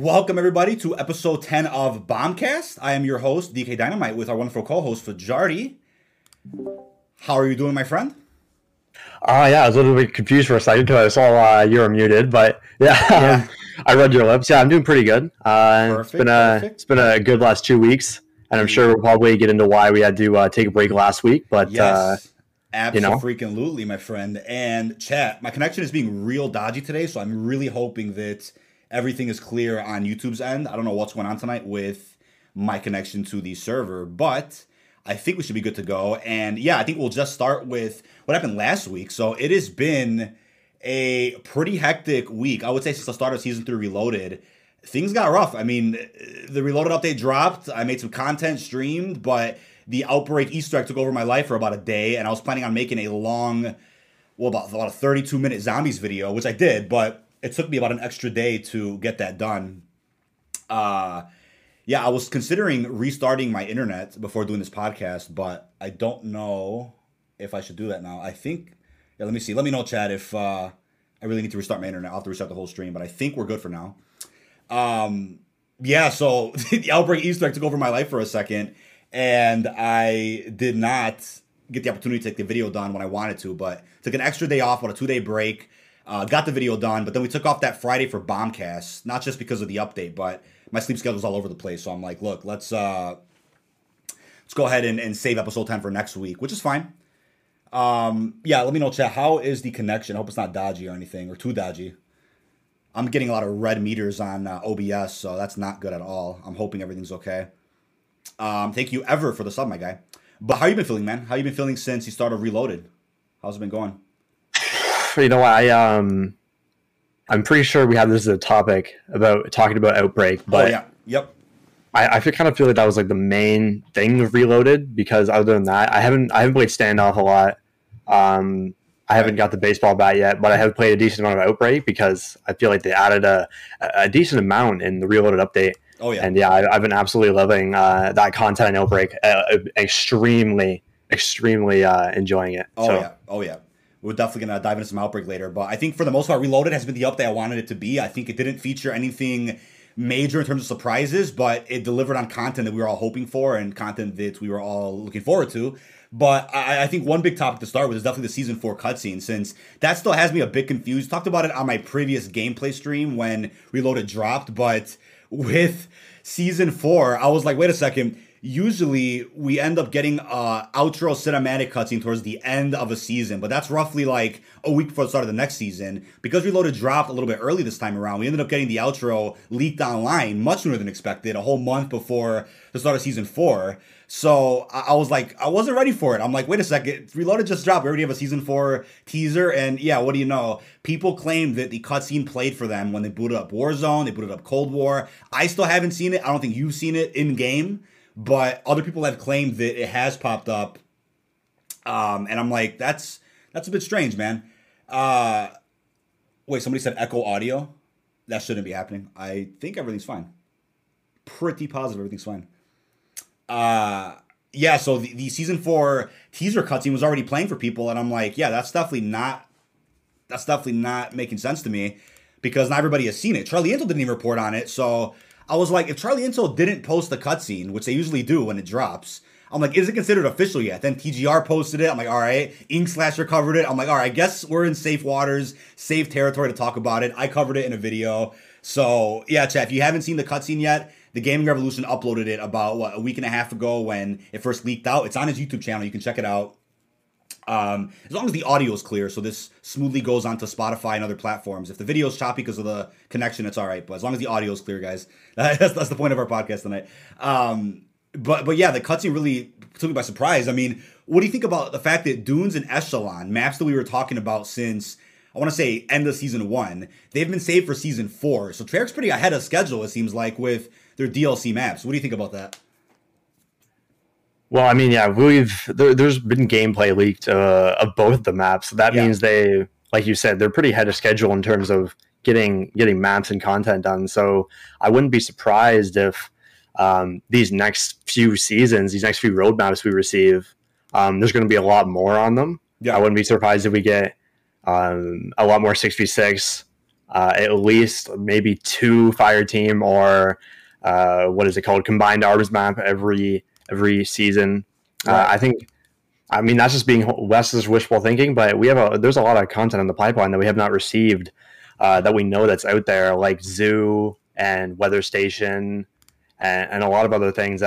Welcome, everybody, to episode 10 of BombCast. I am your host, DK Dynamite, with our wonderful co-host, Fajardy. How are you doing, my friend? Yeah, I was a little bit confused for a second because I saw you were muted, but yeah, I read your lips. Yeah, I'm doing pretty good. Perfect, it's been a good last 2 weeks, and I'm sure we'll probably get into why we had to take a break last week, but yes. Absolutely, my friend. And chat, my connection is being real dodgy today, so I'm really hoping that everything is clear on YouTube's end. I don't know what's going on tonight with my connection to the server, but I think we should be good to go. And yeah, I think we'll just start with what happened last week. So it has been a pretty hectic week. I would say since the start of Season 3 Reloaded, things got rough. I mean, the Reloaded update dropped. I made some content, streamed, but the Outbreak Easter egg took over my life for about a day, and I was planning on making a long, about a 32-minute zombies video, which I did, but it took me about an extra day to get that done. Yeah, I was considering restarting my internet before doing this podcast, but I don't know if I should do that now. I think, yeah, let me see. Let me know, chat, if I really need to restart my internet. I'll have to restart the whole stream, but I think we're good for now. Yeah, so the Outbreak Easter egg took over my life for a second, and I did not get the opportunity to take the video done when I wanted to, but took an extra day off, about a 2-day break. Got the video done, but then we took off that Friday for Bombcast, not just because of the update, but my sleep schedule's all over the place. So I'm like, look, let's go ahead and save episode 10 for next week, which is fine. Yeah, let me know, chat, how is the connection? I hope it's not dodgy or anything, or too dodgy. I'm getting a lot of red meters on OBS, so that's not good at all. I'm hoping everything's okay. Thank you ever for the sub, my guy. But how you been feeling, man? How you been feeling since you started Reloaded? How's it been going? You know, I'm pretty sure we had this as a topic about talking about Outbreak, but I kind of feel like that was like the main thing of Reloaded, because other than that, I haven't played Standoff a lot. I haven't got the baseball bat yet, but I have played a decent amount of Outbreak because I feel like they added a decent amount in the Reloaded update. Oh yeah, and yeah, I've been absolutely loving that content in Outbreak, extremely enjoying it. Oh yeah. We're definitely going to dive into some Outbreak later. But I think for the most part, Reloaded has been the update I wanted it to be. I think it didn't feature anything major in terms of surprises, but it delivered on content that we were all hoping for and content that we were all looking forward to. But I think one big topic to start with is definitely the Season 4 cutscene, since that still has me a bit confused. Talked about it on my previous gameplay stream when Reloaded dropped, but with Season 4, I was like, wait a second. Usually, we end up getting outro cinematic cutscene towards the end of a season, but that's roughly like a week before the start of the next season. Because Reloaded dropped a little bit early this time around, we ended up getting the outro leaked online much sooner than expected, a whole month before the start of Season 4. So I was like, I wasn't ready for it. I'm like, wait a second, Reloaded just dropped. We already have a Season 4 teaser, and yeah, what do you know? People claim that the cutscene played for them when they booted up Warzone, they booted up Cold War. I still haven't seen it. I don't think you've seen it in-game. But other people have claimed that it has popped up, and I'm like, that's a bit strange, man. Wait, somebody said echo audio? That shouldn't be happening. I think everything's fine. Pretty positive everything's fine. Yeah, so the Season 4 teaser cutscene was already playing for people, and I'm like, yeah, that's definitely not making sense to me, because not everybody has seen it. Charlie Intel didn't even report on it, so I was like, if Charlie Intel didn't post the cutscene, which they usually do when it drops, I'm like, is it considered official yet? Then TGR posted it. I'm like, all right. Ink Slasher covered it. I'm like, all right, I guess we're in safe waters, safe territory to talk about it. I covered it in a video. So, yeah, chat, if you haven't seen the cutscene yet, The Gaming Revolution uploaded it about, a week and a half ago when it first leaked out. It's on his YouTube channel. You can check it out. As long as the audio is clear, so this smoothly goes onto Spotify and other platforms. If the video is choppy because of the connection, it's all right. But as long as the audio is clear, guys, that's the point of our podcast tonight. But yeah, the cutscene really took me by surprise. I mean, what do you think about the fact that Dunes and Echelon, maps that we were talking about since, I want to say, end of Season 1, they've been saved for Season 4. So Treyarch's pretty ahead of schedule, it seems like, with their DLC maps. What do you think about that? Well, I mean, yeah, there's been gameplay leaked of both the maps. That means they, like you said, they're pretty ahead of schedule in terms of getting maps and content done. So I wouldn't be surprised if these next few seasons, these next few roadmaps we receive, there's going to be a lot more on them. Yeah. I wouldn't be surprised if we get a lot more 6v6, at least maybe two Fireteam or combined arms map every season. Right. I mean that's just being Wes's wishful thinking, but there's a lot of content in the pipeline that we have not received that we know that's out there, like Zoo and Weather Station and a lot of other things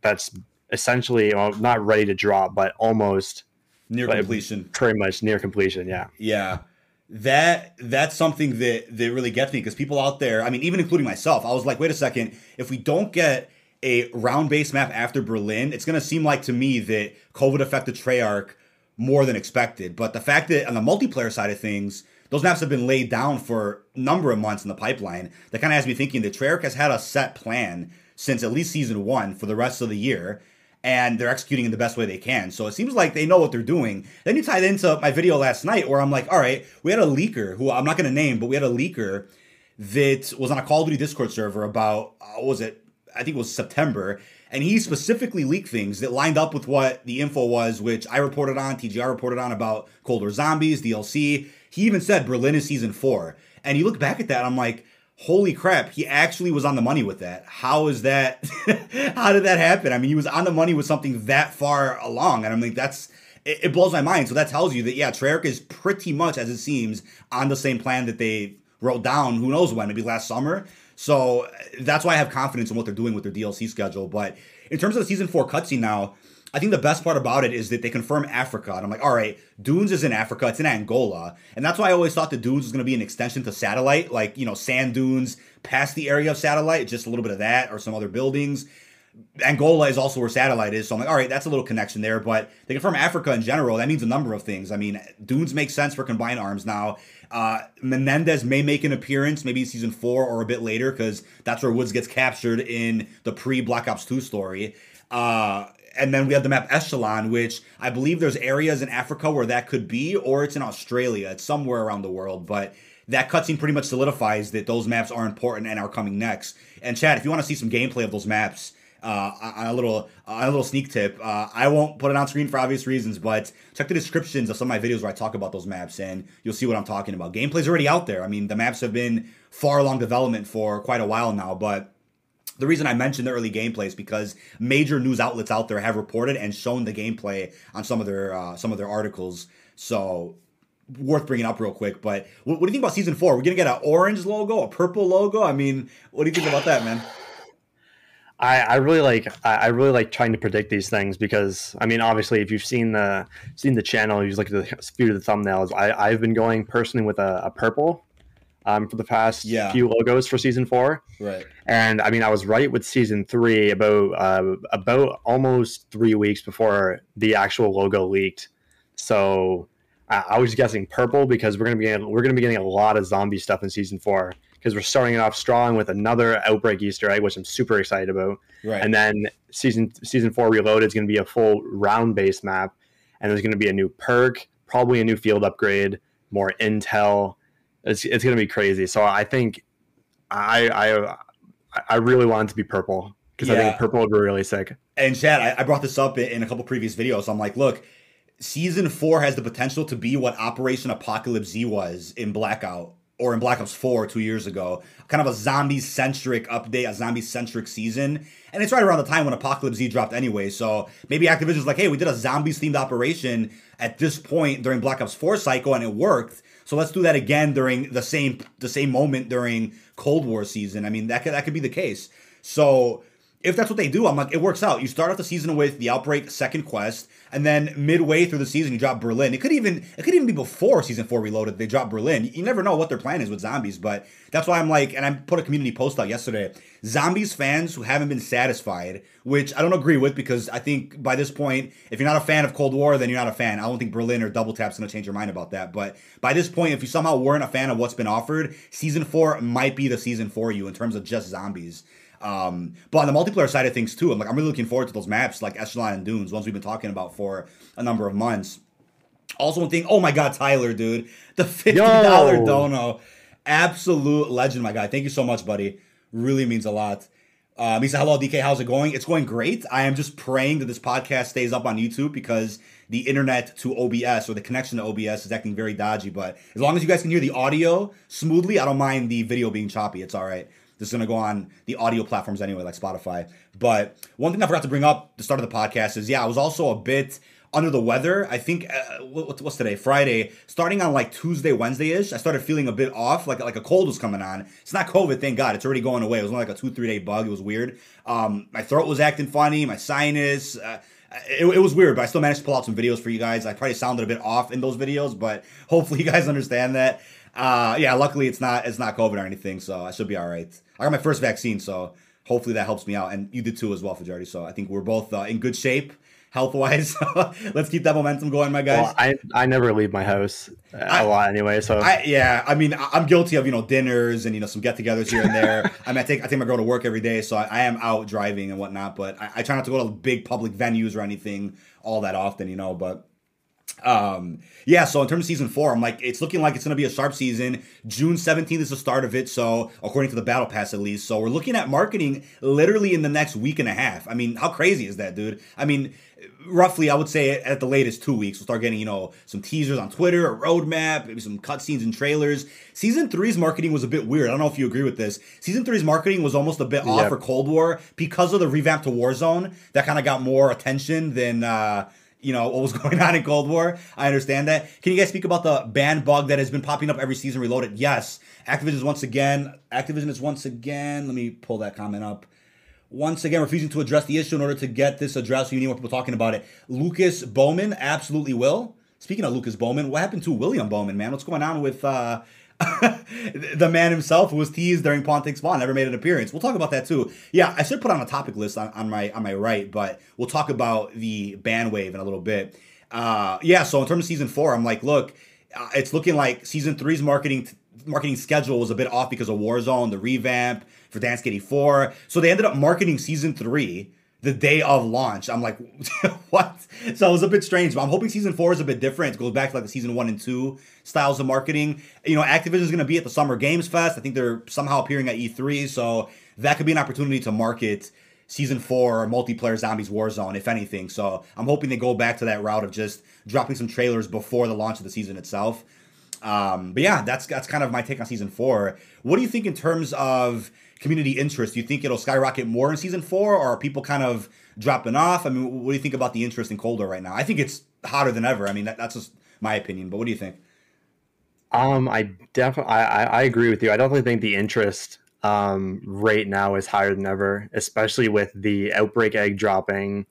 that's essentially not ready to drop, but almost completion. Pretty much near completion. Yeah. Yeah. That's something that really gets me, because people out there, I mean, even including myself, I was like, wait a second, if we don't get a round-based map after Berlin, it's going to seem like to me that COVID affected Treyarch more than expected. But the fact that on the multiplayer side of things, those maps have been laid down for a number of months in the pipeline, that kind of has me thinking that Treyarch has had a set plan since at least season one for the rest of the year, and they're executing in the best way they can. So it seems like they know what they're doing. Then you tie it into my video last night where I'm like, all right, we had a leaker who I'm not going to name, but we had a leaker that was on a Call of Duty Discord server about, I think it was September. And he specifically leaked things that lined up with what the info was, which I reported on, TGR reported on, about Cold War Zombies, DLC. He even said Berlin is season 4. And you look back at that, and I'm like, holy crap, he actually was on the money with that. How is that? How did that happen? I mean, he was on the money with something that far along. And I'm like, it blows my mind. So that tells you that, yeah, Treyarch is pretty much, as it seems, on the same plan that they wrote down who knows when, maybe last summer. So that's why I have confidence in what they're doing with their DLC schedule. But in terms of the Season 4 cutscene now, I think the best part about it is that they confirm Africa. And I'm like, all right, Dunes is in Africa. It's in Angola. And that's why I always thought the Dunes was going to be an extension to Satellite, like, sand dunes past the area of Satellite, just a little bit of that or some other buildings. Angola is also where Satellite is. So I'm like, all right, that's a little connection there. But they confirm Africa in general. That means a number of things. I mean, Dunes makes sense for combined arms now. Menendez may make an appearance, maybe season 4 or a bit later, because that's where Woods gets captured in the pre-Black Ops 2 story. And then we have the map Echelon, which I believe there's areas in Africa where that could be, or it's in Australia. It's somewhere around the world. But that cutscene pretty much solidifies that those maps are important and are coming next. And Chad, if you want to see some gameplay of those maps, on a little sneak tip, I won't put it on screen for obvious reasons, but check the descriptions of some of my videos where I talk about those maps and you'll see what I'm talking about. Gameplay's already out there. I mean, the maps have been far along development for quite a while now, but the reason I mentioned the early gameplay is because major news outlets out there have reported and shown the gameplay on some of their articles. So worth bringing up real quick. But what do you think about season 4? We're gonna get an orange logo, a purple logo. I mean, what do you think about that, man? I really like trying to predict these things, because I mean, obviously, if you've seen the channel, you just look at the few of the thumbnails. I've been going personally with a purple for the past few logos for season 4. Right. And I mean, I was right with season 3 about almost 3 weeks before the actual logo leaked. So I was guessing purple because we're gonna be getting a lot of zombie stuff in season 4. Because we're starting it off strong with another Outbreak Easter egg, which I'm super excited about. Right. And then season 4 Reloaded is going to be a full round-based map. And there's going to be a new perk, probably a new field upgrade, more intel. It's going to be crazy. So I think I really want it to be purple. Because I think purple would be really sick. And Chad, I brought this up in a couple previous videos. I'm like, look, season 4 has the potential to be what Operation Apocalypse Z was in Blackout. Or in Black Ops 4 2 years ago, kind of a zombie-centric update, a zombie-centric season. And it's right around the time when Apocalypse Z dropped anyway, so maybe Activision's like, hey, we did a zombies-themed operation at this point during Black Ops 4 cycle, and it worked, so let's do that again during the same moment during Cold War season. I mean, that could be the case. So if that's what they do, I'm like, it works out. You start off the season with the Outbreak second quest, and then midway through the season, you drop Berlin. It could even be before season 4 Reloaded. They drop Berlin. You never know what their plan is with zombies, but that's why I'm like, and I put a community post out yesterday. Zombies fans who haven't been satisfied, which I don't agree with, because I think by this point, if you're not a fan of Cold War, then you're not a fan. I don't think Berlin or Double Tap's gonna change your mind about that. But by this point, if you somehow weren't a fan of what's been offered, season 4 might be the season for you in terms of just zombies. But on the multiplayer side of things too, I'm really looking forward to those maps like Echelon and Dunes, ones we've been talking about for a number of months. Also one thing, oh my God, Tyler, dude, the $50 dono, absolute legend, my guy. Thank you so much, buddy. Really means a lot. He said, hello, DK, how's it going? It's going great. I am just praying that this podcast stays up on YouTube because the internet to OBS or the connection to OBS is acting very dodgy. But as long as you guys can hear the audio smoothly, I don't mind the video being choppy. It's all right. This is going to go on the audio platforms anyway, like Spotify. But one thing I forgot to bring up at the start of the podcast is, yeah, I was also a bit under the weather. I think, what's today? Friday. Starting on like Tuesday, Wednesday-ish, I started feeling a bit off, like a cold was coming on. It's not COVID, thank God. It's already going away. It was only like a 2-3 day bug. It was weird. My throat was acting funny, my sinus. It was weird, but I still managed to pull out some videos for you guys. I probably sounded a bit off in those videos, but hopefully you guys understand that. Yeah, luckily it's not COVID or anything, so I should be all right. I got my first vaccine, so hopefully that helps me out. And you did too as well, Fajardy. So I think we're both in good shape health-wise. Let's keep that momentum going, my guys. Well, I never leave my house a lot anyway, so. I'm guilty of, dinners and, some get-togethers here and there. I mean, I take my girl to work every day, so I am out driving and whatnot, but I try not to go to big public venues or anything all that often, but. So in terms of season 4, I'm like, it's looking like it's going to be a sharp season. June 17th is the start of it. So according to the battle pass, at least, so we're looking at marketing literally in the next week and a half. I mean, how crazy is that, dude? I mean, roughly, I would say at the latest 2 weeks, we'll start getting, some teasers on Twitter, a roadmap, maybe some cutscenes and trailers. Season 3's marketing was a bit weird. I don't know if you agree with this. Season 3's marketing was almost a bit off for Cold War because of the revamp to Warzone that kind of got more attention than, what was going on in Cold War. I understand that. Can you guys speak about the ban bug that has been popping up every season reloaded? Yes. Activision is once again, let me pull that comment up. Once again, refusing to address the issue. In order to get this addressed, you need more people talking about it. Lucas Bowman absolutely will. Speaking of Lucas Bowman, what happened to William Bowman, man? What's going on with the man himself who was teased during Pawn Takes Pawn, never made an appearance? We'll talk about that too. Yeah, I should put on a topic list on my right, but we'll talk about the ban wave in a little bit. So in terms of season 4, I'm like, look, it's looking like season 3's marketing schedule was a bit off because of Warzone, the revamp for Dance Gate 4. So they ended up marketing season 3 the day of launch. I'm like, what? So it was a bit strange, but I'm hoping season 4 is a bit different. It goes back to like the season 1 and 2 styles of marketing. Activision is going to be at the Summer Games Fest. I think they're somehow appearing at E3. So that could be an opportunity to market season 4 multiplayer zombies Warzone, if anything. So I'm hoping they go back to that route of just dropping some trailers before the launch of the season itself. That's kind of my take on season 4. What do you think in terms of community interest? Do you think it'll skyrocket more in season 4, or are people kind of dropping off? I mean, what do you think about the interest in Cold War right now? I think it's hotter than ever. I mean, that's just my opinion, but what do you think? I agree with you. I definitely think the interest right now is higher than ever, especially with the Outbreak egg dropping,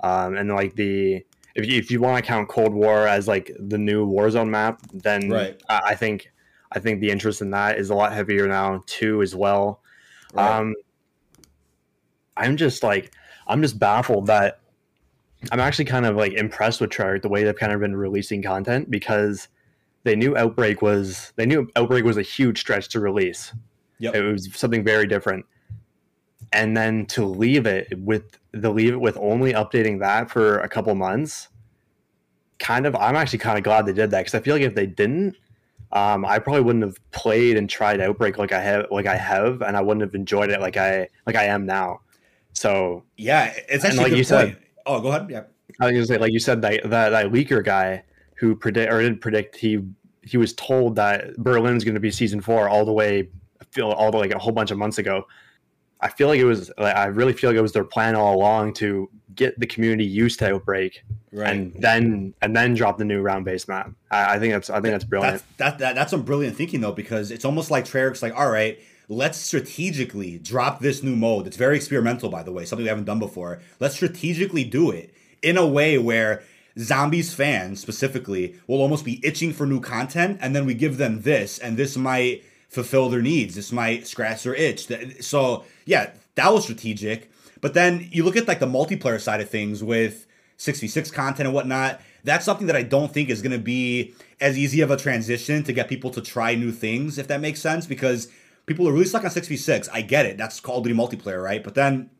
and like the if you want to count Cold War as like the new Warzone map, then right. I think the interest in that is a lot heavier now too as well. Right. I'm just baffled that I'm actually kind of like impressed with Treyarch the way they've kind of been releasing content, because they knew Outbreak was a huge stretch to release. Yep. It was something very different, and then to leave it with only updating that for a couple months. I'm actually kind of glad they did that, because I feel like if they didn't, I probably wouldn't have played and tried Outbreak like I have, and I wouldn't have enjoyed it like I am now. So yeah, it's actually like a good point. Said. Oh, go ahead. Yeah, I was gonna say, like you said, that leaker guy who didn't predict. He was told that Berlin is going to be season 4 all the way like a whole bunch of months ago. I feel like it was their plan all along to get the community used to Outbreak, right, and then drop the new round based map. I think that's brilliant. That's some brilliant thinking though, because it's almost like Treyarch's like, all right, let's strategically drop this new mode. It's very experimental, by the way, something we haven't done before. Let's strategically do it in a way where zombies fans specifically will almost be itching for new content, and then we give them this, and this might fulfill their needs. This might scratch their itch. So yeah, that was strategic. But then you look at like the multiplayer side of things with 6v6 content and whatnot. That's something that I don't think is going to be as easy of a transition to get people to try new things, if that makes sense, because people are really stuck on 6v6. I get it. That's Call of Duty multiplayer, right? But then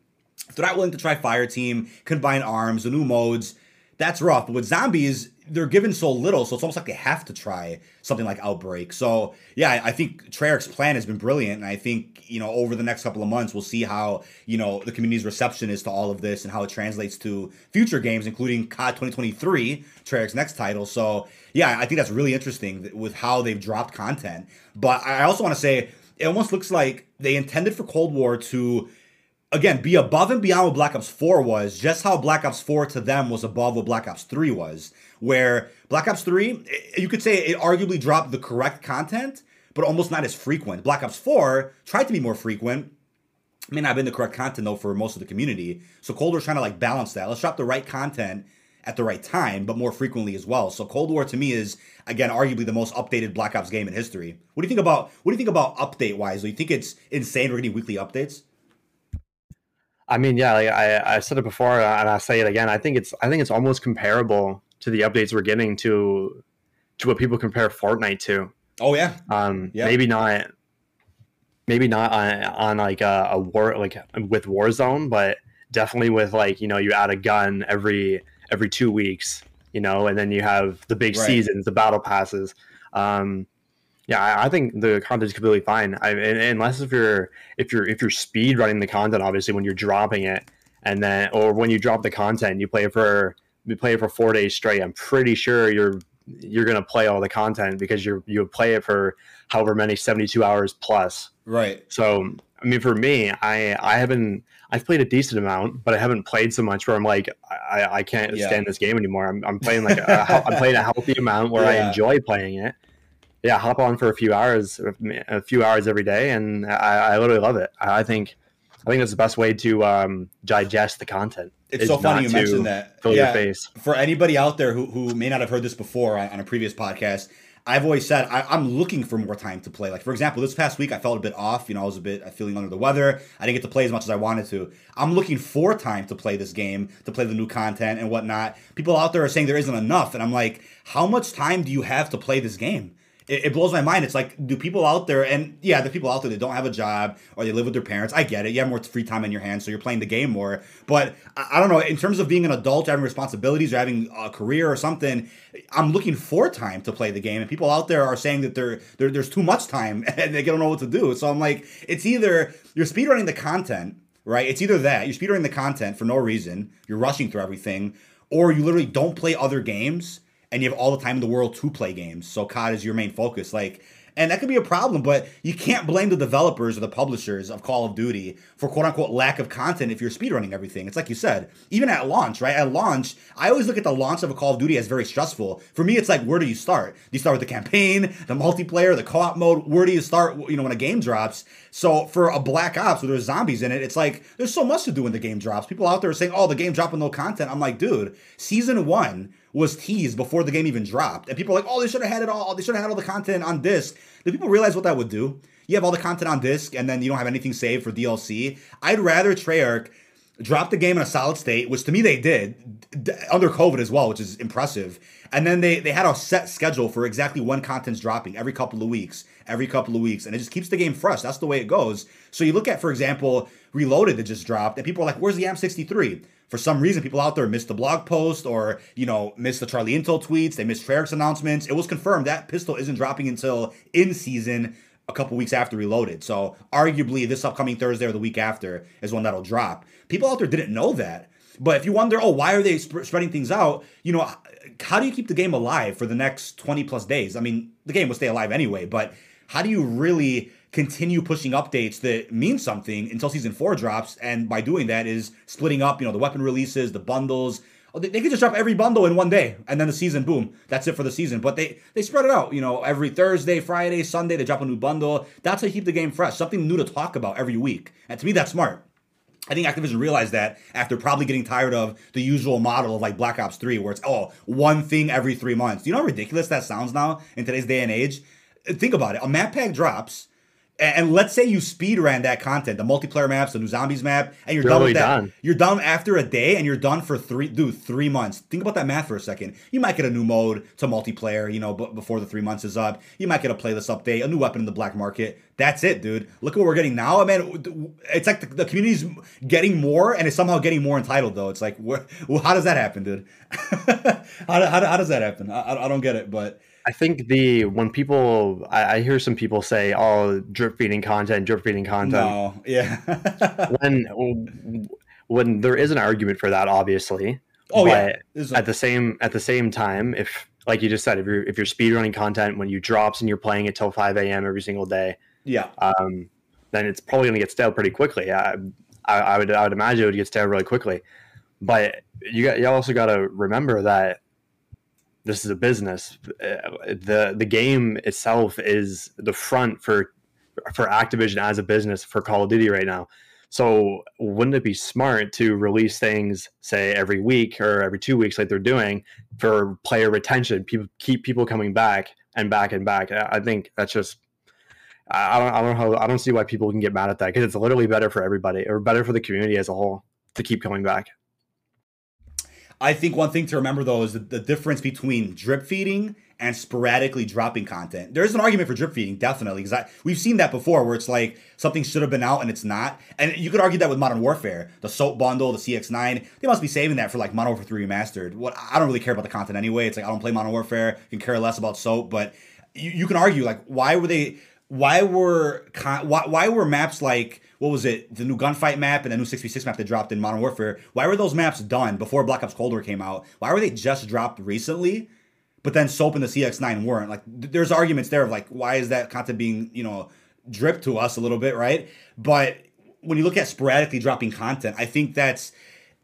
if they're not willing to try Fireteam, Combined Arms, the new modes, that's rough. But with zombies, they're given so little, so it's almost like they have to try something like Outbreak. So, yeah, I think Treyarch's plan has been brilliant, and I think, you know, over the next couple of months, we'll see how, you know, the community's reception is to all of this and how it translates to future games, including COD 2023, Treyarch's next title. So, yeah, I think that's really interesting with how they've dropped content. But I also want to say, it almost looks like they intended for Cold War to, again, be above and beyond what Black Ops 4 was, just how Black Ops 4 to them was above what Black Ops 3 was, where Black Ops 3, you could say it arguably dropped the correct content, but almost not as frequent. Black Ops 4 tried to be more frequent. It may not have been the correct content, though, for most of the community. So Cold War's trying to, like, balance that. Let's drop the right content at the right time, but more frequently as well. So Cold War to me is, again, arguably the most updated Black Ops game in history. What do you think about update wise? Do you think it's insane we're getting weekly updates? I mean, yeah, like I said it before and I say it again. I think it's almost comparable to the updates we're getting to what people compare Fortnite to. Oh yeah. Maybe not on like a war, like with Warzone, but definitely with, like, you know, you add a gun every 2 weeks, you know, and then you have the big seasons, the battle passes. I think the content's completely fine. Unless if you're speed running the content, obviously, when you're dropping it, and then, or when you drop the content, you play it for 4 days straight. I'm pretty sure you're gonna play all the content because you play it for however many 72 hours plus. Right. So I mean, for me, I've played a decent amount, but I haven't played so much where I'm like, I can't stand this game anymore. I'm playing like I'm playing a healthy amount where I enjoy playing it. Yeah, hop on for a few hours every day, and I literally love it. I think that's the best way to digest the content. It's so funny you mentioned that. Fill your face. For anybody out there who may not have heard this before on a previous podcast, I've always said I'm looking for more time to play. Like, for example, this past week I felt a bit off. You know, I was a bit feeling under the weather. I didn't get to play as much as I wanted to. I'm looking for time to play this game, to play the new content and whatnot. People out there are saying there isn't enough. And I'm like, how much time do you have to play this game? It blows my mind. It's like, do people out there, and yeah, the people out there that don't have a job or they live with their parents, I get it. You have more free time in your hands, so you're playing the game more. But I don't know, in terms of being an adult, having responsibilities or having a career or something, I'm looking for time to play the game. And people out there are saying that there's too much time and they don't know what to do. So I'm like, it's either you're speedrunning the content, right? It's either that, you're speedrunning the content for no reason, you're rushing through everything, or you literally don't play other games. And you have all the time in the world to play games. So COD is your main focus. Like, and that could be a problem, but you can't blame the developers or the publishers of Call of Duty for quote-unquote lack of content if you're speedrunning everything. It's like you said, even at launch, right? At launch, I always look at the launch of a Call of Duty as very stressful. For me, it's like, where do you start? Do you start with the campaign, the multiplayer, the co-op mode? Where do you start, you know, when a game drops? So for a Black Ops where there's zombies in it, it's like, there's so much to do when the game drops. People out there are saying, oh, the game dropped with no content. I'm like, dude, Season 1 was teased before the game even dropped. And people are like, oh, they should have had it all. They should have had all the content on disc. Do people realize what that would do? You have all the content on disc, and then you don't have anything saved for DLC. I'd rather Treyarch drop the game in a solid state, which to me they did, under COVID as well, which is impressive. And then they had a set schedule for exactly when content's dropping every couple of weeks. And it just keeps the game fresh. That's the way it goes. So you look at, for example, Reloaded that just dropped, and people are like, where's the AM63? For some reason, people out there missed the blog post or, you know, missed the Charlie Intel tweets. They missed Treyarch's announcements. It was confirmed that pistol isn't dropping until in-season a couple weeks after Reloaded. So arguably this upcoming Thursday or the week after is when that'll drop. People out there didn't know that. But if you wonder, oh, why are they spreading things out? You know, how do you keep the game alive for the next 20 plus days? I mean, the game will stay alive anyway, but how do you really continue pushing updates that mean something until Season 4 drops? And by doing that is splitting up, you know, the weapon releases, the bundles. They could just drop every bundle in one day, and then the season, boom, that's it for the season. But they spread it out, you know, every Thursday, Friday, Sunday, they drop a new bundle. That's how you keep the game fresh, something new to talk about every week. And to me, that's smart. I think Activision realized that after probably getting tired of the usual model of like Black Ops 3, where it's, oh, one thing every 3 months. You know how ridiculous that sounds now in today's day and age? Think about it. A map pack drops, And let's say you speed ran that content, the multiplayer maps, the new zombies map, and you're done with that. You're done after a day, and you're done for 3 months. Think about that math for a second. You might get a new mode to multiplayer, you know, before the 3 months is up. You might get a playlist update, a new weapon in the black market. That's it, dude. Look at what we're getting now. I mean, it's like the community's getting more, and it's somehow getting more entitled, though. It's like, how does that happen, dude? How does that happen? I don't get it, but... I think when I hear some people say, oh, drip feeding content. No, yeah. when there is an argument for that, obviously. Oh, but yeah. At the same time, if, like you just said, if you're speedrunning content, when you drops and you're playing it till 5 a.m. every single day, yeah, then it's probably going to get stale pretty quickly. I would imagine it would get stale really quickly. But you also got to remember that this is a business. The game itself is the front for Activision as a business for Call of Duty right now. So wouldn't it be smart to release things, say, every week or every 2 weeks like they're doing for player retention, keep people coming back and back and back? I think that's just... I don't see why people can get mad at that, because it's literally better for everybody, or better for the community as a whole, to keep coming back. I think one thing to remember, though, is the difference between drip feeding and sporadically dropping content. There is an argument for drip feeding, definitely, because we've seen that before, where it's like something should have been out and it's not. And you could argue that with Modern Warfare, the Soap Bundle, the CX9, they must be saving that for like Modern Warfare 3 Remastered. I don't really care about the content anyway. It's like, I don't play Modern Warfare, I can care less about Soap, but you can argue, like, why were maps like, what was it, the new gunfight map and the new 6v6 map that dropped in Modern Warfare, why were those maps done before Black Ops Cold War came out? Why were they just dropped recently, but then Soap and the CX9 weren't? Like, there's arguments there of, like, why is that content being, you know, dripped to us a little bit, right? But when you look at sporadically dropping content, I think that's,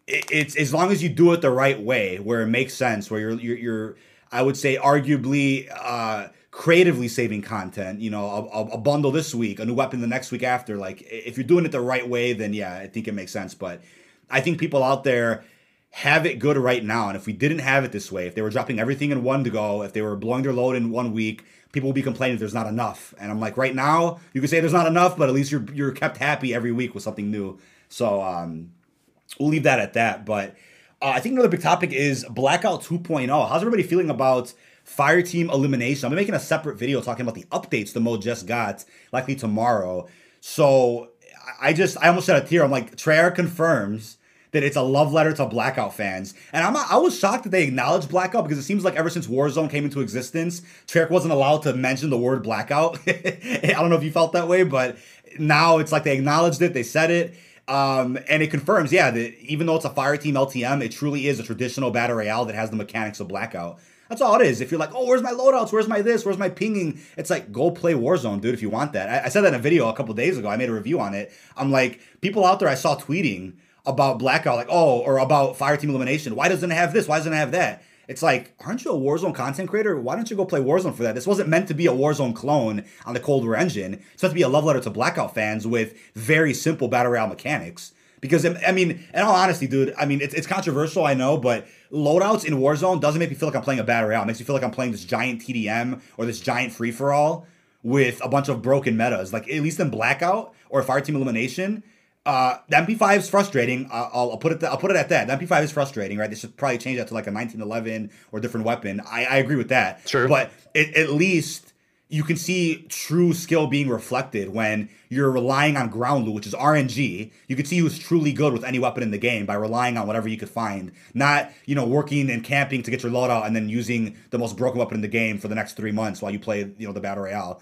it's as long as you do it the right way, where it makes sense, where you're I would say, arguably, creatively saving content, you know, a bundle this week, a new weapon the next week after. Like, if you're doing it the right way, then yeah, I think it makes sense. But I think people out there have it good right now. And if we didn't have it this way, if they were dropping everything in one to go, if they were blowing their load in 1 week, people would be complaining there's not enough. And I'm like, right now, you can say there's not enough, but at least you're kept happy every week with something new. So we'll leave that at that. But I think another big topic is Blackout 2.0. How's everybody feeling about Fireteam Elimination? I'm making a separate video talking about the updates the mode just got, likely tomorrow. So I almost shed a tear. I'm like, Treyarch confirms that it's a love letter to Blackout fans. And I was shocked that they acknowledged Blackout, because it seems like ever since Warzone came into existence, Treyarch wasn't allowed to mention the word Blackout. I don't know if you felt that way, but now it's like they acknowledged it, they said it. And it confirms, yeah, that even though it's a Fireteam LTM, it truly is a traditional battle royale that has the mechanics of Blackout. That's all it is. If you're like, oh, where's my loadouts? Where's my this? Where's my pinging? It's like, go play Warzone, dude, if you want that. I said that in a video a couple days ago. I made a review on it. I'm like, people out there I saw tweeting about Blackout, like, oh, or about Fireteam Elimination. Why doesn't it have this? Why doesn't it have that? It's like, aren't you a Warzone content creator? Why don't you go play Warzone for that? This wasn't meant to be a Warzone clone on the Cold War engine. It's meant to be a love letter to Blackout fans with very simple battle royale mechanics. Because, I mean, in all honesty, dude, I mean, it's controversial, I know, but loadouts in Warzone doesn't make me feel like I'm playing a battle royale. It makes me feel like I'm playing this giant TDM or this giant free-for-all with a bunch of broken metas. Like, at least in Blackout or Fireteam Elimination, the MP5 is frustrating. I'll put it at that. The MP5 is frustrating, right? They should probably change that to, like, a 1911 or a different weapon. I agree with that. Sure. But at least you can see true skill being reflected when you're relying on ground loot, which is RNG. You can see who's truly good with any weapon in the game by relying on whatever you could find. Not, you know, working and camping to get your loadout and then using the most broken weapon in the game for the next 3 months while you play, you know, the battle royale.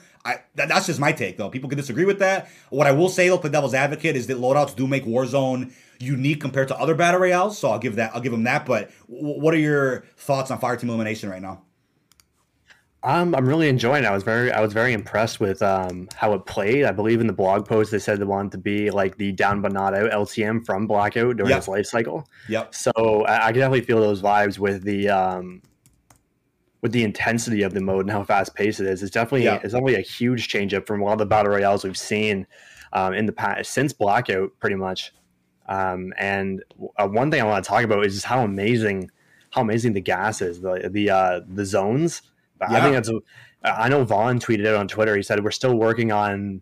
That's just my take, though. People can disagree with that. What I will say, though, play devil's advocate, is that loadouts do make Warzone unique compared to other battle royales. So I'll give them that. But what are your thoughts on Fireteam Elimination right now? I'm really enjoying it. I was very impressed with how it played. I believe in the blog post they said they wanted to be like the down but not out LTM from Blackout during its life cycle. Yep. So I can definitely feel those vibes with the intensity of the mode and how fast paced it is. It's definitely a huge change up from all the battle royales we've seen in the past since Blackout, pretty much. And one thing I want to talk about is just how amazing the gas is, the zones. Yeah. I know Vaughn tweeted it on Twitter. He said, we're still working on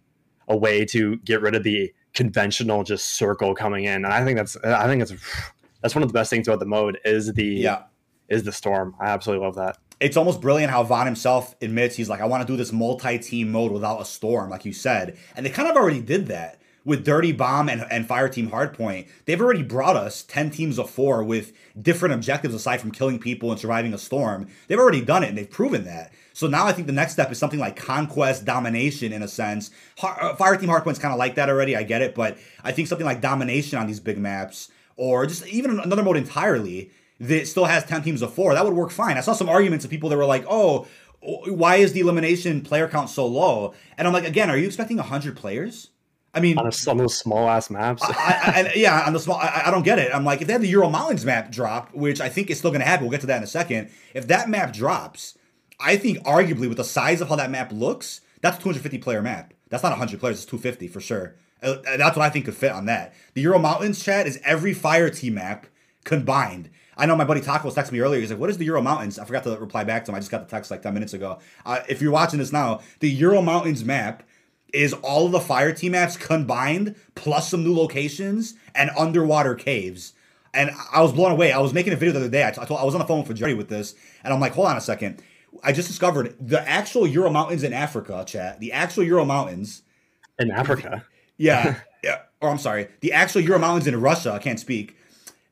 a way to get rid of the conventional just circle coming in. And I think that's one of the best things about the mode is the storm. I absolutely love that. It's almost brilliant how Von himself admits he's like, I want to do this multi-team mode without a storm, like you said. And they kind of already did that with Dirty Bomb and Fireteam Hardpoint. They've already brought us 10 teams of 4 with different objectives aside from killing people and surviving a storm. They've already done it, and they've proven that. So now I think the next step is something like Conquest, Domination, in a sense. Fireteam Hardpoint's kind of like that already, I get it. But I think something like Domination on these big maps, or just even another mode entirely that still has 10 teams of 4, that would work fine. I saw some arguments of people that were like, oh, why is the elimination player count so low? And I'm like, again, are you expecting 100 players? I mean, on those small-ass maps? I don't get it. I'm like, if they had the Euro Mountains map drop, which I think is still going to happen, we'll get to that in a second, if that map drops, I think arguably with the size of how that map looks, that's a 250-player map. That's not 100 players, it's 250 for sure. That's what I think could fit on that. The Euro Mountains, chat, is every fire team map combined. I know my buddy Taco was texting me earlier. He's like, what is the Euro Mountains? I forgot to reply back to him. I just got the text like 10 minutes ago. If you're watching this now, the Euro Mountains map is all of the fire team maps combined plus some new locations and underwater caves. And I was blown away. I was making a video the other day. I was on the phone with Jerry with this. And I'm like, hold on a second. I just discovered the actual Euro Mountains in Africa, chat. The actual Euro Mountains. In Africa? Yeah. Or I'm sorry. The actual Euro Mountains in Russia. I can't speak.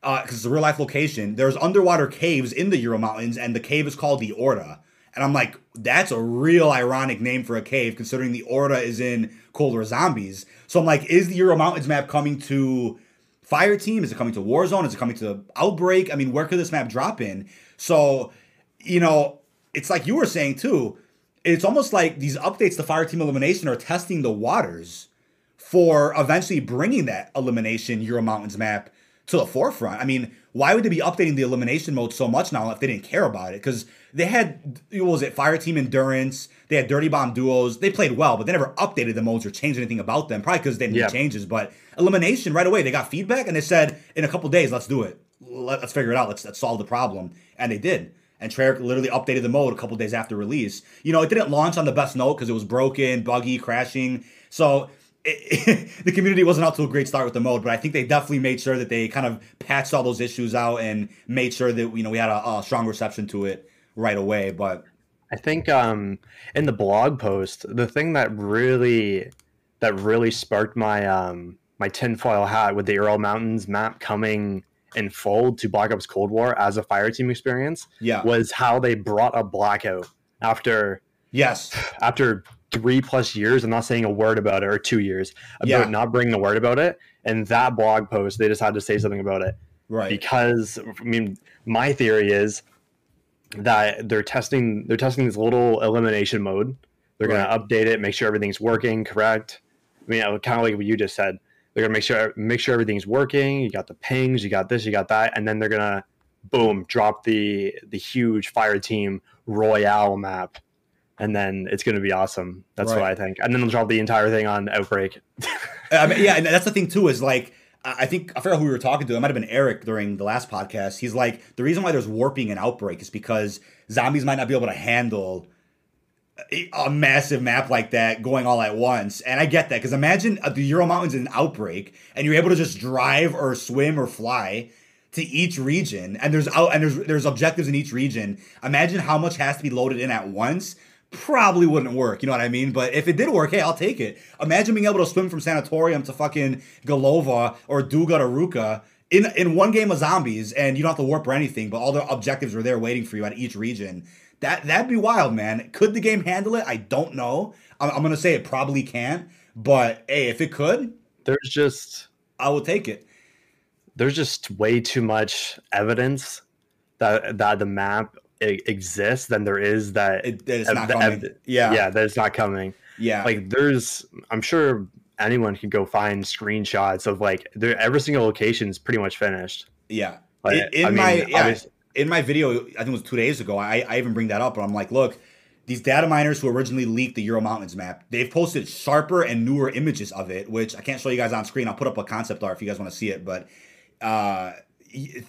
Because it's a real life location, there's underwater caves in the Euro Mountains, and the cave is called the Orda. And I'm like, that's a real ironic name for a cave, considering the Orda is in Cold War Zombies. So I'm like, is the Euro Mountains map coming to Fireteam? Is it coming to Warzone? Is it coming to Outbreak? I mean, where could this map drop in? So, you know, it's like you were saying too, it's almost like these updates to Fireteam Elimination are testing the waters for eventually bringing that elimination Euro Mountains map to the forefront. I mean, why would they be updating the elimination mode so much now if they didn't care about it? Because they had, what was it, Fireteam Endurance, they had Dirty Bomb Duos, they played well, but they never updated the modes or changed anything about them, probably because they didn't make changes. But elimination, right away, they got feedback, and they said, in a couple days, let's do it. Let's figure it out. Let's solve the problem. And they did. And Treyarch literally updated the mode a couple days after release. You know, it didn't launch on the best note because it was broken, buggy, crashing. So the community wasn't out to a great start with the mode, but I think they definitely made sure that they kind of patched all those issues out and made sure that, you know, we had a strong reception to it right away. But I think in the blog post, the thing that really sparked my my tinfoil hat with the Ural Mountains map coming in full to Black Ops Cold War as a Fireteam experience was how they brought a Blackout after 3+ years and not saying a word about it, or 2 years about not bringing a word about it. And that blog post, they just had to say something about it, right? Because I mean, my theory is that they're testing this little elimination mode. They're going to update it, make sure everything's working correct. I mean, kind of like what you just said. They're going to make sure everything's working. You got the pings, you got this, you got that, and then they're going to boom drop the huge Fireteam Royale map. And then it's going to be awesome. That's what I think. And then they'll drop the entire thing on Outbreak. I mean, yeah, and that's the thing, too, is like, I think, I forgot who we were talking to. It might have been Eric during the last podcast. He's like, the reason why there's warping in Outbreak is because zombies might not be able to handle a massive map like that going all at once. And I get that, because imagine the Euro Mountains in Outbreak, and you're able to just drive or swim or fly to each region. And there's objectives in each region. Imagine how much has to be loaded in at once. Probably wouldn't work, you know what I mean? But if it did work, hey, I'll take it. Imagine being able to swim from Sanatorium to fucking Golova or Duga to Ruka in one game of zombies, and you don't have to warp or anything, but all the objectives are there waiting for you at each region. That'd be wild, man. Could the game handle it? I don't know. I'm going to say it probably can't, but hey, if it could, I will take it. There's just way too much evidence that the map exists than there is that it's not coming. That it's not coming. Yeah, like I'm sure anyone can go find screenshots of like every single location is pretty much finished. Yeah, like, in my video, I think it was 2 days ago, I even bring that up, but I'm like, look, these data miners who originally leaked the Euro Mountains map, they've posted sharper and newer images of it, which I can't show you guys on screen. I'll put up a concept art if you guys want to see it, but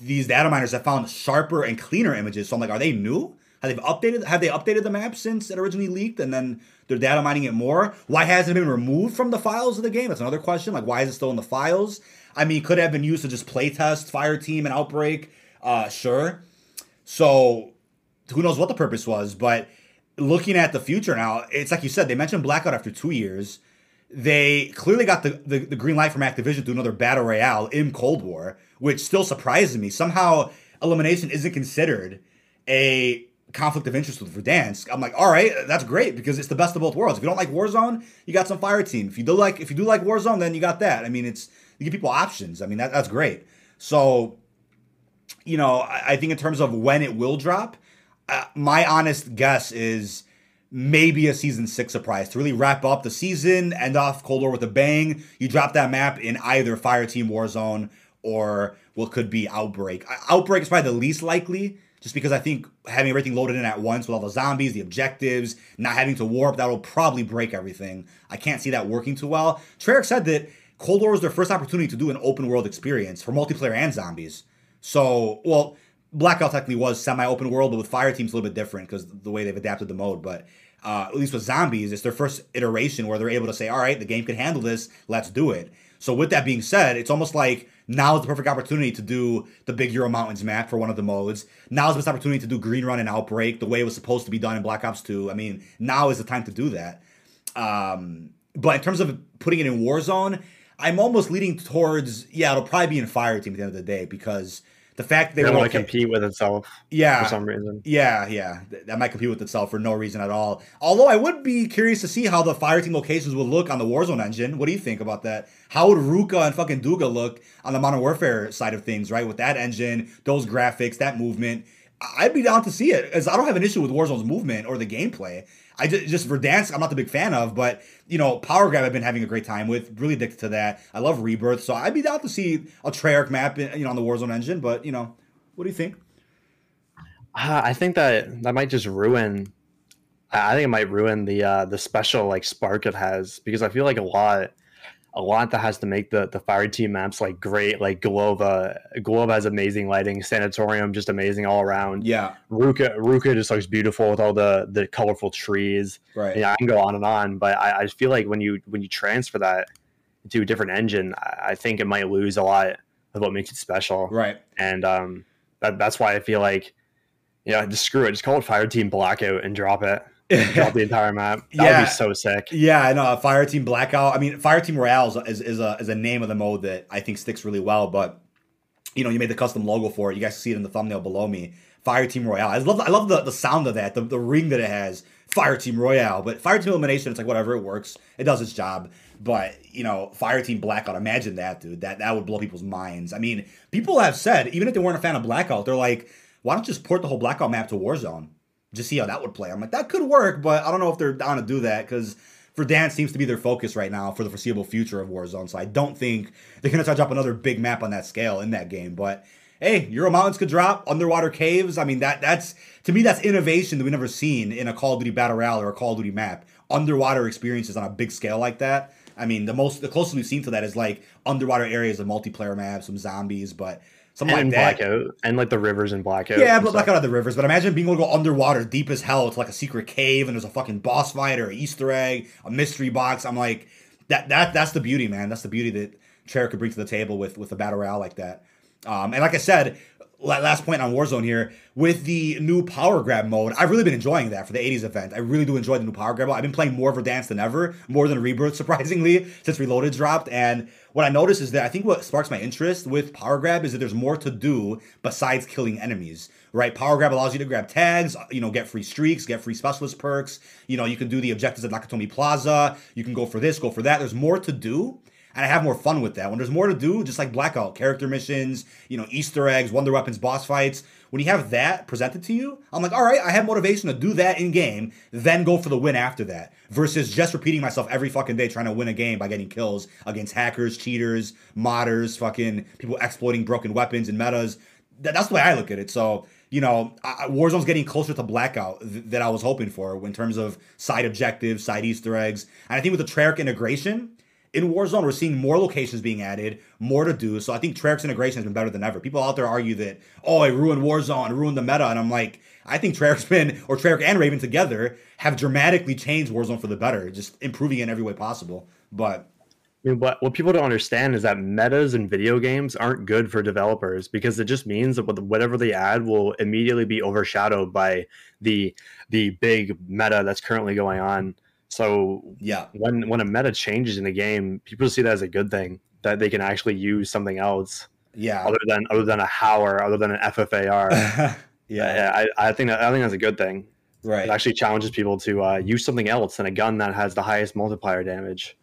these data miners have found sharper and cleaner images. So I'm like, are they new? Have they updated the map since it originally leaked, and then they're data mining it more? Why hasn't it been removed from the files of the game? That's another question. Like, why is it still in the files? I mean, could it have been used to just playtest Fireteam and Outbreak? Sure. So who knows what the purpose was? But looking at the future now, it's like you said, they mentioned Blackout after 2 years. They clearly got the green light from Activision through another battle royale in Cold War, which still surprises me. Somehow elimination isn't considered a conflict of interest with Verdansk. I'm like, all right, that's great, because it's the best of both worlds. If you don't like Warzone, you got some Fireteam. If you do like Warzone, then you got that. I mean, it's, you give people options. I mean, that's great. So, you know, I think in terms of when it will drop, my honest guess is maybe a Season 6 surprise to really wrap up the season, end off Cold War with a bang. You drop that map in either Fireteam, Warzone, or what could be Outbreak. Outbreak is probably the least likely, just because I think having everything loaded in at once with all the zombies, the objectives, not having to warp, that'll probably break everything. I can't see that working too well. Treyarch said that Cold War was their first opportunity to do an open world experience for multiplayer and zombies. So, well, Blackout technically was semi-open world, but with Fireteam it's a little bit different because the way they've adapted the mode. But at least with zombies, it's their first iteration where they're able to say, all right, the game can handle this, let's do it. So with that being said, it's almost like now is the perfect opportunity to do the big Euro Mountains map for one of the modes. Now is the best opportunity to do Green Run and Outbreak the way it was supposed to be done in Black Ops 2. I mean, now is the time to do that. But in terms of putting it in Warzone, I'm almost leading towards, yeah, it'll probably be in Fireteam at the end of the day, because the fact that they want to compete with itself, yeah, for some reason, yeah, that might compete with itself for no reason at all. Although I would be curious to see how the Fireteam locations would look on the Warzone engine. What do you think about that? How would Ruka and fucking Duga look on the Modern Warfare side of things, right? With that engine, those graphics, that movement, I'd be down to see it, because I don't have an issue with Warzone's movement or the gameplay. I just Verdansk, I'm not the big fan of, but you know, Power Grab I've been having a great time with, really addicted to that. I love Rebirth, so I'd be down to see a Treyarch map, you know, on the Warzone engine. But you know, what do you think? I think that might just ruin. I think it might ruin the special like spark it has, because I feel like a lot that has to make the Fireteam maps like great, like Golova has amazing lighting, Sanatorium just amazing all around. Yeah, Ruka just looks beautiful with all the colorful trees. Right. Yeah, I can go on and on, but I feel like when you transfer that to a different engine, I think it might lose a lot of what makes it special. Right. And that's why I feel like, yeah, just screw it, just call it Fireteam Blackout and drop it. Drop the entire map. That would be so sick. Yeah, I know. Fireteam Blackout. I mean, Fireteam Royale is a name of the mode that I think sticks really well. But you know, you made the custom logo for it. You guys see it in the thumbnail below me. Fireteam Royale. I love the sound of that. The ring that it has. Fireteam Royale. But Fireteam Elimination, it's like whatever, it works. It does its job. But you know, Fireteam Blackout. Imagine that, dude. That would blow people's minds. I mean, people have said, even if they weren't a fan of Blackout, they're like, why don't you just port the whole Blackout map to Warzone? Just see how that would play. I'm like, that could work, but I don't know if they're down to do that, because Verdansk seems to be their focus right now for the foreseeable future of Warzone. So I don't think they're going to try to drop another big map on that scale in that game. But hey, Euro Mountains could drop, underwater caves. I mean, that's to me, that's innovation that we've never seen in a Call of Duty battle royale or a Call of Duty map. Underwater experiences on a big scale like that. I mean, the closest we've seen to that is like underwater areas of multiplayer maps, some zombies, but something and like that. Blackout, and like the rivers in Blackout. Yeah, but Blackout of the rivers. But imagine being able to go underwater, deep as hell, to like a secret cave, and there's a fucking boss fight or an Easter egg, a mystery box. I'm like, that's the beauty, man. That's the beauty that Treyarch could bring to the table with a battle royale like that. And like I said, last point on Warzone here, with the new Power Grab mode, I've really been enjoying that for the 80s event. I really do enjoy the new Power Grab mode. I've been playing more Verdansk than ever, more than Rebirth, surprisingly, since Reloaded dropped. And what I noticed is that I think what sparks my interest with Power Grab is that there's more to do besides killing enemies, right? Power Grab allows you to grab tags, you know, get free streaks, get free specialist perks. You know, you can do the objectives at Nakatomi Plaza. You can go for this, go for that. There's more to do. And I have more fun with that. When there's more to do, just like Blackout, character missions, you know, Easter eggs, wonder weapons, boss fights. When you have that presented to you, I'm like, all right, I have motivation to do that in game, then go for the win after that, versus just repeating myself every fucking day trying to win a game by getting kills against hackers, cheaters, modders, fucking people exploiting broken weapons and metas. That's the way I look at it. So, you know, Warzone's getting closer to Blackout that I was hoping for in terms of side objectives, side Easter eggs. And I think with the Treyarch integration, In Warzone, we're seeing more locations being added, more to do. So I think Treyarch's integration has been better than ever. People out there argue that, oh, it ruined Warzone, it ruined the meta. And I'm like, I think Treyarch and Raven together have dramatically changed Warzone for the better, just improving it in every way possible. But I mean, what people don't understand is that metas in video games aren't good for developers, because it just means that whatever they add will immediately be overshadowed by the big meta that's currently going on. So yeah, when a meta changes in a game, people see that as a good thing, that they can actually use something else. Yeah, other than a HOWR, other than an FFAR. Yeah, I think that's a good thing. Right, it actually challenges people to use something else than a gun that has the highest multiplier damage.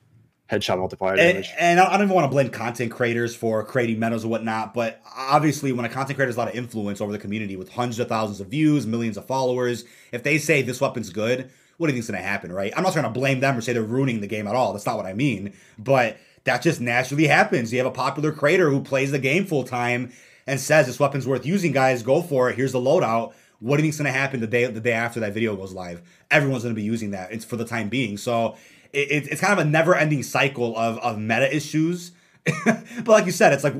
Headshot multiplier damage. And I don't even want to blame content creators for creating metas or whatnot, but obviously when a content creator has a lot of influence over the community with hundreds of thousands of views, millions of followers, if they say this weapon's good, what do you think's going to happen, right? I'm not trying to blame them or say they're ruining the game at all. That's not what I mean. But that just naturally happens. You have a popular creator who plays the game full time and says this weapon's worth using, guys. Go for it. Here's the loadout. What do you think's going to happen the day after that video goes live? Everyone's going to be using that. It's for the time being. So it's kind of a never-ending cycle of meta issues. But like you said, it's like,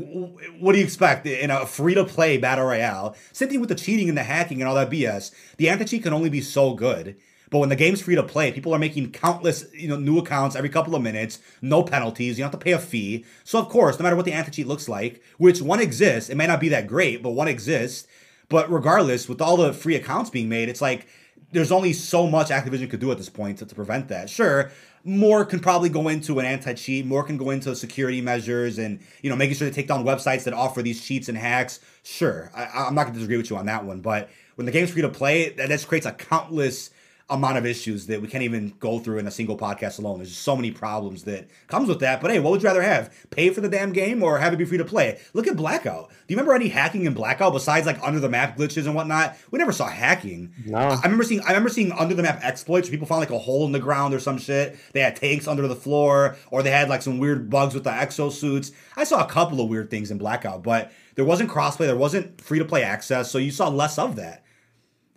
what do you expect in a free-to-play battle royale? Same thing with the cheating and the hacking and all that BS. The anti-cheat can only be so good. But when the game's free to play, people are making countless, new accounts every couple of minutes, no penalties, you don't have to pay a fee. So of course, no matter what the anti-cheat looks like, which one exists, it may not be that great, but one exists. But regardless, with all the free accounts being made, it's like there's only so much Activision could do at this point to prevent that. Sure, more can probably go into an anti-cheat, more can go into security measures and, making sure they take down websites that offer these cheats and hacks. Sure, I'm not going to disagree with you on that one, but when the game's free to play, that just creates a countless amount of issues that we can't even go through in a single podcast alone. There's just so many problems that comes with that. But hey, what would you rather have? Pay for the damn game or have it be free to play? Look at Blackout. Do you remember any hacking in Blackout besides like under the map glitches and whatnot? We never saw hacking. No. I remember seeing under the map exploits where people found like a hole in the ground or some shit. They had tanks under the floor, or they had like some weird bugs with the exosuits. I saw a couple of weird things in Blackout, but there wasn't crossplay, there wasn't free to play access, so you saw less of that.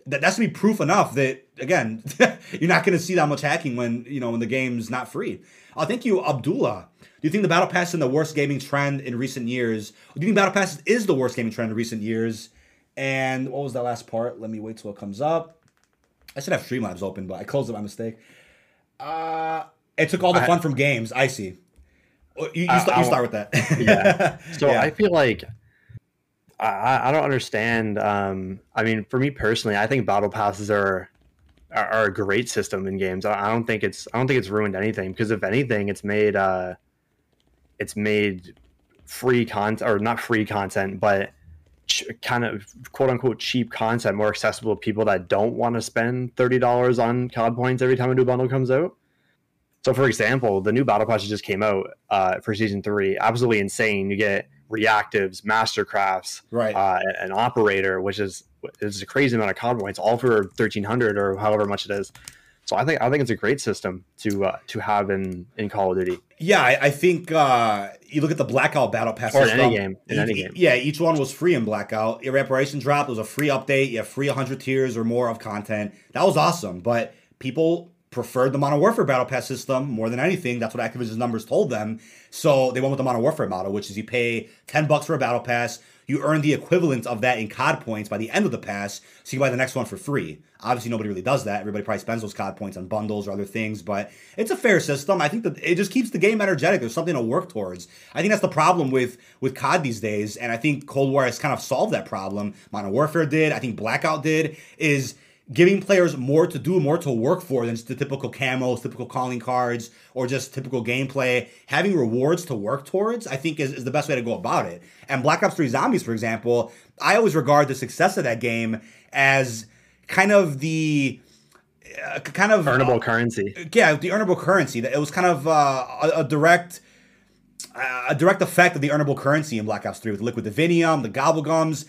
That's to be proof enough that, again, you're not going to see that much hacking when when the game's not free. Thank you, Abdullah. Do you think the Battle Pass is the worst gaming trend in recent years? Do you think Battle Pass is the worst gaming trend in recent years? And what was that last part? Let me wait till it comes up. I should have Streamlabs open, but I closed it by mistake. It took all the fun from games. I see. You start with that. Yeah. So yeah. I feel like I don't understand. I mean, for me personally, I think battle passes are a great system in games. I don't think it's ruined anything, because if anything, it's made free content, or not free content, but kind of quote unquote cheap content more accessible to people that don't want to spend $30 on COD points every time a new bundle comes out. So, for example, the new battle pass that just came out for Season 3, absolutely insane. You get reactives, mastercrafts, right, an operator, which is a crazy amount of COD points, all for 1,300 or however much it is. So I think it's a great system to have in Call of Duty. Yeah, I think you look at the Blackout Battle Pass or in any game. Yeah, each one was free in Blackout. Your reparation drop was a free update. You have free 100 tiers or more of content. That was awesome, but people preferred the Modern Warfare Battle Pass system more than anything. That's what Activision's numbers told them. So they went with the Modern Warfare model, which is you pay $10 for a Battle Pass. You earn the equivalent of that in COD points by the end of the pass, so you can buy the next one for free. Obviously, nobody really does that. Everybody probably spends those COD points on bundles or other things, but it's a fair system. I think that it just keeps the game energetic. There's something to work towards. I think that's the problem with COD these days, and I think Cold War has kind of solved that problem. Modern Warfare did. I think Blackout did, is giving players more to do, more to work for than just the typical camos, typical calling cards, or just typical gameplay. Having rewards to work towards, I think, is the best way to go about it. And Black Ops 3 Zombies, for example, I always regard the success of that game as kind of the earnable currency. Yeah, the earnable currency. It was kind of a direct effect of the earnable currency in Black Ops 3 with Liquid Divinium, the Gobblegums.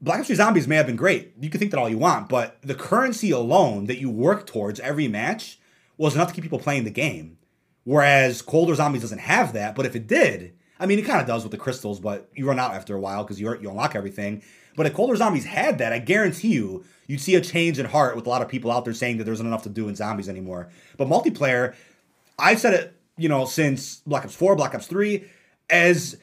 Black Ops 3 Zombies may have been great. You can think that all you want, but the currency alone that you work towards every match was enough to keep people playing the game. Whereas Cold War Zombies doesn't have that, but if it did, I mean, it kind of does with the crystals, but you run out after a while because you unlock everything. But if Cold War Zombies had that, I guarantee you'd see a change in heart with a lot of people out there saying that there isn't enough to do in Zombies anymore. But multiplayer, I've said it you know, since Black Ops 4, Black Ops 3, as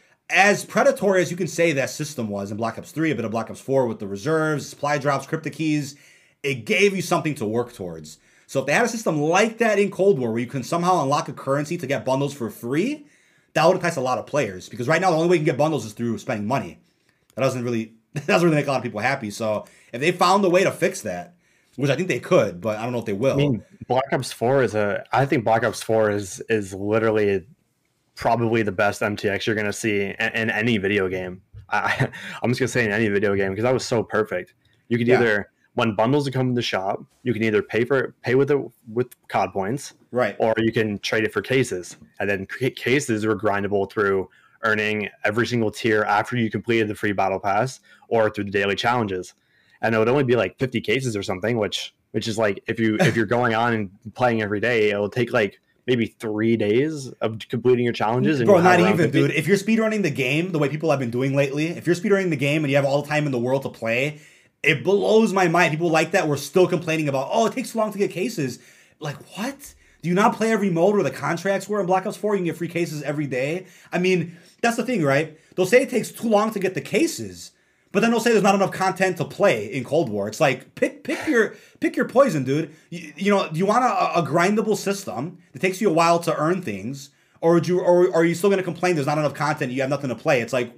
predatory as you can say that system was in Black Ops 3, a bit of Black Ops 4 with the reserves, supply drops, crypto keys, it gave you something to work towards. So if they had a system like that in Cold War where you can somehow unlock a currency to get bundles for free, that would entice a lot of players. Because right now the only way you can get bundles is through spending money. That doesn't really make a lot of people happy. So if they found a way to fix that, which I think they could, but I don't know if they will. I mean, Black Ops 4 is literally probably the best MTX you're going to see in any video game. I'm just going to say in any video game, because that was so perfect. You could either, when bundles come in the shop, you can either pay with COD points, right? Or you can trade it for cases. And then cases were grindable through earning every single tier after you completed the free battle pass or through the daily challenges. And it would only be like 50 cases or something, which is like, if you're going on and playing every day, it'll take like maybe 3 days of completing your challenges. And bro, not even, 50. Dude. If you're speedrunning the game the way people have been doing lately, if you're speedrunning the game and you have all the time in the world to play, it blows my mind. People like that were still complaining about, oh, it takes so long to get cases. Like, what? Do you not play every mode where the contracts were in Black Ops 4? You can get free cases every day. I mean, that's the thing, right? They'll say it takes too long to get the cases, but then they'll say there's not enough content to play in Cold War. It's like, pick your poison, dude. You know, do you want a grindable system that takes you a while to earn things, or are you still going to complain there's not enough content, you have nothing to play? It's like,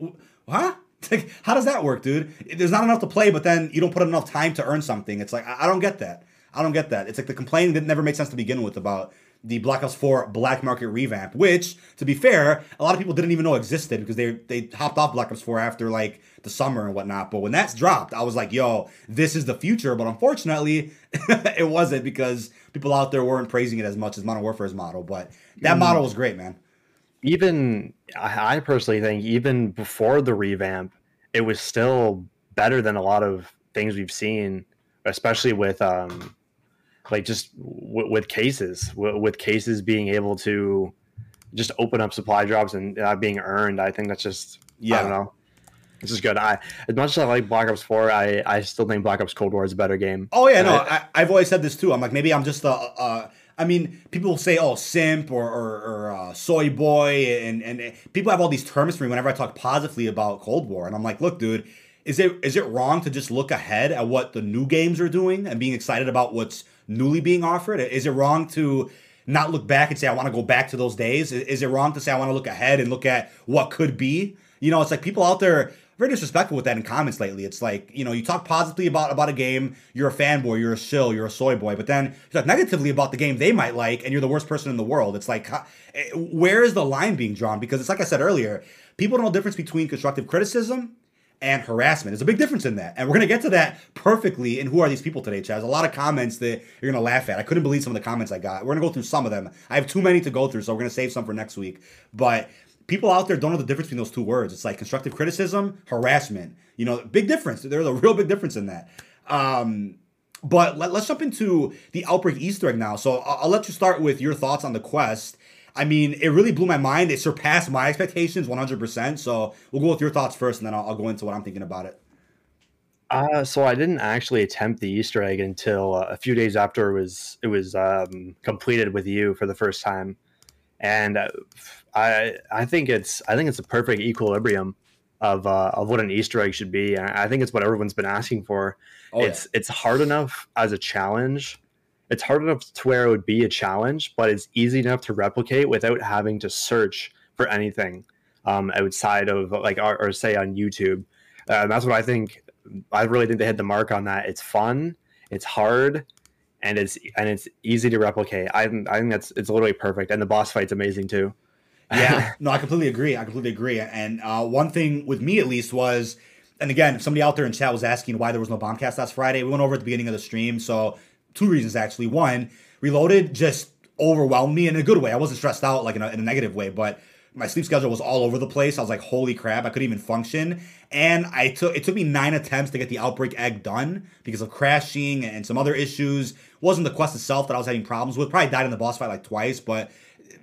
huh? It's like, how does that work, dude? There's not enough to play, but then you don't put enough time to earn something. It's like, I don't get that. I don't get that. It's like the complaining that never made sense to begin with about the Black Ops 4 Black Market revamp, which, to be fair, a lot of people didn't even know existed because they hopped off Black Ops 4 after, like, the summer and whatnot. But when that's dropped, I was like, yo, this is the future. But unfortunately, it wasn't, because people out there weren't praising it as much as Modern Warfare's model. But that model was great, man. Even, I personally think, even before the revamp, it was still better than a lot of things we've seen, especially with... like just with cases being able to just open up supply drops and being earned. I think that's just, I don't know. This is good. As much as I like Black Ops 4, I still think Black Ops Cold War is a better game. Oh, yeah, no, I've always said this too. I'm like, maybe I'm just I mean, people say, oh, simp or soy boy. And people have all these terms for me whenever I talk positively about Cold War. And I'm like, look, dude, is it wrong to just look ahead at what the new games are doing and being excited about what's newly being offered? Is it wrong to not look back and say, I want to go back to those days? Is it wrong to say, I want to look ahead and look at what could be? You know, it's like people out there are very disrespectful with that in comments lately. It's like, you know, you talk positively about a game, you're a fanboy, you're a shill, you're a soy boy, but then you talk negatively about the game they might like, and you're the worst person in the world. It's like, where is the line being drawn? Because it's like I said earlier, people don't know the difference between constructive criticism and harassment. There's a big difference in that. And we're going to get to that perfectly in Who Are These People today, Chaz. A lot of comments that you're going to laugh at. I couldn't believe some of the comments I got. We're going to go through some of them. I have too many to go through, so we're going to save some for next week. But people out there don't know the difference between those two words. It's like constructive criticism, harassment. You know, big difference. There's a real big difference in that. But let's jump into the Outbreak Easter egg now. So I'll let you start with your thoughts on the quest. I mean, it really blew my mind. It surpassed my expectations 100%. So we'll go with your thoughts first, and then I'll go into what I'm thinking about it. So I didn't actually attempt the Easter egg until a few days after it was completed with you for the first time, and I think it's a perfect equilibrium of what an Easter egg should be. And I think it's what everyone's been asking for. Oh, it's hard enough as a challenge. It's hard enough to where it would be a challenge, but it's easy enough to replicate without having to search for anything outside of, like, or say on YouTube. And that's what I think. I really think they hit the mark on that. It's fun, it's hard, and it's easy to replicate. I think it's literally perfect, and the boss fight's amazing too. Yeah, no, I completely agree. And one thing with me at least was, and again, if somebody out there in chat was asking why there was no BombCast last Friday, we went over at the beginning of the stream, so. Two reasons, actually. One, Reloaded just overwhelmed me in a good way. I wasn't stressed out, like, in a negative way, but my sleep schedule was all over the place. I was like, holy crap, I couldn't even function. And it took me 9 attempts to get the Outbreak egg done because of crashing and some other issues. It wasn't the quest itself that I was having problems with. Probably died in the boss fight, like, twice, but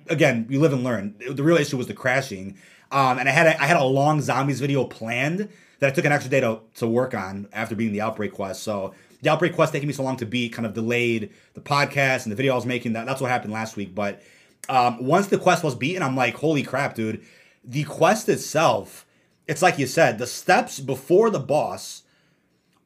again, you live and learn. The real issue was the crashing. And I had a long zombies video planned that I took an extra day to work on after beating the Outbreak quest, so... The Outbreak quest taking me so long to beat kind of delayed the podcast and the video I was making. That's what happened last week. But Once the quest was beaten, I'm like, holy crap, dude. The quest itself, it's like you said, the steps before the boss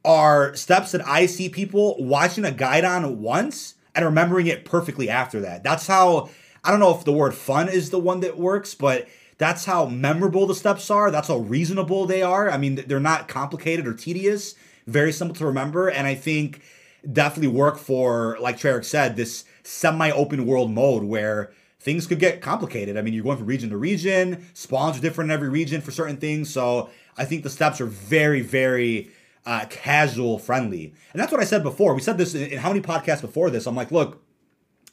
are steps that I see people watching a guide on once and remembering it perfectly after that. That's how, I don't know if the word fun is the one that works, but that's how memorable the steps are. That's how reasonable they are. I mean, they're not complicated or tedious. Very simple to remember. And I think definitely work for, like Treyarch said, this semi-open world mode where things could get complicated. I mean, you're going from region to region. Spawns are different in every region for certain things. So I think the steps are very, very casual friendly. And that's what I said before. We said this in how many podcasts before this. I'm like, look,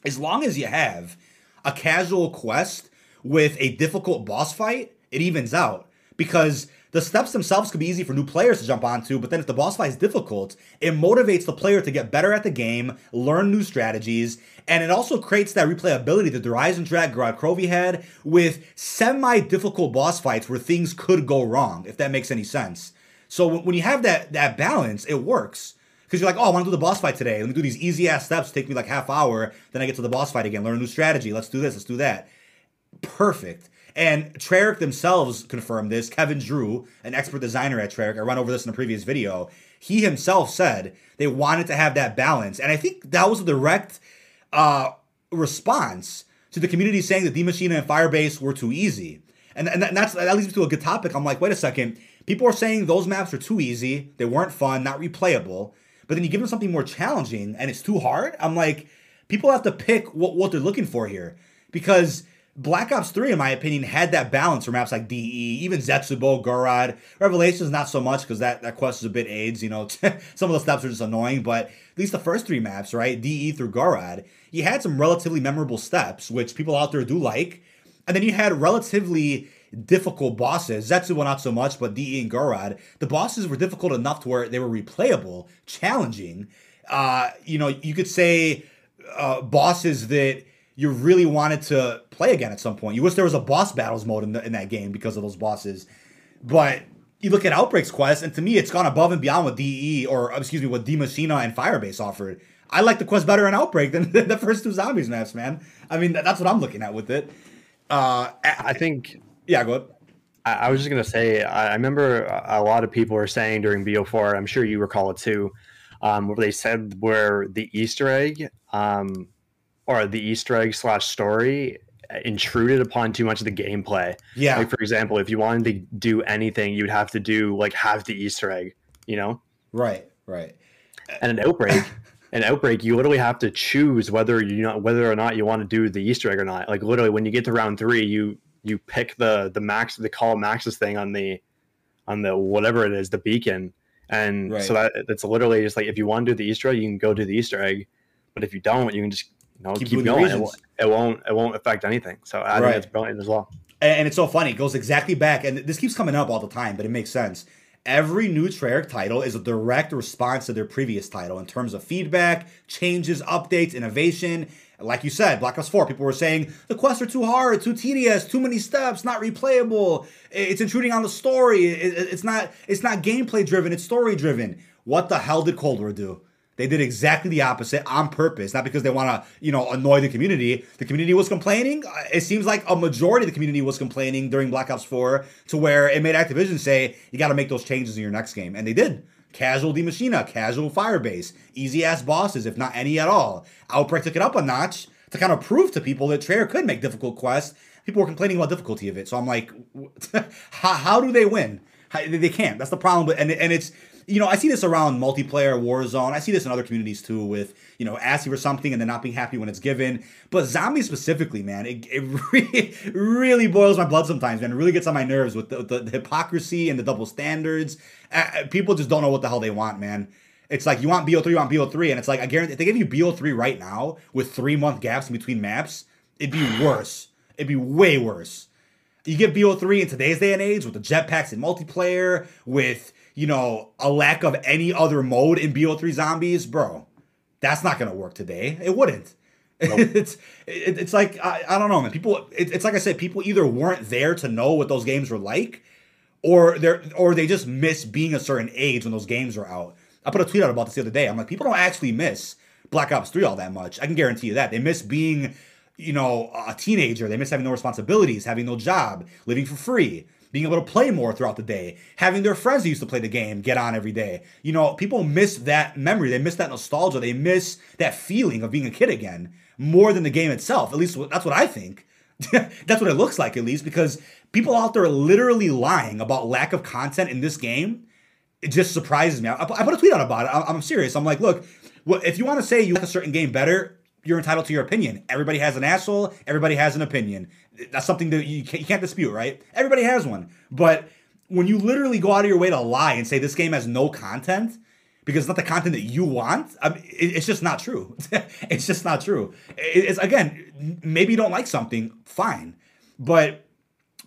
as long as you have a casual quest with a difficult boss fight, it evens out. Because the steps themselves could be easy for new players to jump onto, but then if the boss fight is difficult, it motivates the player to get better at the game, learn new strategies, and it also creates that replayability that the Rise and Drag Garad Krovi had with semi-difficult boss fights where things could go wrong, if that makes any sense. So when you have that balance, it works. Because you're like, oh, I want to do the boss fight today. Let me do these easy-ass steps, take me like half hour, then I get to the boss fight again, learn a new strategy, let's do this, let's do that. Perfect. And Treyarch themselves confirmed this. Kevin Drew, an expert designer at Treyarch, I ran over this in a previous video, he himself said they wanted to have that balance. And I think that was a direct response to the community saying that Die Maschine and Firebase were too easy. And that leads me to a good topic. I'm like, wait a second. People are saying those maps are too easy. They weren't fun, not replayable. But then you give them something more challenging and it's too hard. I'm like, people have to pick what they're looking for here. Because Black Ops 3, in my opinion, had that balance for maps like DE, even Zetsubo, Garad. Revelations, not so much, because that quest is a bit AIDS, you know. Some of the steps are just annoying, but at least the first three maps, right, DE through Garad, you had some relatively memorable steps, which people out there do like. And then you had relatively difficult bosses. Zetsubo, not so much, but DE and Garad. The bosses were difficult enough to where they were replayable, challenging. You know, you could say bosses that you really wanted to play again at some point. You wish there was a boss battles mode in that game because of those bosses. But you look at Outbreak's quest, and to me, it's gone above and beyond what what Die Maschine and Firebase offered. I like the quest better in Outbreak than the first two Zombies maps, man. I mean, that's what I'm looking at with it. I think... Yeah, go ahead. I was just going to say, I remember a lot of people were saying during BO4, I'm sure you recall it too, where they said where the Easter egg... or the Easter egg / story intruded upon too much of the gameplay. Yeah. Like, for example, if you wanted to do anything, you'd have to do like half the Easter egg, you know? Right, right. And an outbreak, you literally have to choose whether or not you want to do the Easter egg or not. Like literally when you get to round 3, you pick the max, the call maxes thing on the whatever it is, the beacon. And right. So that's literally just like, if you want to do the Easter egg, you can go do the Easter egg. But if you don't, you can just keep going. It won't affect anything. So I think it's brilliant as well. And it's so funny. It goes exactly back. And this keeps coming up all the time, but it makes sense. Every new Treyarch title is a direct response to their previous title in terms of feedback, changes, updates, innovation. Like you said, Black Ops 4, people were saying, the quests are too hard, too tedious, too many steps, not replayable. It's intruding on the story. It's not gameplay driven. It's story driven. What the hell did Cold War do? They did exactly the opposite on purpose, not because they want to, annoy the community. The community was complaining. It seems like a majority of the community was complaining during Black Ops 4 to where it made Activision say, you got to make those changes in your next game. And they did. Casual Die Maschine, casual Firebase, easy-ass bosses, if not any at all. Outbreak took it up a notch to kind of prove to people that Treyarch could make difficult quests. People were complaining about the difficulty of it. So I'm like, how do they win? They can't. That's the problem. But and it's... I see this around multiplayer, Warzone. I see this in other communities, too, with, asking for something and then not being happy when it's given. But Zombies specifically, man, it really boils my blood sometimes, man. It really gets on my nerves with the hypocrisy and the double standards. People just don't know what the hell they want, man. It's like, you want BO3. And it's like, I guarantee, if they gave you BO3 right now with 3-month gaps in between maps, it'd be worse. It'd be way worse. You get BO3 in today's day and age with the jetpacks in multiplayer, with... a lack of any other mode in BO3 Zombies, bro, that's not going to work today. It wouldn't. Nope. It's like, I don't know, man. People, it's like I said, people either weren't there to know what those games were like, or they just miss being a certain age when those games are out. I put a tweet out about this the other day. I'm like, people don't actually miss Black Ops 3 all that much. I can guarantee you that. They miss being you know, a teenager. They miss having no responsibilities, having no job, living for free, being able to play more throughout the day, having their friends who used to play the game get on every day. You know, people miss that memory. They miss that nostalgia. They miss that feeling of being a kid again more than the game itself. At least that's what I think. That's what it looks like, at least, because people out there are literally lying about lack of content in this game. It just surprises me. I put a tweet out about it. I'm serious. I'm like, look, if you want to say you like a certain game better, you're entitled to your opinion. Everybody has an asshole. Everybody has an opinion. That's something that you can't dispute, right? Everybody has one. But when you literally go out of your way to lie and say this game has no content because it's not the content that you want, I mean, it's just not true. It's just not true. It's, again, maybe you don't like something, fine. But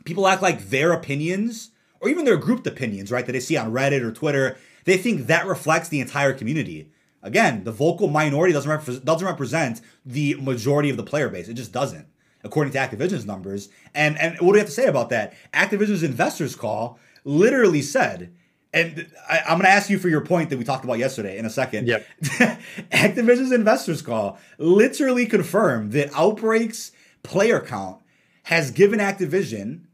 people act like their opinions or even their grouped opinions, right, that they see on Reddit or Twitter, they think that reflects the entire community. Again, the vocal minority doesn't represent the majority of the player base. It just doesn't, according to Activision's numbers. And what do we have to say about that? Activision's investors call literally said, and I'm going to ask you for your point that we talked about yesterday in a second. Yep. Activision's investors call literally confirmed that Outbreak's player count has given Activision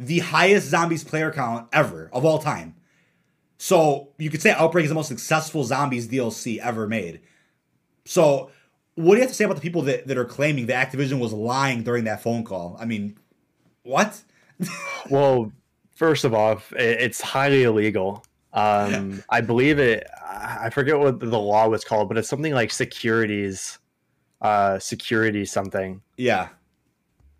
the highest Zombies player count ever of all time. So you could say Outbreak is the most successful Zombies DLC ever made. So what do you have to say about the people that are claiming that Activision was lying during that phone call? I mean, what? Well, first of all, it's highly illegal. I believe I forget what the law was called, but it's something like security something. Yeah.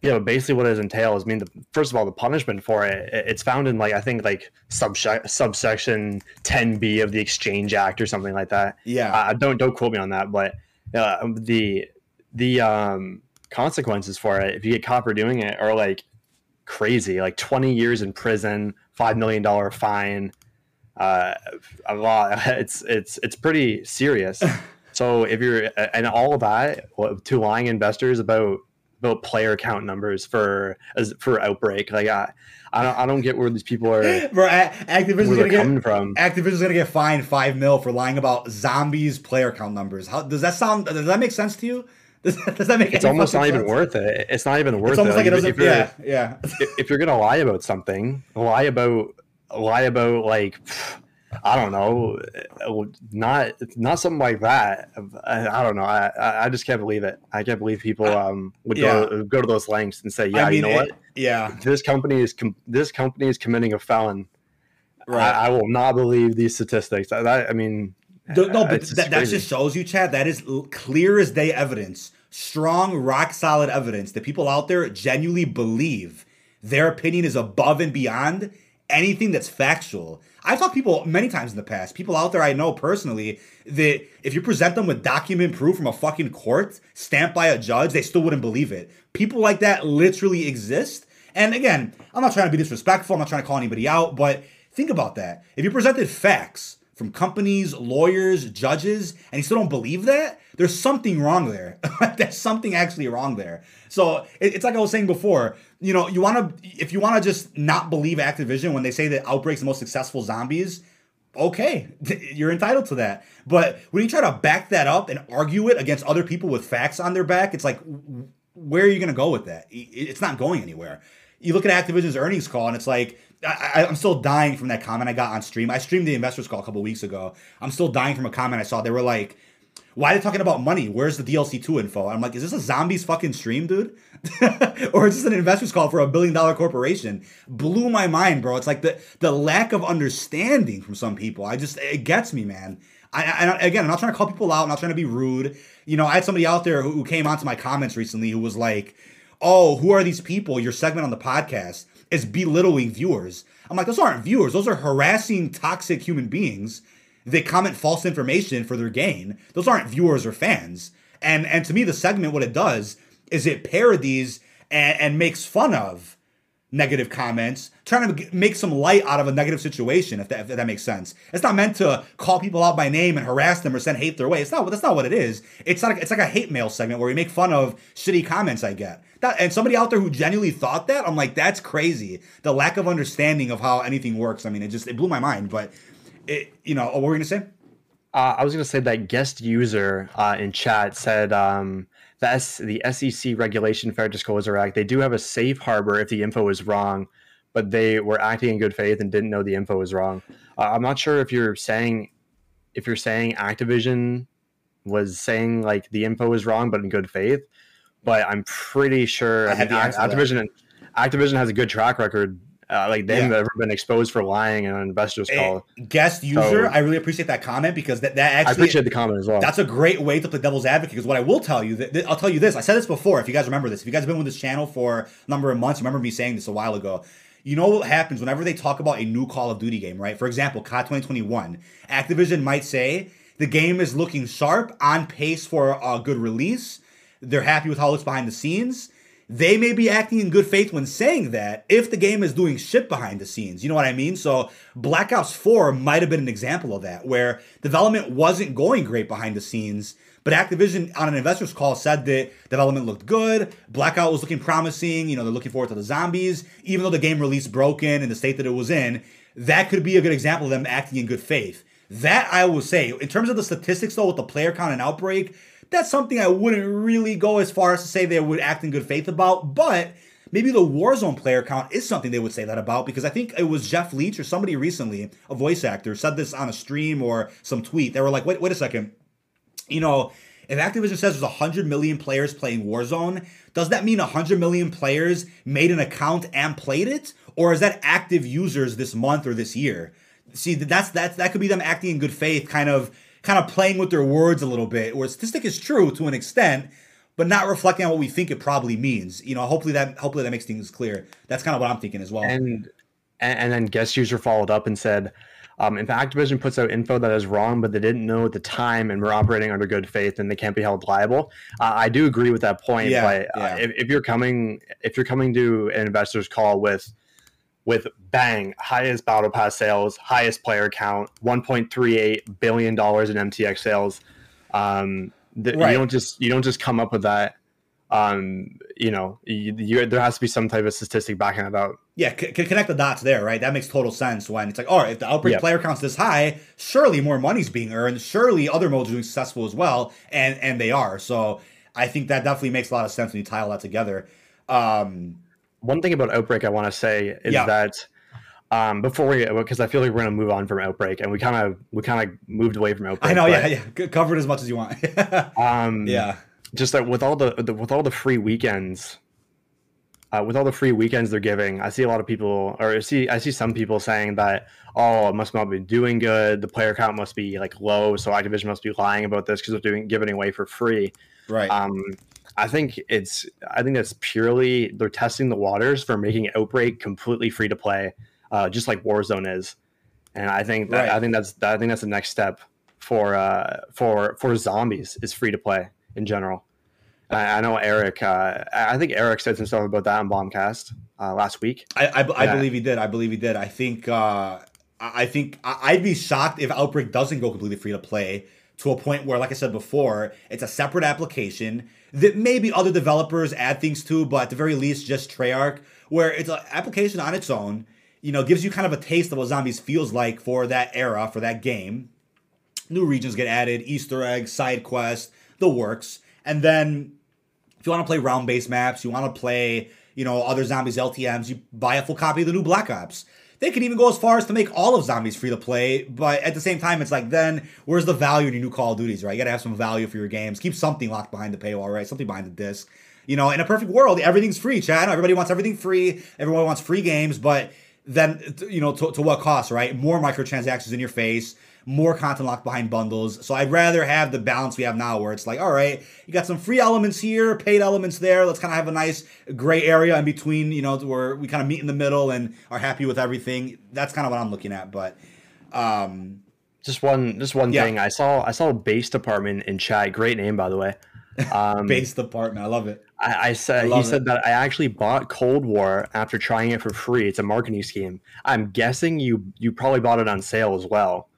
Yeah, but basically what it entails, I mean, first of all, the punishment for it, it's found in, like, I think, like, subsection 10B of the Exchange Act or something like that. Yeah. Don't quote me on that, but the consequences for it, if you get caught for doing it, are, like, crazy. Like, 20 years in prison, $5 million fine, a lot. It's pretty serious. So if you're, and all of that, to lying investors about player count numbers for Outbreak, like I don't get where these people are. Bro, Activision's gonna get fined $5 million for lying about Zombies player count numbers. How does that sound? Does that make sense to you? Does that make? It's almost not even worth it. It's not even worth it. It's almost like it doesn't. Yeah, yeah. If you're gonna lie about something, lie about like, I don't know, not something like that. I don't know. I just can't believe it. I can't believe people would go to those lengths and say, yeah, I mean, you know what? Yeah, this company is committing a felon. Right. I will not believe these statistics. I mean, no, but that just shows you, Chad. That is clear as day evidence, strong, rock solid evidence that people out there genuinely believe their opinion is above and beyond anything that's factual. I've talked to people many times in the past, people out there I know personally, that if you present them with document proof from a fucking court, stamped by a judge, they still wouldn't believe it. People like that literally exist. And again, I'm not trying to be disrespectful. I'm not trying to call anybody out, but think about that. If you presented facts from companies, lawyers, judges, and you still don't believe that, there's something wrong there. There's something actually wrong there. So it's like I was saying before, you know, if you want to just not believe Activision when they say that Outbreak's the most successful Zombies, okay, you're entitled to that. But when you try to back that up and argue it against other people with facts on their back, it's like, where are you going to go with that? It's not going anywhere. You look at Activision's earnings call and it's like, I'm still dying from that comment I got on stream. I streamed the investors call a couple weeks ago. I'm still dying from a comment I saw. They were like, why are they talking about money? Where's the DLC 2 info? I'm like, is this a Zombies fucking stream, dude? Or is this an investors call for $1 billion corporation? Blew my mind, bro. It's like the lack of understanding from some people. It gets me, man. Again, I'm not trying to call people out. I'm not trying to be rude. You know, I had somebody out there who came onto my comments recently who was like, oh, who are these people? Your segment on the podcast is belittling viewers. I'm like, those aren't viewers. Those are harassing, toxic human beings. They comment false information for their gain. Those aren't viewers or fans. And to me, the segment, what it does is it parodies and makes fun of negative comments, trying to make some light out of a negative situation, if that makes sense. It's not meant to call people out by name and harass them or send hate their way. That's not what it is. It's like a hate mail segment where we make fun of shitty comments I get. And somebody out there who genuinely thought that, I'm like, that's crazy. The lack of understanding of how anything works. I mean, it blew my mind, but... you know, what were we going to say? I was going to say that guest user in chat said the SEC Regulation Fair Disclosure Act. They do have a safe harbor if the info is wrong, but they were acting in good faith and didn't know the info was wrong. I'm not sure if you're saying Activision was saying like the info is wrong, but in good faith. But I'm pretty sure Activision has a good track record. Like they've never been exposed for lying in an investor's call. Guest user, I really appreciate that comment because that actually I appreciate the comment as well. That's a great way to play devil's advocate because what I will tell you, I'll tell you this. I said this before. If you guys remember this, if you guys have been with this channel for a number of months, remember me saying this a while ago. You know what happens whenever they talk about a new Call of Duty game, right? For example, COD 2021. Activision might say the game is looking sharp, on pace for a good release. They're happy with how it looks behind the scenes. They may be acting in good faith when saying that if the game is doing shit behind the scenes. You know what I mean? So Black Ops 4 might have been an example of that, where development wasn't going great behind the scenes, but Activision on an investor's call said that development looked good, Blackout was looking promising, you know, they're looking forward to the zombies, even though the game released broken in the state that it was in. That could be a good example of them acting in good faith. That I will say. In terms of the statistics, though, with the player count and Outbreak, that's something I wouldn't really go as far as to say they would act in good faith about, but maybe the Warzone player count is something they would say that about, because I think it was Jeff Leach or somebody recently, a voice actor, said this on a stream or some tweet. They were like, wait a second, you know, if Activision says there's 100 million players playing Warzone, does that mean 100 million players made an account and played it? Or is that active users this month or this year? See, that could be them acting in good faith, kind of playing with their words a little bit, where statistic is true to an extent, but not reflecting on what we think it probably means. You know, hopefully that makes things clear. That's kind of what I'm thinking as well. And then guest user followed up and said, if Activision puts out info that is wrong, but they didn't know at the time and were operating under good faith, then they can't be held liable. I do agree with that point. Yeah. If you're coming to an investor's call with bang, highest battle pass sales, highest player count, $1.38 billion in MTX sales. Right. You don't just come up with that. There has to be some type of statistic backing that out. Yeah, connect the dots there, right? That makes total sense when it's like, all right, if the Outbreak player count's this high, surely more money's being earned. Surely other modes are doing successful as well, and they are. So I think that definitely makes a lot of sense when you tie all that together. One thing about Outbreak I want to say is that because I feel like we're going to move on from Outbreak, and we kind of moved away from Outbreak. I know, cover it as much as you want. Just that with all the free weekends they're giving, I see a lot of people, or I see some people saying that, oh, it must not be doing good, the player count must be like low, so Activision must be lying about this because they're giving it away for free, right? I think that's purely they're testing the waters for making Outbreak completely free to play, just like Warzone is, and I think that's the next step for zombies is free to play in general. I know Eric. I think Eric said some stuff about that on BombCast last week. I believe he did. I think I'd be shocked if Outbreak doesn't go completely free to play, to a point where, like I said before, it's a separate application that maybe other developers add things to, but at the very least, just Treyarch, where it's an application on its own, you know, gives you kind of a taste of what zombies feels like for that era, for that game. New regions get added, Easter eggs, side quests, the works. And then if you want to play round-based maps, you want to play, you know, other zombies, LTMs, you buy a full copy of the new Black Ops. They could even go as far as to make all of zombies free to play, but at the same time, it's like, then where's the value in your new Call of Duties, right? You got to have some value for your games. Keep something locked behind the paywall, right? Something behind the disc. You know, in a perfect world, everything's free, Chad. Everybody wants everything free. Everyone wants free games, but then, you know, to what cost, right? More microtransactions in your face, more content locked behind bundles. So I'd rather have the balance we have now where it's like, all right, you got some free elements here, paid elements there. Let's kind of have a nice gray area in between, you know, where we kind of meet in the middle and are happy with everything. That's kind of what I'm looking at. But just one thing I saw Base Department in chat. Great name, by the way. Base Department. I love it. He said that I actually bought Cold War after trying it for free. It's a marketing scheme. I'm guessing you probably bought it on sale as well.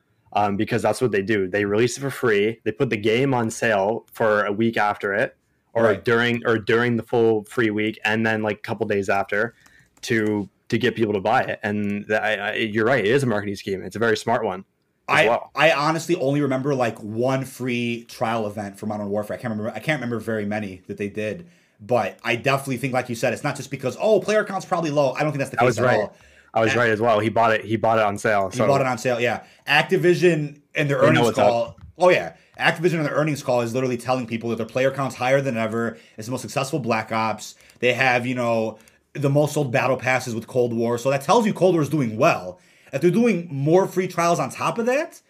Because that's what they do. They release it for free. They put the game on sale for a week after it, or during the full free week, and then like a couple days after, to get people to buy it. And you're right, it is a marketing scheme. It's a very smart one. I honestly only remember like one free trial event for Modern Warfare. I can't remember very many that they did, but I definitely think, like you said, it's not just because player count's probably low. I don't think that's the case at all. I was right as well. He bought it on sale. So. He bought it on sale. Yeah, Activision and their earnings call. Activision on their earnings call is literally telling people that their player count's higher than ever. It's the most successful Black Ops. They have, the most sold battle passes with Cold War. So that tells you Cold War is doing well. If they're doing more free trials on top of that,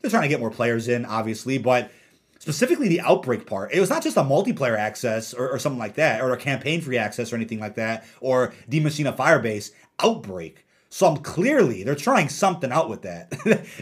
they're trying to get more players in, obviously. But specifically the Outbreak part, it was not just a multiplayer access or something like that, or a campaign-free access or anything like that, or Die Maschine Firebase, Outbreak. So clearly, they're trying something out with that.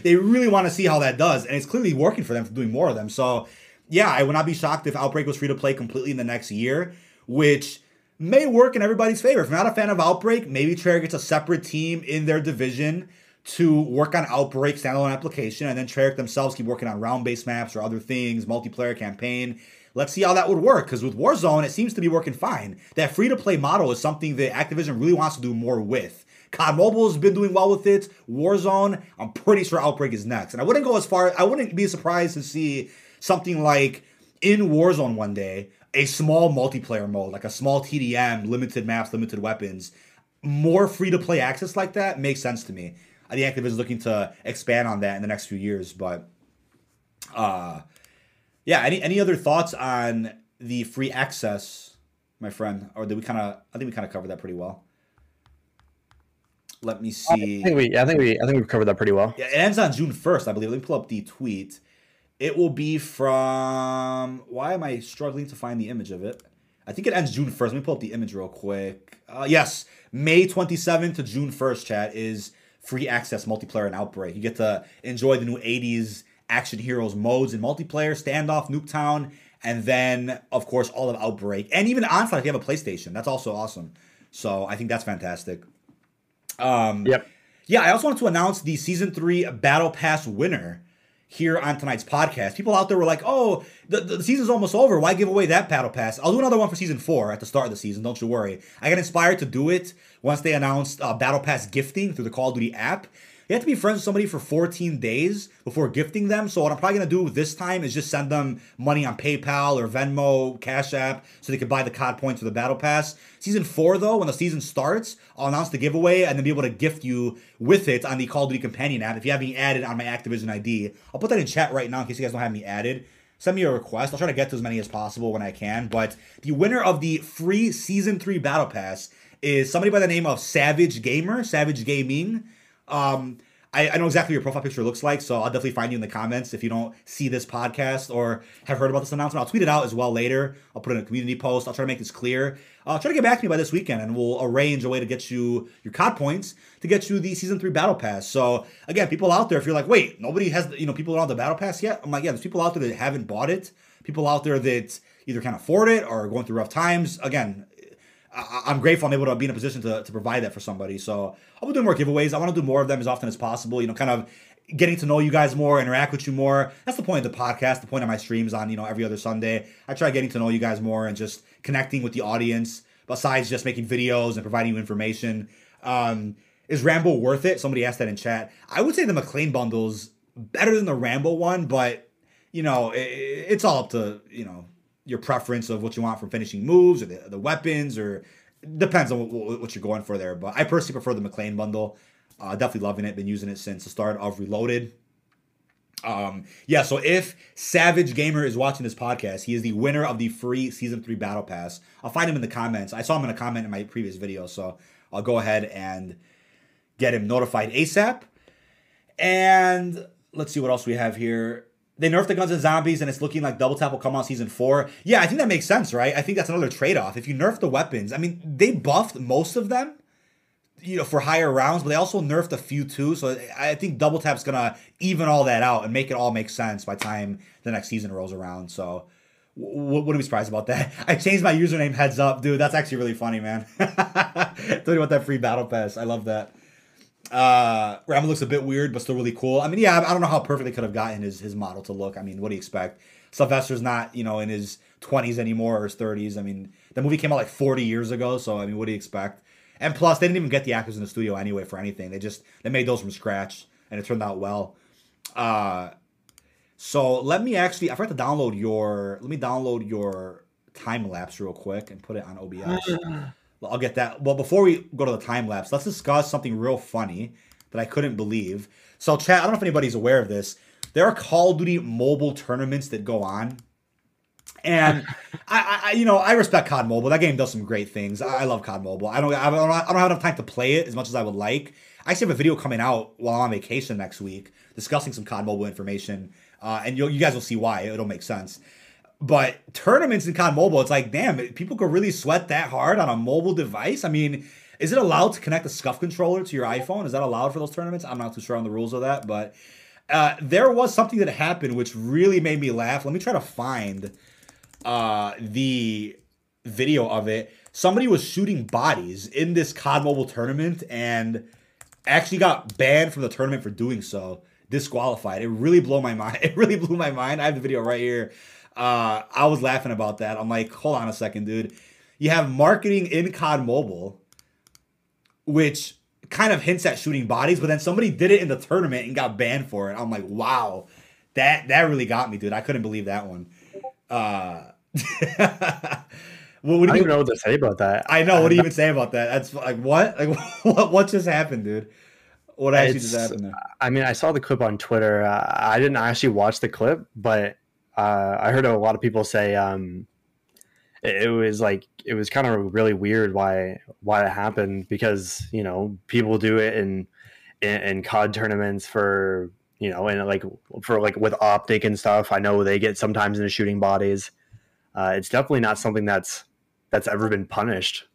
They really want to see how that does, and it's clearly working for them for doing more of them. So, yeah, I would not be shocked if Outbreak was free to play completely in the next year, which may work in everybody's favor. If you're not a fan of Outbreak, maybe Treyarch gets a separate team in their division to work on Outbreak standalone application, and then Treyarch themselves keep working on round-based maps or other things, multiplayer campaign. Let's see how that would work, because with Warzone, it seems to be working fine. That free-to-play model is something that Activision really wants to do more with. COD Mobile has been doing well with it. Warzone, I'm pretty sure Outbreak is next. And I wouldn't go as far, I wouldn't be surprised to see something like, in Warzone one day, a small multiplayer mode, like a small TDM, limited maps, limited weapons. More free-to-play access like that makes sense to me. I think Activision is looking to expand on that in the next few years. But, yeah, any other thoughts on the free access, my friend? Or did we I think we covered that pretty well. Let me see. I think we've covered that pretty well. Yeah, it ends on June 1st, I believe. Let me pull up the tweet. It will be from. Why am I struggling to find the image of it? I think it ends June 1st. Let me pull up the image real quick. Yes, May 27th to June 1st. Chat is free access multiplayer and Outbreak. You get to enjoy the new 80s action heroes modes in multiplayer, Standoff, Nuketown, and then of course all of Outbreak and even Onslaught if you have a PlayStation. That's also awesome. So I think that's fantastic. Yeah, I also wanted to announce the Season 3 Battle Pass winner here on tonight's podcast. People out there were like, oh, the season's almost over. Why give away that Battle Pass? I'll do another one for Season 4 at the start of the season. Don't you worry. I got inspired to do it once they announced Battle Pass gifting through the Call of Duty app. You have to be friends with somebody for 14 days before gifting them. So what I'm probably going to do this time is just send them money on PayPal or Venmo, Cash App, so they can buy the COD points for the Battle Pass. Season 4, though, when the season starts, I'll announce the giveaway and then be able to gift you with it on the Call of Duty Companion app. If you have me added on my Activision ID, I'll put that in chat right now in case you guys don't have me added. Send me a request. I'll try to get to as many as possible when I can. But the winner of the free Season 3 Battle Pass is somebody by the name of Savage Gamer, Savage Gaming. I know exactly what your profile picture looks like, so I'll definitely find you in the comments if you don't see this podcast or have heard about this announcement. I'll tweet it out as well later. I'll put it in a community post. I'll try to make this clear. Try to get back to me by this weekend, and we'll arrange a way to get you your COD points to get you the Season 3 Battle Pass. So, again, people out there, if you're like, wait, nobody has, people don't have the Battle Pass yet? I'm like, yeah, there's people out there that haven't bought it. People out there that either can't afford it or are going through rough times. Again, I'm grateful I'm able to be in a position to provide that for somebody. So I'll be doing more giveaways. I want to do more of them as often as possible, kind of getting to know you guys more, interact with you more. That's the point of the podcast, the point of my streams on, every other Sunday. I try getting to know you guys more and just connecting with the audience besides just making videos and providing you information. Is Rambo worth it? Somebody asked that in chat. I would say the McLean bundle's better than the Rambo one, but, it's all up to, your preference of what you want from finishing moves or the weapons, or depends on what you're going for there. But I personally prefer the McLean bundle. Definitely loving it. Been using it since the start of Reloaded. Yeah, so if Savage Gamer is watching this podcast, he is the winner of the free Season 3 Battle Pass. I'll find him in the comments. I saw him in a comment in my previous video, so I'll go ahead and get him notified ASAP. And let's see what else we have here. They nerfed the guns and zombies, and it's looking like Double Tap will come out Season 4. Yeah, I think that makes sense, right? I think that's another trade-off. If you nerf the weapons, they buffed most of them, for higher rounds, but they also nerfed a few too. So I think Double Tap's going to even all that out and make it all make sense by the time the next season rolls around. So wouldn't be surprised about that. I changed my username Heads Up, dude. That's actually really funny, man. Tell me about that free Battle Pass. I love that. Rambo looks a bit weird, but still really cool. I don't know how perfect they could have gotten his model to look. What do you expect? Sylvester's not, in his 20s anymore or his 30s. The movie came out like 40 years ago, so, what do you expect? And plus, they didn't even get the actors in the studio anyway for anything. They made those from scratch, and it turned out well. So let me actually, I forgot to download your, let me download your time lapse real quick and put it on OBS. I'll get that. Well, before we go to the time lapse, let's discuss something real funny that I couldn't believe. So chat, I don't know if anybody's aware of this. There are Call of Duty mobile tournaments that go on. And I you know, I respect COD Mobile. That game does some great things. I love COD Mobile. I don't have enough time to play it as much as I would like. I actually have a video coming out while I'm on vacation next week discussing some COD Mobile information. And you guys will see why. It'll make sense. But tournaments in COD Mobile, it's like, damn, people could really sweat that hard on a mobile device? I mean, is it allowed to connect a SCUF controller to your iPhone? Is that allowed for those tournaments? I'm not too sure on the rules of that, but there was something that happened which really made me laugh. Let me try to find the video of it. Somebody was shooting bodies in this COD Mobile tournament and actually got banned from the tournament for doing so. Disqualified. It really blew my mind. It really blew my mind. I have the video right here. I was laughing about that. I'm like, hold on a second, dude. You have marketing in COD Mobile, which kind of hints at shooting bodies, but then somebody did it in the tournament and got banned for it. I'm like, wow, that really got me, dude. I couldn't believe that one. Well, what do you even know what to say about that? I know. What do you even say about that? That's like, what? Like, what just happened, dude? What actually just happened there? I mean, I saw the clip on Twitter. I didn't actually watch the clip, but I heard a lot of people say it was like, it was kind of really weird why it happened, because, you know, people do it in COD tournaments for, you know, and like for like with Optic and stuff. I know they get sometimes into shooting bodies. It's definitely not something that's ever been punished,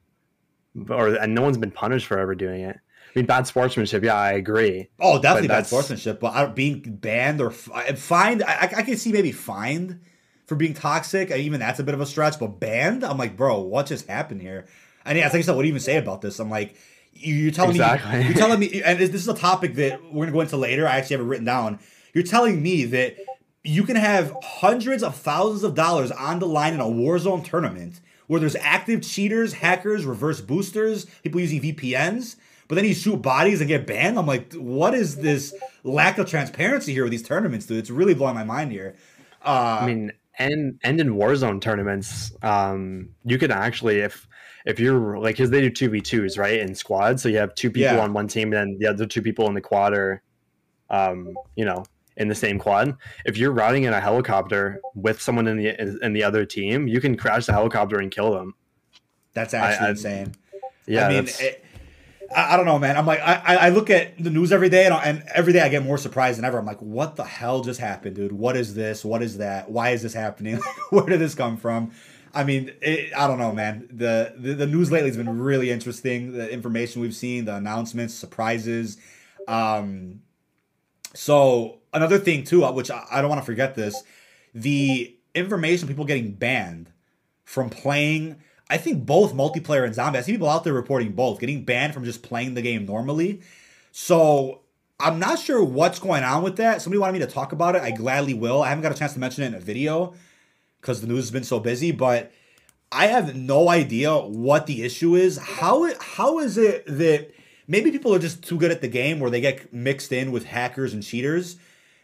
and no one's been punished for ever doing it. I mean, bad sportsmanship. Yeah, I agree. Oh, definitely bad sportsmanship. But being banned or fined, I can see maybe fined for being toxic. I mean, even that's a bit of a stretch. But banned, I'm like, bro, what just happened here? And yeah, I think so. What do you even say about this? I'm like, you're telling me, you're telling me, and this is a topic that we're gonna go into later. I actually have it written down. You're telling me that you can have hundreds of thousands of dollars on the line in a Warzone tournament where there's active cheaters, hackers, reverse boosters, people using VPNs. But then you shoot bodies and get banned. I'm like, what is this lack of transparency here with these tournaments, dude? It's really blowing my mind here. I mean, and in Warzone tournaments, you can actually, if you're like, because they do 2v2s, right, in squads. So you have two people on one team, and then the other two people in the quad are, you know, in the same quad. If you're riding in a helicopter with someone in the other team, you can crash the helicopter and kill them. That's actually insane. Yeah, I mean. I don't know, man. I'm like, I look at the news every day, and every day I get more surprised than ever. I'm like, what the hell just happened, dude? What is this? What is that? Why is this happening? Where did this come from? I mean, I don't know, man. The news lately has been really interesting. The information we've seen, the announcements, surprises. So another thing too, which I don't want to forget this, the information people getting banned from playing. I think both multiplayer and zombie. I see people out there reporting both, getting banned from just playing the game normally. So I'm not sure what's going on with that. Somebody wanted me to talk about it. I gladly will. I haven't got a chance to mention it in a video because the news has been so busy, but I have no idea what the issue is. How is it that maybe people are just too good at the game where they get mixed in with hackers and cheaters?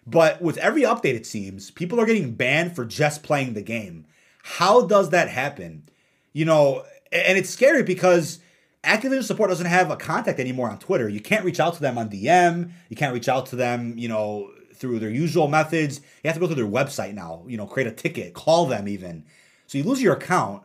But with every update, it seems, people are getting banned for just playing the game. How does that happen? You know, and it's scary because Activision support doesn't have a contact anymore on Twitter. You can't reach out to them on DM. You can't reach out to them, you know, through their usual methods. You have to go through their website now, you know, create a ticket, call them even. So you lose your account.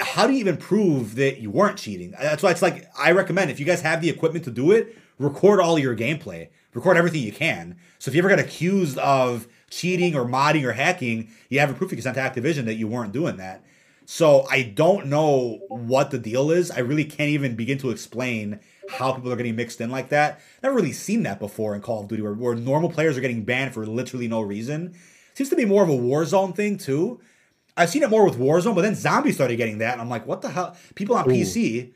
How do you even prove that you weren't cheating? That's why it's like, I recommend if you guys have the equipment to do it, record all your gameplay. Record everything you can. So if you ever got accused of cheating or modding or hacking, you have a proof you can send to Activision that you weren't doing that. So I don't know what the deal is. I really can't even begin to explain how people are getting mixed in like that. Never really seen that before in Call of Duty, where normal players are getting banned for literally no reason. Seems to be more of a Warzone thing too. I've seen it more with Warzone, but then Zombies started getting that, and I'm like, what the hell? People on PC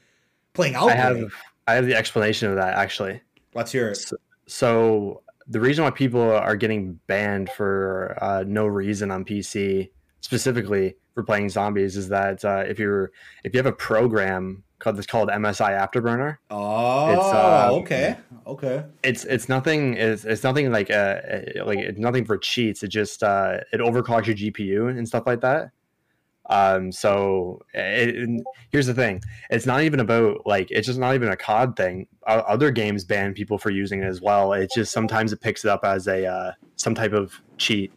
playing Outbreak. I have the explanation of that, actually. Let's hear it. So the reason why people are getting banned for no reason on PC specifically for playing zombies is that if you have a program called MSI Afterburner. Oh, okay. It's nothing for cheats. It just it overclocks your GPU and stuff like that. So here's the thing. It's not even about it's just not even a COD thing. Other games ban people for using it as well. It's just sometimes it picks it up as a some type of cheat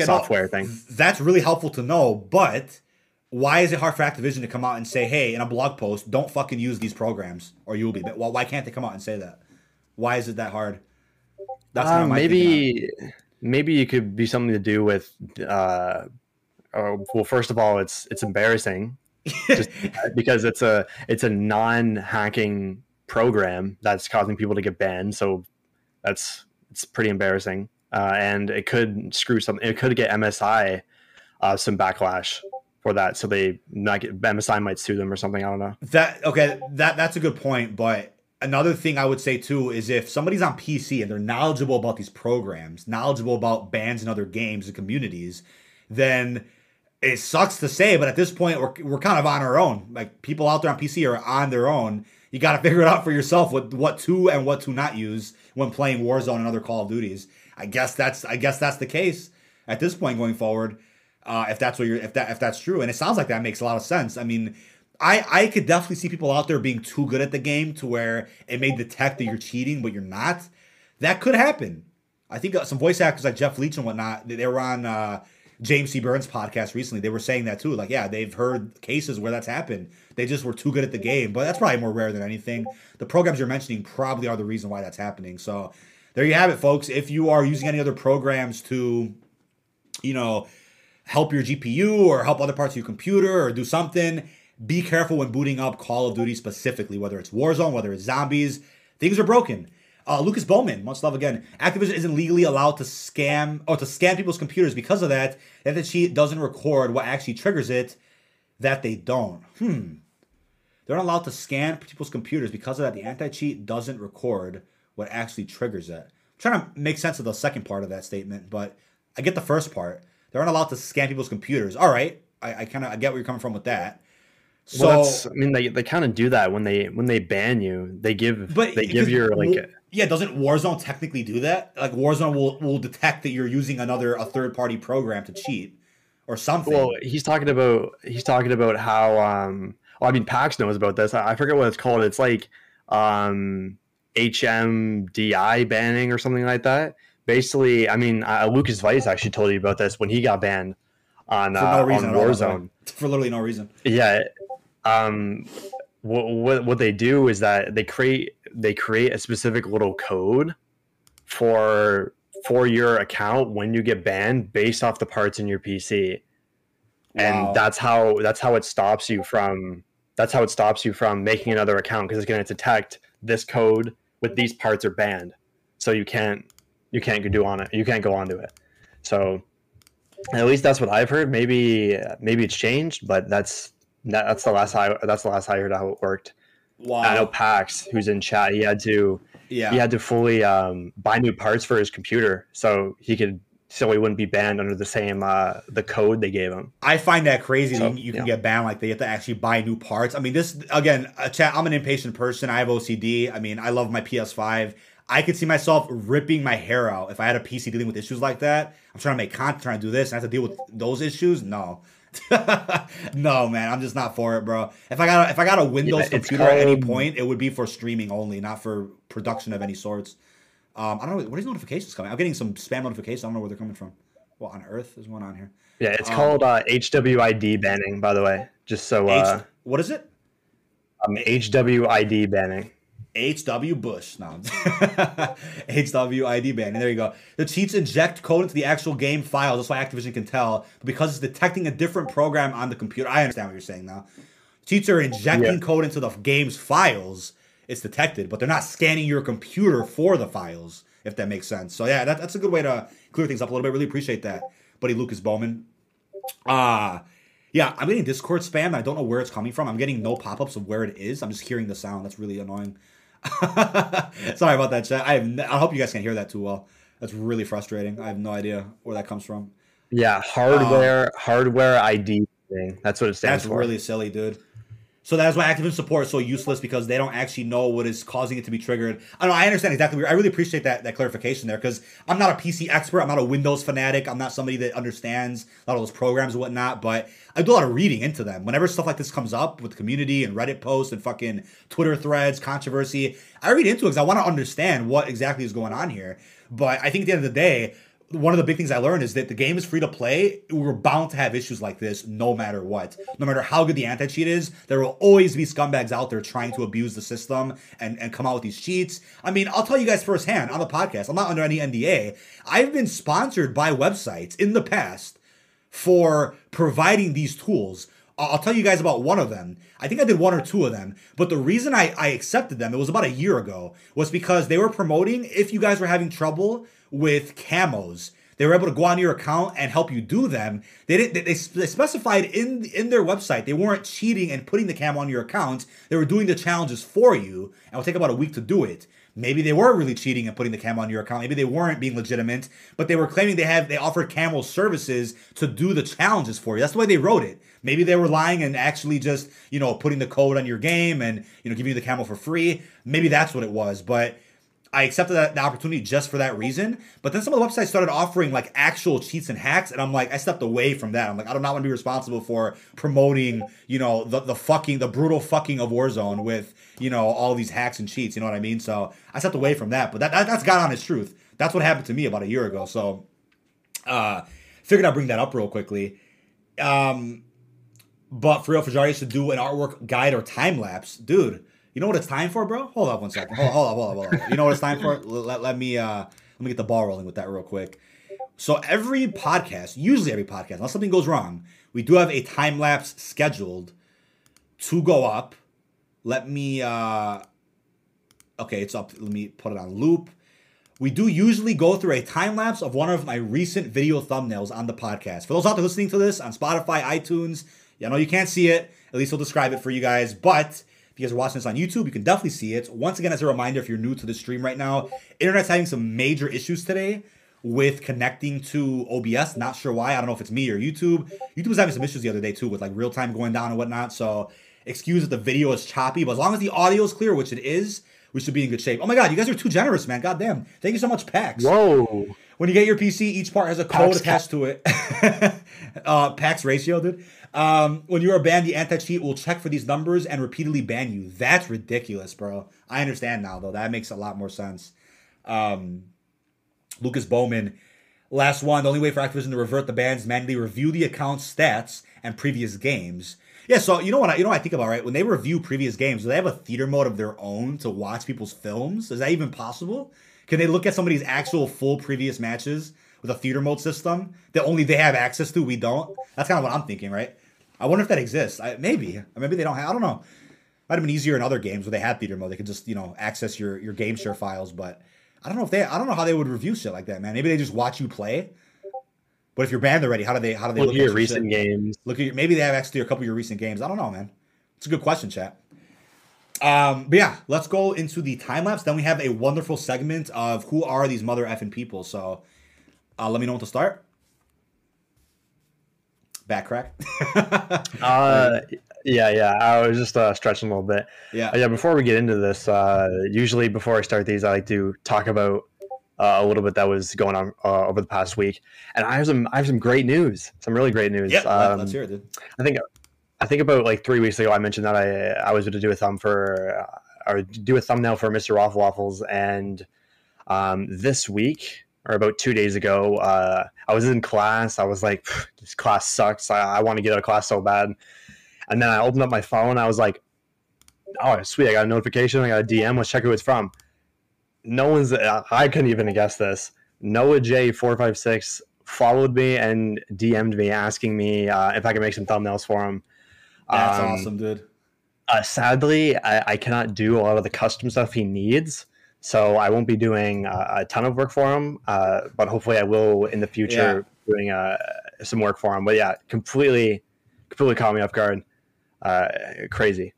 software thing. That's really helpful to know, but why is it hard for Activision to come out and say, hey, in a blog post, don't fucking use these programs or you'll be... Well, why can't they come out and say that? Why is it that hard? That's not my thinking on it. Maybe it could be something to do with... well, first of all, it's embarrassing just because it's a non-hacking program that's causing people to get banned. So it's pretty embarrassing, and it could screw something. It could get MSI some backlash for that, so MSI might sue them or something. I don't know. That's a good point. But another thing I would say too is if somebody's on PC and they're knowledgeable about these programs, knowledgeable about bans and other games and communities, then it sucks to say, but at this point, we're kind of on our own. Like, people out there on PC are on their own. You got to figure it out for yourself with what to and what to not use when playing Warzone and other Call of Duties. I guess that's the case at this point going forward. If that's true, and it sounds like that makes a lot of sense. I mean, I could definitely see people out there being too good at the game to where it may detect that you're cheating, but you're not. That could happen. I think some voice actors like Jeff Leach and whatnot, they were on James C. Burns' podcast recently, they were saying that too. Like, yeah, they've heard cases where that's happened. They just were too good at the game, but that's probably more rare than anything. The programs you're mentioning probably are the reason why that's happening. So there you have it, folks. If you are using any other programs to, help your GPU or help other parts of your computer or do something, be careful when booting up Call of Duty specifically, whether it's Warzone, whether it's zombies. Things are broken. Lucas Bowman, much love again. Activision isn't legally allowed to scam people's computers because of that. That the cheat doesn't record what actually triggers it. That they don't. They're not allowed to scan people's computers because of that. The anti-cheat doesn't record what actually triggers it. I'm trying to make sense of the second part of that statement, but I get the first part. They're not allowed to scan people's computers. All right, I get where you're coming from with that. So well, they kind of do that when they ban you. Doesn't Warzone technically do that? Like, Warzone will detect that you're using a third-party program to cheat or something. Well, he's talking about how Pax knows about this. I forget what it's called. It's like HMDI banning or something like that. Basically, Lucas Weiss actually told you about this when he got banned on Warzone for literally no reason. Yeah. What they do is that they create a specific little code for your account when you get banned based off the parts in your PC. Wow. And that's how it stops you from making another account, because it's going to detect this code with these parts are banned. So you can't go onto it. So at least that's what I've heard. Maybe it's changed, but that's the last I heard how it worked. Wow. I know Pax, who's in chat, he had to fully buy new parts for his computer so he wouldn't be banned under the same the code they gave him. I find that crazy. So, you can get banned like they have to actually buy new parts. I mean, this again, chat. I'm an impatient person. I have OCD. I mean, I love my PS5. I could see myself ripping my hair out if I had a PC dealing with issues like that. I'm trying to make content, trying to do this, and I have to deal with those issues. No. No, man, I'm just not for it, bro. If I got a Windows computer at any point, it would be for streaming only, not for production of any sorts. I don't know, what are these notifications coming? I'm getting some spam notifications. I don't know where they're coming from. What on earth is going on here? Yeah, it's called HWID banning, by the way. Just so what is it? HWID banning. H.W. Bush. No. H.W.I.D. ban. And there you go. The cheats inject code into the actual game file. That's why Activision can tell. But because it's detecting a different program on the computer. I understand what you're saying now. Cheats are injecting code into the game's files. It's detected. But they're not scanning your computer for the files, if that makes sense. So, yeah, that's a good way to clear things up a little bit. Really appreciate that, buddy Lucas Bowman. Yeah, I'm getting Discord spam. I don't know where it's coming from. I'm getting no pop-ups of where it is. I'm just hearing the sound. That's really annoying. Sorry about that, chat. I hope you guys can't hear that too well. That's really frustrating. I have no idea where that comes from. Yeah, hardware ID thing. That's what it stands for. That's really silly, dude. So that's why active support is so useless, because they don't actually know what is causing it to be triggered. I know, I understand exactly. I really appreciate that clarification there, because I'm not a PC expert. I'm not a Windows fanatic. I'm not somebody that understands a lot of those programs and whatnot, but I do a lot of reading into them. Whenever stuff like this comes up with the community and Reddit posts and fucking Twitter threads, controversy, I read into it because I want to understand what exactly is going on here. But I think at the end of the day, one of the big things I learned is that the game is free to play. We're bound to have issues like this no matter what. No matter how good the anti-cheat is, there will always be scumbags out there trying to abuse the system and come out with these cheats. I mean, I'll tell you guys firsthand on the podcast, I'm not under any NDA. I've been sponsored by websites in the past for providing these tools. I'll tell you guys about one of them. I think I did one or two of them, but the reason I accepted them, it was about a year ago, was because they were promoting, if you guys were having trouble with camos, they were able to go on your account and help you do them. They didn't. They specified in their website they weren't cheating and putting the camo on your account. They were doing the challenges for you, and it would take about a week to do it. Maybe they were really cheating and putting the camo on your account. Maybe they weren't being legitimate, but they were claiming they offered camo services to do the challenges for you. That's the way they wrote it. Maybe they were lying and actually just, you know, putting the code on your game and, you know, giving you the camo for free. Maybe that's what it was, but I accepted the opportunity just for that reason. But then some of the websites started offering like actual cheats and hacks, and I'm like, I stepped away from that. I'm like, I do not want to be responsible for promoting, you know, the brutal fucking of Warzone with, you know, all these hacks and cheats. You know what I mean? So I stepped away from that. But that's God honest truth. That's what happened to me about a year ago. So figured I'd bring that up real quickly. But for real, Fajardy should do an artwork guide or time lapse, dude. You know what it's time for, bro? Hold up one second. Hold up. You know what it's time for? Let me get the ball rolling with that real quick. So every podcast, usually every podcast, unless something goes wrong, we do have a time lapse scheduled to go up. Let me, okay, it's up. Let me put it on loop. We do usually go through a time lapse of one of my recent video thumbnails on the podcast. For those out there listening to this on Spotify, iTunes, I know you can't see it. At least we'll describe it for you guys, but if you guys are watching this on YouTube, you can definitely see it. Once again, as a reminder, if you're new to the stream right now, internet's having some major issues today with connecting to OBS. Not sure why. I don't know if it's me or YouTube. YouTube was having some issues the other day, too, with like real time going down and whatnot. So excuse if the video is choppy, but as long as the audio is clear, which it is, we should be in good shape. Oh my God, you guys are too generous, man. God damn. Thank you so much, PAX. Whoa. When you get your PC, each part has a code attached to it. PAX ratio, dude. When you are banned, the anti-cheat will check for these numbers and repeatedly ban you. That's ridiculous, bro. I understand now, though. That makes a lot more sense. Lucas Bowman. Last one. The only way for Activision to revert the bans, manually review the account's stats and previous games. Yeah, so you know what I think about, right? When they review previous games, do they have a theater mode of their own to watch people's films? Is that even possible? Can they look at somebody's actual full previous matches with a theater mode system that only they have access to, we don't? That's kind of what I'm thinking, right? I wonder if that exists. Maybe they don't have, I don't know. Might have been easier in other games where they had theater mode. They could just, you know, access your game share files, but I don't know how they would review shit like that, man. Maybe they just watch you play. But if you're banned already, how do they look at your recent games? Look at your, maybe they have access to a couple of your recent games. I don't know, man. It's a good question, chat. But yeah, let's go into the time lapse. Then we have a wonderful segment of who are these mother effing people. So let me know when to start. Back crack. Yeah. I was just stretching a little bit. Yeah. Before we get into this, usually before I start these, I like to talk about a little bit that was going on over the past week, and I have some great news, some really great news. Yeah, let's hear it, dude. I think about like 3 weeks ago, I mentioned that I was going to do a thumbnail for Mr. Waffle Waffles, and this week or about 2 days ago, I was in class. I was like, this class sucks. I want to get out of class so bad. And then I opened up my phone. I was like, oh sweet, I got a notification. I got a DM. Let's check who it's from. I couldn't even guess this. Noah J456 followed me and DM'd me asking me if I could make some thumbnails for him. That's awesome, dude. Sadly, I cannot do a lot of the custom stuff he needs, so I won't be doing a ton of work for him. But hopefully, I will in the future doing some work for him. But yeah, completely caught me off guard. Crazy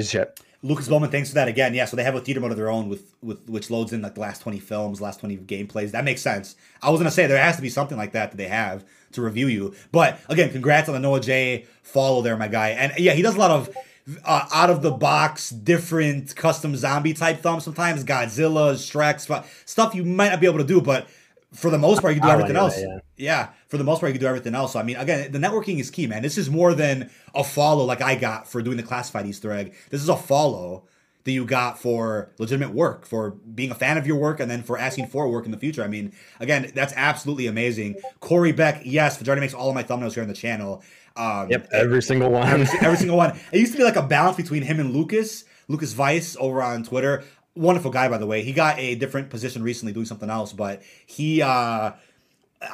shit. Lucas Bowman, thanks for that again. Yeah, so they have a theater mode of their own with which loads in like the last 20 films, last 20 gameplays. That makes sense. I was gonna say there has to be something like that that they have to review you. But again, congrats on the Noah J follow there, my guy. And yeah, he does a lot of out of the box, different custom zombie type thumbs. Sometimes Godzilla, Shrek, stuff you might not be able to do, but for the most part, you can do everything else. Yeah, for the most part, you can do everything else. So, I mean, again, the networking is key, man. This is more than a follow like I got for doing the classified Easter egg. This is a follow that you got for legitimate work, for being a fan of your work, and then for asking for work in the future. I mean, again, that's absolutely amazing. Corey Beck, yes, Fajardy makes all of my thumbnails here on the channel. Yep, every single one. Every single one. It used to be like a balance between him and Lucas Weiss over on Twitter. Wonderful guy, by the way. He got a different position recently doing something else, but he, I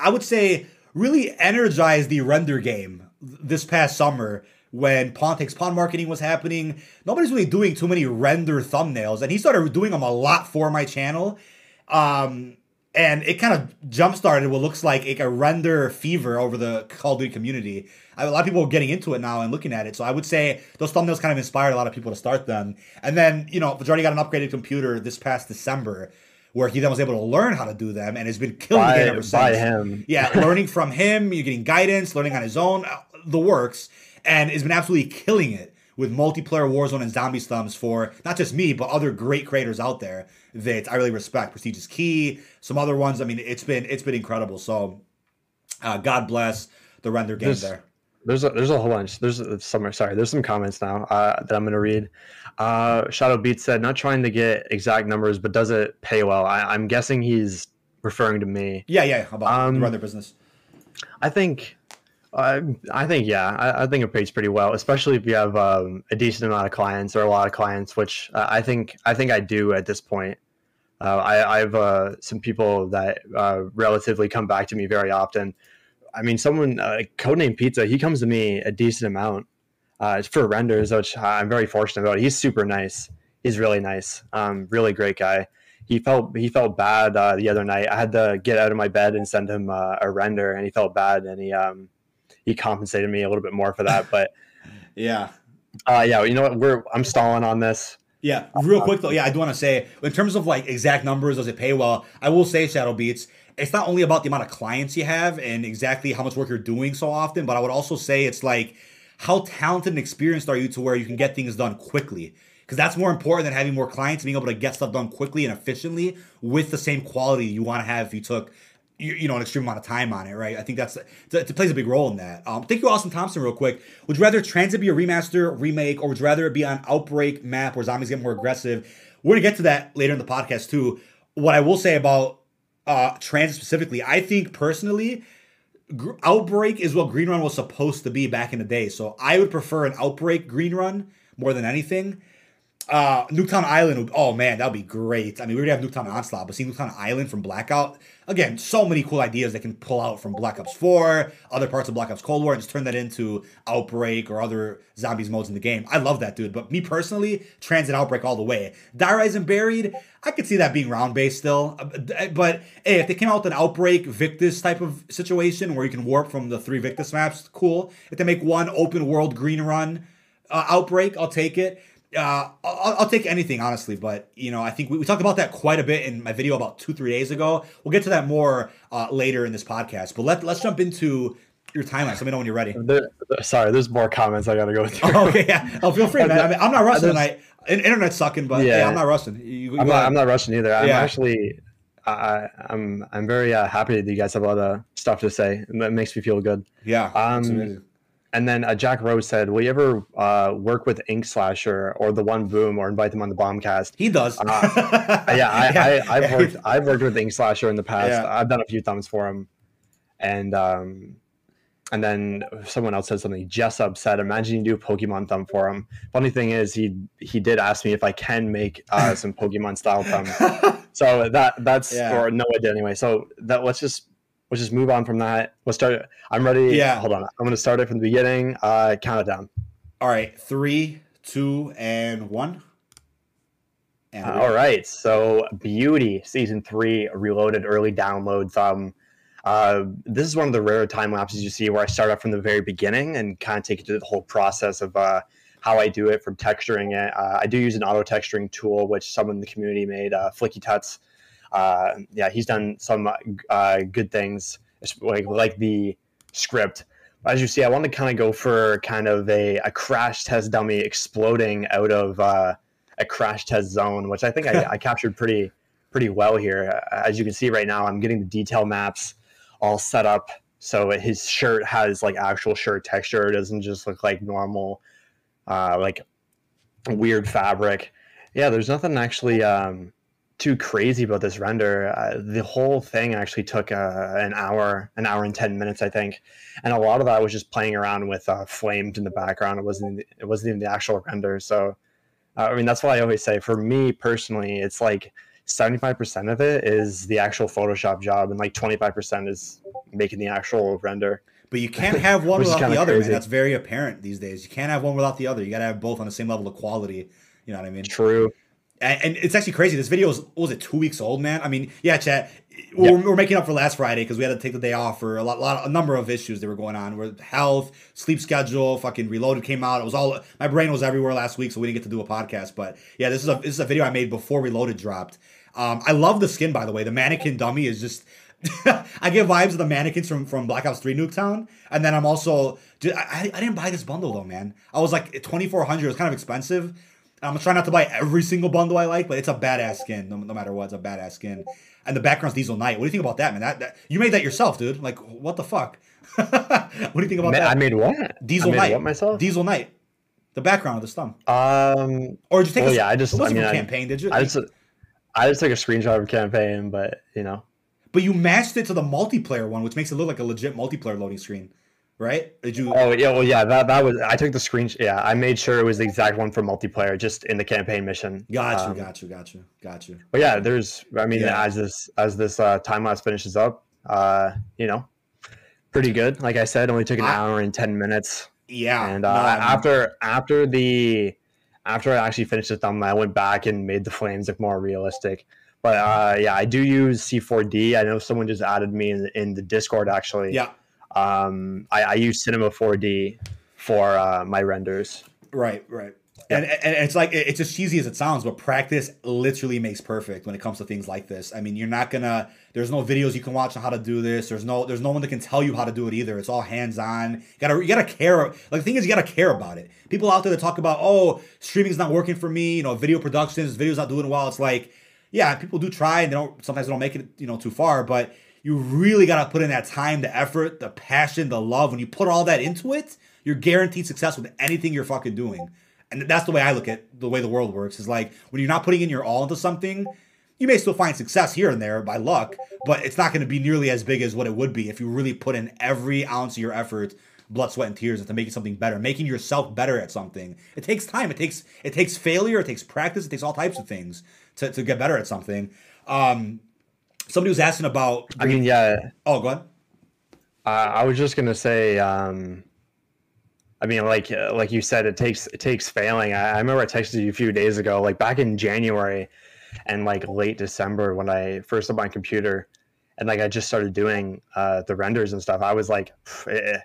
would say, really energized the render game this past summer when Pawn Takes Pawn marketing was happening. Nobody's really doing too many render thumbnails, and he started doing them a lot for my channel. And it kind of jump-started what looks like a render fever over the Call of Duty community. A lot of people are getting into it now and looking at it. So I would say those thumbnails kind of inspired a lot of people to start them. And then, you know, Fajardy got an upgraded computer this past December where he then was able to learn how to do them and has been killing it ever since. By him. Yeah, learning from him, you're getting guidance, learning on his own, the works, and has been absolutely killing it with multiplayer Warzone and Zombies thumbs for not just me, but other great creators out there that I really respect. Prestige is Key, some other ones. I mean, it's been incredible. So God bless the render game there. There's a whole bunch. There's some comments now that I'm going to read. Shadow Beat said, not trying to get exact numbers, but does it pay well? I'm guessing he's referring to me. Yeah, about the render business. I think it pays pretty well, especially if you have a decent amount of clients or a lot of clients, which I think I do at this point. I have some people that relatively come back to me very often. I mean, someone, Codename Pizza, he comes to me a decent amount for renders, which I'm very fortunate about. He's super nice. He's really nice. Really great guy. He felt bad the other night. I had to get out of my bed and send him a render, and he felt bad, and he compensated me a little bit more for that, but yeah, you know what? I'm stalling on this. Yeah, real quick though. Yeah, I do want to say in terms of like exact numbers, does it pay well? I will say, Shadow Beats, it's not only about the amount of clients you have and exactly how much work you're doing so often, but I would also say it's like how talented and experienced are you to where you can get things done quickly. Because that's more important than having more clients, being able to get stuff done quickly and efficiently with the same quality you want to have if you took, you know, an extreme amount of time on it, right? I think it plays a big role in that. Thank you, Austin Thompson, real quick. Would you rather Transit be a remaster, remake, or would you rather it be on Outbreak map where zombies get more aggressive? We're going to get to that later in the podcast, too. What I will say about Transit specifically, I think personally, Outbreak is what Green Run was supposed to be back in the day. So I would prefer an Outbreak Green Run more than anything. Nuketown Island, oh man, that would be great. I mean, we already have Nuketown Onslaught, but seeing Nuketown Island from Blackout, again, so many cool ideas they can pull out from Black Ops 4, other parts of Black Ops Cold War, and just turn that into Outbreak or other Zombies modes in the game. I love that, dude, but me personally, Transit Outbreak all the way. Die Rise and Buried, I could see that being round-based still, but hey, if they came out with an Outbreak Victus type of situation where you can warp from the 3 Victus maps, cool. If they make one open-world Green Run Outbreak, I'll take it. I'll take anything, honestly, but, you know, I think we talked about that quite a bit in my video about 2-3 days ago. We'll get to that more later in this podcast, but let's jump into your timeline. Let me know when you're ready. Sorry, there's more comments I gotta go through. Oh, okay, yeah. Oh, feel free, man. I mean, I'm not rushing tonight. Internet's sucking, but yeah, I'm not rushing. I'm not rushing either. I'm very happy that you guys have a lot of stuff to say, and that makes me feel good. Yeah, absolutely. And then Jack Rose said, will you ever work with Ink Slasher or The One Boom or invite them on the BombCast? He does. I've worked with Ink Slasher in the past. Yeah. I've done a few thumbs for him. And then someone else said something. Jessup said, imagine you do a Pokemon thumb for him. Funny thing is, he did ask me if I can make some Pokemon-style thumbs. So that's... Yeah. Or no, I did anyway. So let's just move on from that. Let's start it. I'm ready. Yeah. Hold on. I'm going to start it from the beginning. Count it down. All right. 3, 2, and 1. And all right. So Beauty Season 3 Reloaded early downloads. This is one of the rare time lapses you see where I start up from the very beginning and kind of take you through the whole process of how I do it from texturing it. I do use an auto texturing tool, which someone in the community made, Flicky Tuts. Yeah, he's done some good things, like the script. As you see, I want to kind of go for kind of a crash test dummy exploding out of a crash test zone, which I think I captured pretty well here. As you can see right now, I'm getting the detail maps all set up. So his shirt has like actual shirt texture. It doesn't just look like normal, like weird fabric. Yeah, there's nothing actually too crazy about this render. The whole thing actually took an hour and 10 minutes, I think. And a lot of that was just playing around with flamed in the background. It wasn't even the actual render. So, I mean, that's why I always say for me personally, it's like 75% of it is the actual Photoshop job, and like 25% is making the actual render. But you can't have one without the other, man. That's very apparent these days. You can't have one without the other. You got to have both on the same level of quality. You know what I mean? True. And it's actually crazy. This video was, what was it, 2 weeks old, man? I mean, yeah, chat. We're making up for last Friday because we had to take the day off for a number of issues that were going on. Where health, sleep schedule, fucking Reloaded came out. It was all, my brain was everywhere last week, so we didn't get to do a podcast. But yeah, this is a video I made before Reloaded dropped. I love the skin, by the way. The mannequin dummy is just. I get vibes of the mannequins from Black Ops 3 Nuketown. And then I'm also, dude, I didn't buy this bundle though, man. I was like, $2,400. It was kind of expensive. I'm gonna try not to buy every single bundle I like, but it's a badass skin. No matter what, it's a badass skin. And the background's Diesel Knight. What do you think about that, man? That you made that yourself, dude. Like, what the fuck? What do you think about that? I made what? Diesel Knight. What myself? Diesel Knight. The background of the stump. Or did you take? Well, I mean, campaign. Did you? I just took a screenshot of campaign, but you know. But you matched it to the multiplayer one, which makes it look like a legit multiplayer loading screen, right? Did you? Oh yeah, well yeah, that was. I took the screen. Yeah, I made sure it was the exact one for multiplayer, just in the campaign mission. Got you. But yeah, there's. I mean, yeah. as this time lapse finishes up, you know, pretty good. Like I said, only took an hour and 10 minutes. Yeah. And after I actually finished the thumbnail, I went back and made the flames look more realistic. But yeah, I do use C4D. I know someone just added me in the Discord, actually. Yeah. I use Cinema 4D for my renders. Right. Yeah. And it's like, it's as cheesy as it sounds, but practice literally makes perfect when it comes to things like this. I mean, you're not gonna, there's no videos you can watch on how to do this. There's no one that can tell you how to do it either. It's all hands-on. You gotta care. Like the thing is, you gotta care about it. People out there that talk about, oh, streaming's not working for me. You know, video productions, videos not doing well. It's like, yeah, people do try and sometimes they don't make it, you know, too far, but you really got to put in that time, the effort, the passion, the love. When you put all that into it, you're guaranteed success with anything you're fucking doing. And that's the way I look at the way the world works is like when you're not putting in your all into something, you may still find success here and there by luck, but it's not going to be nearly as big as what it would be if you really put in every ounce of your effort, blood, sweat, and tears into making something better, making yourself better at something. It takes time. It takes failure. It takes practice. It takes all types of things to get better at something. Somebody was asking about... I mean, yeah. Oh, go ahead. I was just going to say, I mean, like you said, it takes failing. I remember I texted you a few days ago, like back in January and like late December when I first had my computer and like I just started doing the renders and stuff. I was like, it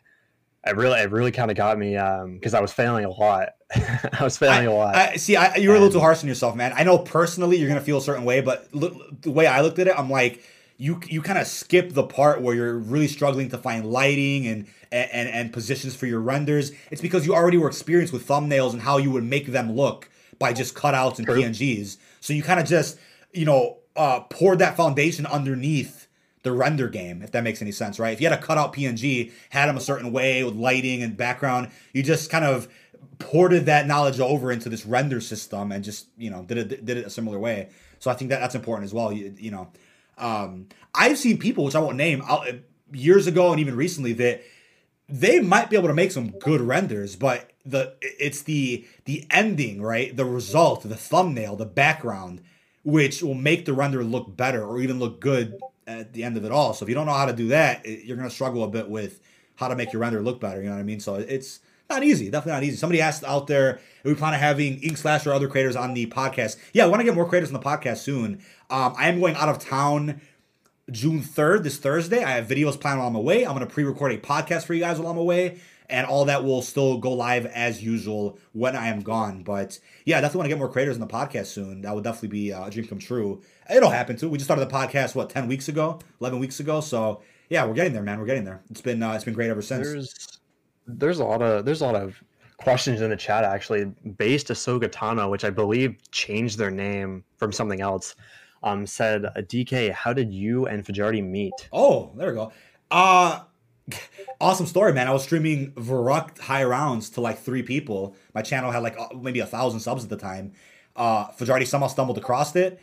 really kind of got me because I was failing a lot. I was failing a lot. You were a little too harsh on yourself, man. I know personally you're going to feel a certain way, but the way I looked at it, I'm like, you kind of skip the part where you're really struggling to find lighting and positions for your renders. It's because you already were experienced with thumbnails and how you would make them look by just cutouts and PNGs. So you kind of just, you know, poured that foundation underneath the render game, if that makes any sense, right? If you had a cutout PNG, had them a certain way with lighting and background, you just kind of ported that knowledge over into this render system and just, you know, did it a similar way. So I think that's important as well, you know. I've seen people, which I won't name, years ago and even recently, that they might be able to make some good renders, but it's the ending, right? The result, the thumbnail, the background, which will make the render look better or even look good at the end of it all. So if you don't know how to do that, you're going to struggle a bit with how to make your render look better. You know what I mean? So it's not easy. Definitely not easy. Somebody asked out there, are we planning on having Ink Slasher or other creators on the podcast? Yeah, I want to get more creators on the podcast soon. I am going out of town June 3rd, this Thursday. I have videos planned while I'm away. I'm going to pre-record a podcast for you guys while I'm away. and all that will still go live as usual when I am gone. But yeah, I definitely want to get more creators in the podcast soon. That would definitely be a dream come true. It'll happen too. We just started the podcast, what, 10 weeks ago, 11 weeks ago. So yeah, we're getting there, man. We're getting there. It's been great ever since. There's a lot of questions in the chat actually based Ahsoka Tano, which I believe changed their name from something else. Said, DK, how did you and Fajardy meet? Oh, there we go. Awesome story, man. I was streaming Varuk high rounds to like 3 people. My channel had like maybe 1,000 subs at the time. Fajardy somehow stumbled across it.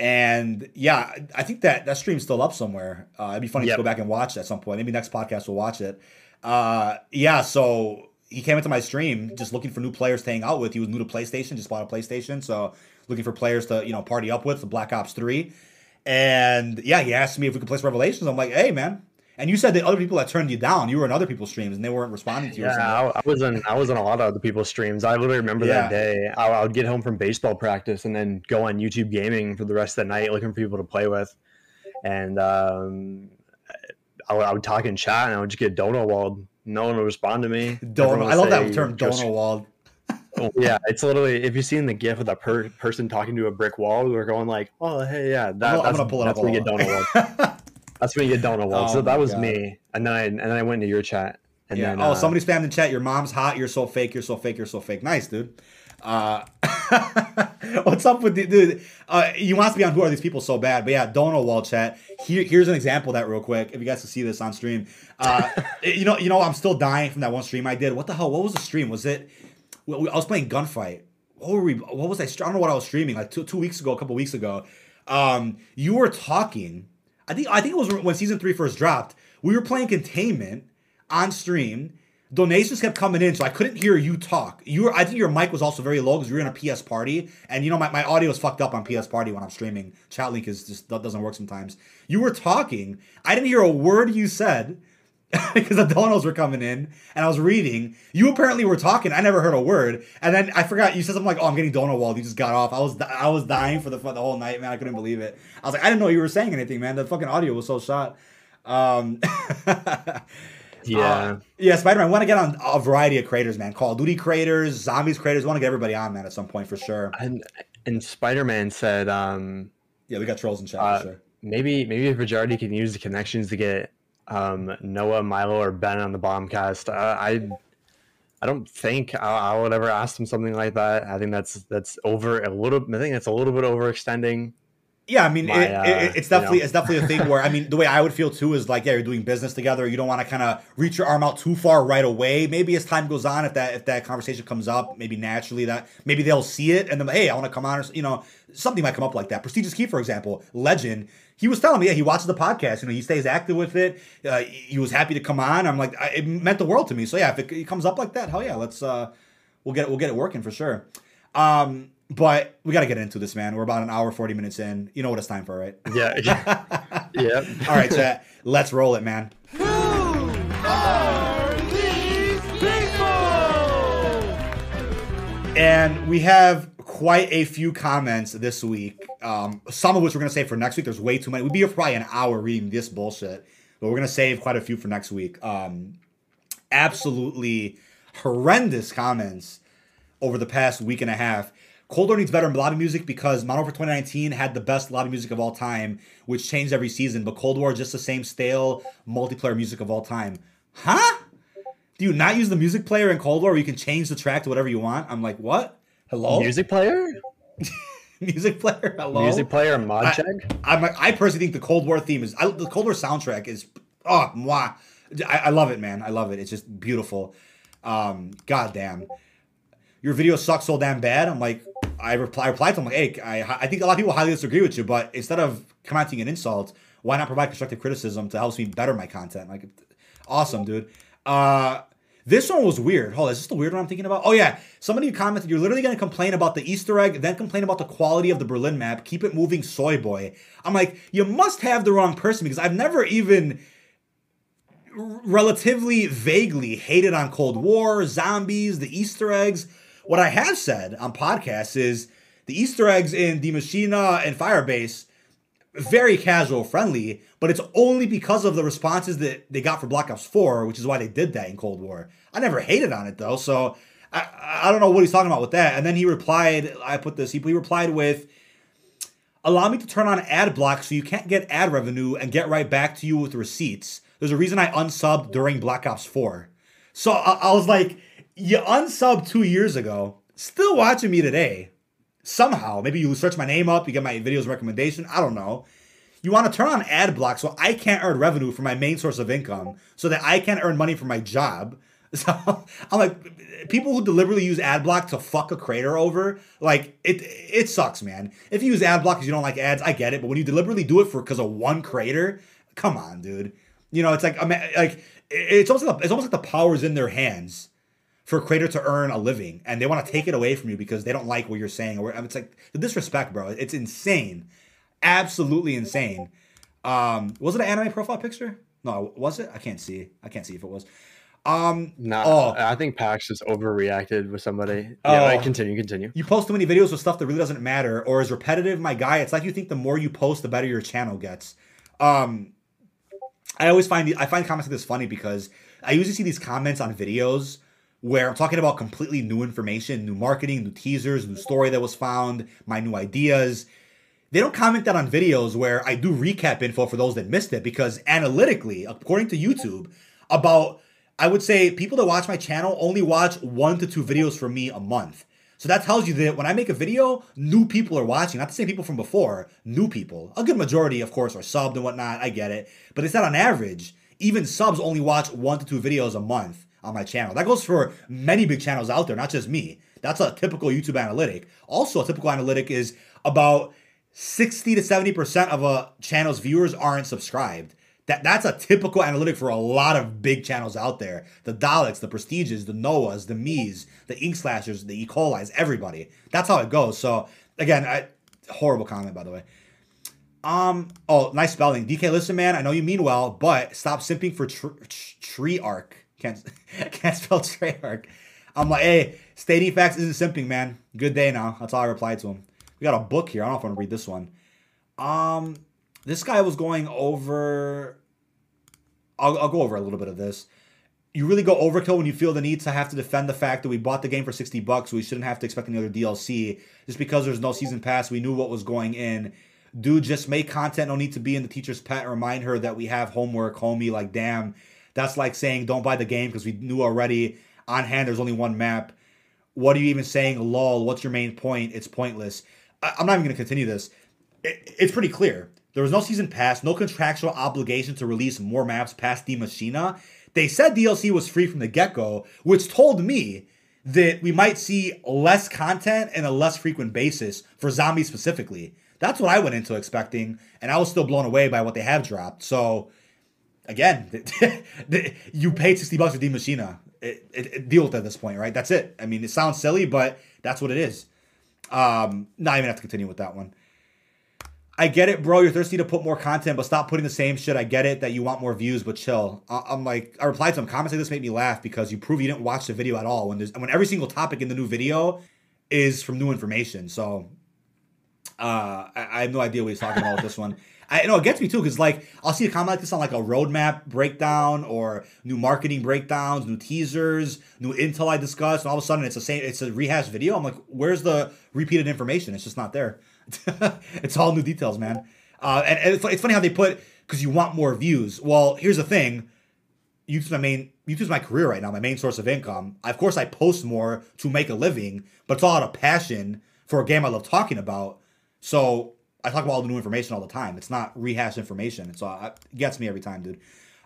And yeah, I think that stream's still up somewhere. It'd be funny to go back and watch at some point. Maybe next podcast we'll watch it. Yeah, so he came into my stream just looking for new players to hang out with. He was new to PlayStation, just bought a PlayStation. So looking for players to, you know, party up with for Black Ops 3. And yeah, he asked me if we could play some Revelations. I'm like, hey, man. And you said that other people that turned you down, you were in other people's streams and they weren't responding to you. Yeah, I was in a lot of other people's streams. I literally remember that day. I would get home from baseball practice and then go on YouTube gaming for the rest of the night looking for people to play with. And I would talk in chat and I would just get Donowalled. No one would respond to me. I love that term, Donowalled. Yeah, it's literally, if you've seen the GIF of that person talking to a brick wall, we're going like, oh, hey, yeah, that's when you get Donowalled. That's when you get Donowalled. So that was me. And then I went into your chat. And then, somebody spammed the chat, your mom's hot, you're so fake, you're so fake, you're so fake. Nice, dude. What's up with the dude? You want to be on who are these people so bad? But yeah, Donowalled chat. Here's an example of that real quick. If you guys can see this on stream, you know, I'm still dying from that one stream I did. What the hell? What was the stream? Was it? I was playing Gunfight. What was I? I don't know what I was streaming. Like two weeks ago, a couple weeks ago. You were talking. I think it was when Season 3 first dropped. We were playing Containment on stream. Donations kept coming in, so I couldn't hear you talk. I think your mic was also very low because you were in a PS Party, and you know my audio is fucked up on PS Party when I'm streaming. Chat link doesn't work sometimes. You were talking. I didn't hear a word you said because the donos were coming in, and I was reading. You apparently were talking. I never heard a word, and then I forgot. You said something like, "Oh, I'm getting Donowalled." You just got off. I was dying for the whole night, man. I couldn't believe it. I was like, I didn't know you were saying anything, man. The fucking audio was so shot. Yeah, Spider-Man, we want to get on a variety of creators, man. Call of Duty creators, Zombies creators. We want to get everybody on, man, at some point for sure. And Spider-Man said... yeah, we got trolls in chat for sure. Maybe Fajardy can use the connections to get Noah, Milo, or Ben on the BombCast. I don't think I would ever ask them something like that. I think that's over a little... I think that's a little bit overextending. Yeah, I mean, it's definitely it's definitely a thing where, I mean, the way I would feel too is like, yeah, you're doing business together. You don't want to kind of reach your arm out too far right away. Maybe as time goes on, if that conversation comes up, maybe naturally that maybe they'll see it and then, hey, I want to come on, or you know, something might come up like that. Prestigious Key, for example, legend. He was telling me, yeah, he watches the podcast. You know, he stays active with it. He was happy to come on. I'm like, it meant the world to me. So yeah, if it comes up like that, hell yeah, let's we'll get it working for sure. But we got to get into this, man. We're about an hour, 40 minutes in. You know what it's time for, right? Yeah. All right, chat. Let's roll it, man. Who are these people? And we have quite a few comments this week. Some of which we're going to save for next week. There's way too many. We'd be here for probably an hour reading this bullshit. But we're going to save quite a few for next week. Absolutely horrendous comments over the past week and a half. Cold War needs better lobby music because Modern Warfare 2019 had the best lobby music of all time, which changed every season, but Cold War just the same stale multiplayer music of all time. Huh? Do you not use the music player in Cold War where you can change the track to whatever you want? I'm like, what? Hello? Music player? Music player, hello? Music player mod check? I personally think the Cold War theme is... the Cold War soundtrack is... Oh, moi. I love it, man. I love it. It's just beautiful. Goddamn. Your video sucks so damn bad. I'm like... I replied to him like, hey, I think a lot of people highly disagree with you, but instead of commenting an insult, why not provide constructive criticism to help me better my content? Like, awesome, dude. This one was weird. Hold on, is this the weird one I'm thinking about? Oh, yeah. Somebody commented, you're literally going to complain about the Easter egg, then complain about the quality of the Berlin map. Keep it moving, soy boy. I'm like, you must have the wrong person because I've never even... relatively vaguely hated on Cold War, zombies, the Easter eggs. What I have said on podcasts is the Easter eggs in Die Maschine and Firebase very casual friendly, but it's only because of the responses that they got for Black Ops 4, which is why they did that in Cold War. I never hated on it, though, so I don't know what he's talking about with that. And then he replied, I put this, he replied with, allow me to turn on ad blocks so you can't get ad revenue and get right back to you with receipts. There's a reason I unsubbed during Black Ops 4. So I was like, you unsubbed 2 years ago, still watching me today. Somehow, maybe you search my name up, you get my videos recommendation, I don't know. You want to turn on ad block so I can't earn revenue for my main source of income, so that I can't earn money for my job. So I'm like, people who deliberately use ad block to fuck a creator over, like, it sucks, man. If you use ad block because you don't like ads, I get it, but when you deliberately do it for because of one creator, come on, dude. You know, it's like, it's almost like the power's in their hands for a creator to earn a living, and they want to take it away from you because they don't like what you're saying. Or it's like the disrespect, bro. It's insane, absolutely insane. Was it an anime profile picture? No, was it? I can't see if it was. I think Pax just overreacted with somebody. Yeah, right, continue. You post too many videos with stuff that really doesn't matter or is repetitive, my guy. It's like you think the more you post, the better your channel gets. I find comments like this funny because I usually see these comments on videos where I'm talking about completely new information, new marketing, new teasers, new story that was found, my new ideas. They don't comment that on videos where I do recap info for those that missed it, because analytically, according to YouTube, I would say people that watch my channel only watch 1 to 2 videos from me a month. So that tells you that when I make a video, new people are watching. Not the same people from before, new people. A good majority, of course, are subbed and whatnot. I get it. But it's not on average. Even subs only watch 1 to 2 videos a month on my channel. That goes for many big channels out there, not just me. That's a typical YouTube analytic. Also, a typical analytic is about 60 to 70% of a channel's viewers aren't subscribed. That's a typical analytic for a lot of big channels out there. The Daleks, the Prestiges, the Noahs, the Mees, the Ink Slashers, the E. Coli's, everybody. That's how it goes. So, again, horrible comment, by the way. Nice spelling. DK, listen, man, I know you mean well, but stop simping for Treyarch. Can't spell Treyarch. I'm like, hey, stating facts isn't simping, man. Good day now. That's all I replied to him. We got a book here. I don't know if I want to read this one. This guy was going over... I'll go over a little bit of this. You really go overkill when you feel the need to have to defend the fact that we bought the game for $60, so we shouldn't have to expect any other DLC. Just because there's no season pass, we knew what was going in. Dude, just make content. No need to be in the teacher's pet and remind her that we have homework, homie. Like, damn... That's like saying don't buy the game because we knew already on hand there's only one map. What are you even saying? Lol, what's your main point? It's pointless. I'm not even going to continue this. It's pretty clear. There was no season pass, no contractual obligation to release more maps past Die Maschine. They said DLC was free from the get-go, which told me that we might see less content and a less frequent basis for zombies specifically. That's what I went into expecting, and I was still blown away by what they have dropped. So... Again, you paid $60 for Die Maschine. Deal with it at this point, right? That's it. I mean, it sounds silly, but that's what it is. Not even have to continue with that one. I get it, bro. You're thirsty to put more content, but stop putting the same shit. I get it that you want more views, but chill. I'm like, I replied to him. Comments like this make me laugh because you prove you didn't watch the video at all. When every single topic in the new video is from new information. So I have no idea what he's talking about with this one. I know it gets me too, because like I'll see a comment like this on like a roadmap breakdown or new marketing breakdowns, new teasers, new intel I discussed, and all of a sudden it's a rehashed video. I'm like, where's the repeated information? It's just not there. It's all new details, man. And it's funny how they put because you want more views. Well, here's the thing. YouTube's my career right now, my main source of income. Of course I post more to make a living, but it's all out of passion for a game I love talking about. So I talk about all the new information all the time. It's not rehashed information. So it gets me every time, dude.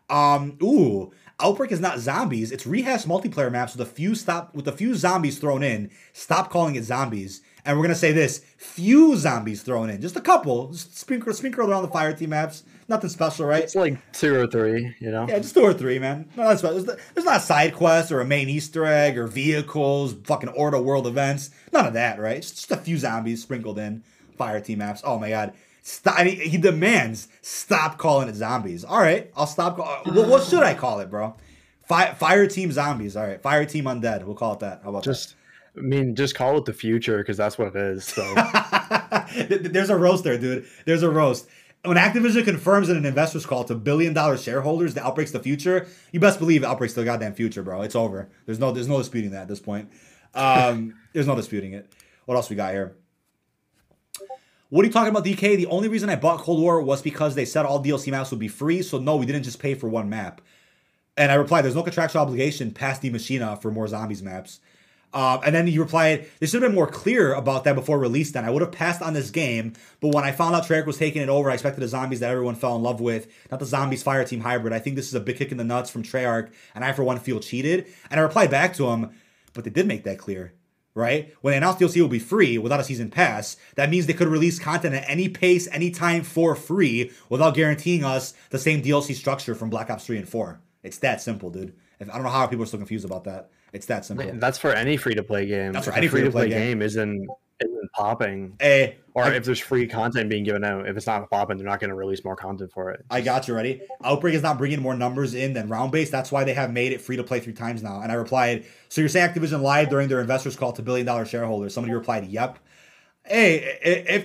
Outbreak is not zombies. It's rehashed multiplayer maps with a few zombies thrown in. Stop calling it zombies. And we're going to say this. Few zombies thrown in. Just a couple. Just sprinkle around the fire team maps. Nothing special, right? It's like 2 or 3, you know? Yeah, just 2 or 3, man. No, that's special. There's not side quests or a main Easter egg or vehicles, fucking Orda world events. None of that, right? It's just a few zombies sprinkled in. Fire team apps. Oh my god! Stop. I mean, he demands stop calling it zombies. All right, I'll stop. What should I call it, bro? Fire team zombies. All right, fire team undead. We'll call it that. How about that? I mean, just call it the future because that's what it is. So there's a roast there, dude. There's a roast. When Activision confirms in an investor's call to billion-dollar shareholders that Outbreak's the future, you best believe Outbreak's the goddamn future, bro. It's over. There's no disputing that at this point. There's no disputing it. What else we got here? What are you talking about, DK? The only reason I bought Cold War was because they said all DLC maps would be free, so no, we didn't just pay for one map. And I replied, there's no contractual obligation past Die Maschine for more zombies maps. And then you replied, they should have been more clear about that before release then. I would have passed on this game, but when I found out Treyarch was taking it over, I expected the zombies that everyone fell in love with, not the zombies Fireteam hybrid. I think this is a big kick in the nuts from Treyarch, and I, for one, feel cheated. And I replied back to him, but they did make that clear, right? When they announced DLC will be free without a season pass, that means they could release content at any pace, any time for free without guaranteeing us the same DLC structure from Black Ops 3 and 4. It's that simple, dude. I don't know how people are still confused about that. It's that simple. That's for any free-to-play game. That's for any free-to-play game isn't popping. If there's free content being given out, if it's not popping, they're not going to release more content for it. I got you. Ready? Outbreak is not bringing more numbers in than round-based. That's why they have made it free-to-play 3 times now. And I replied, so you're saying Activision lied during their investors call to billion-dollar shareholders? Somebody replied, yep. Hey,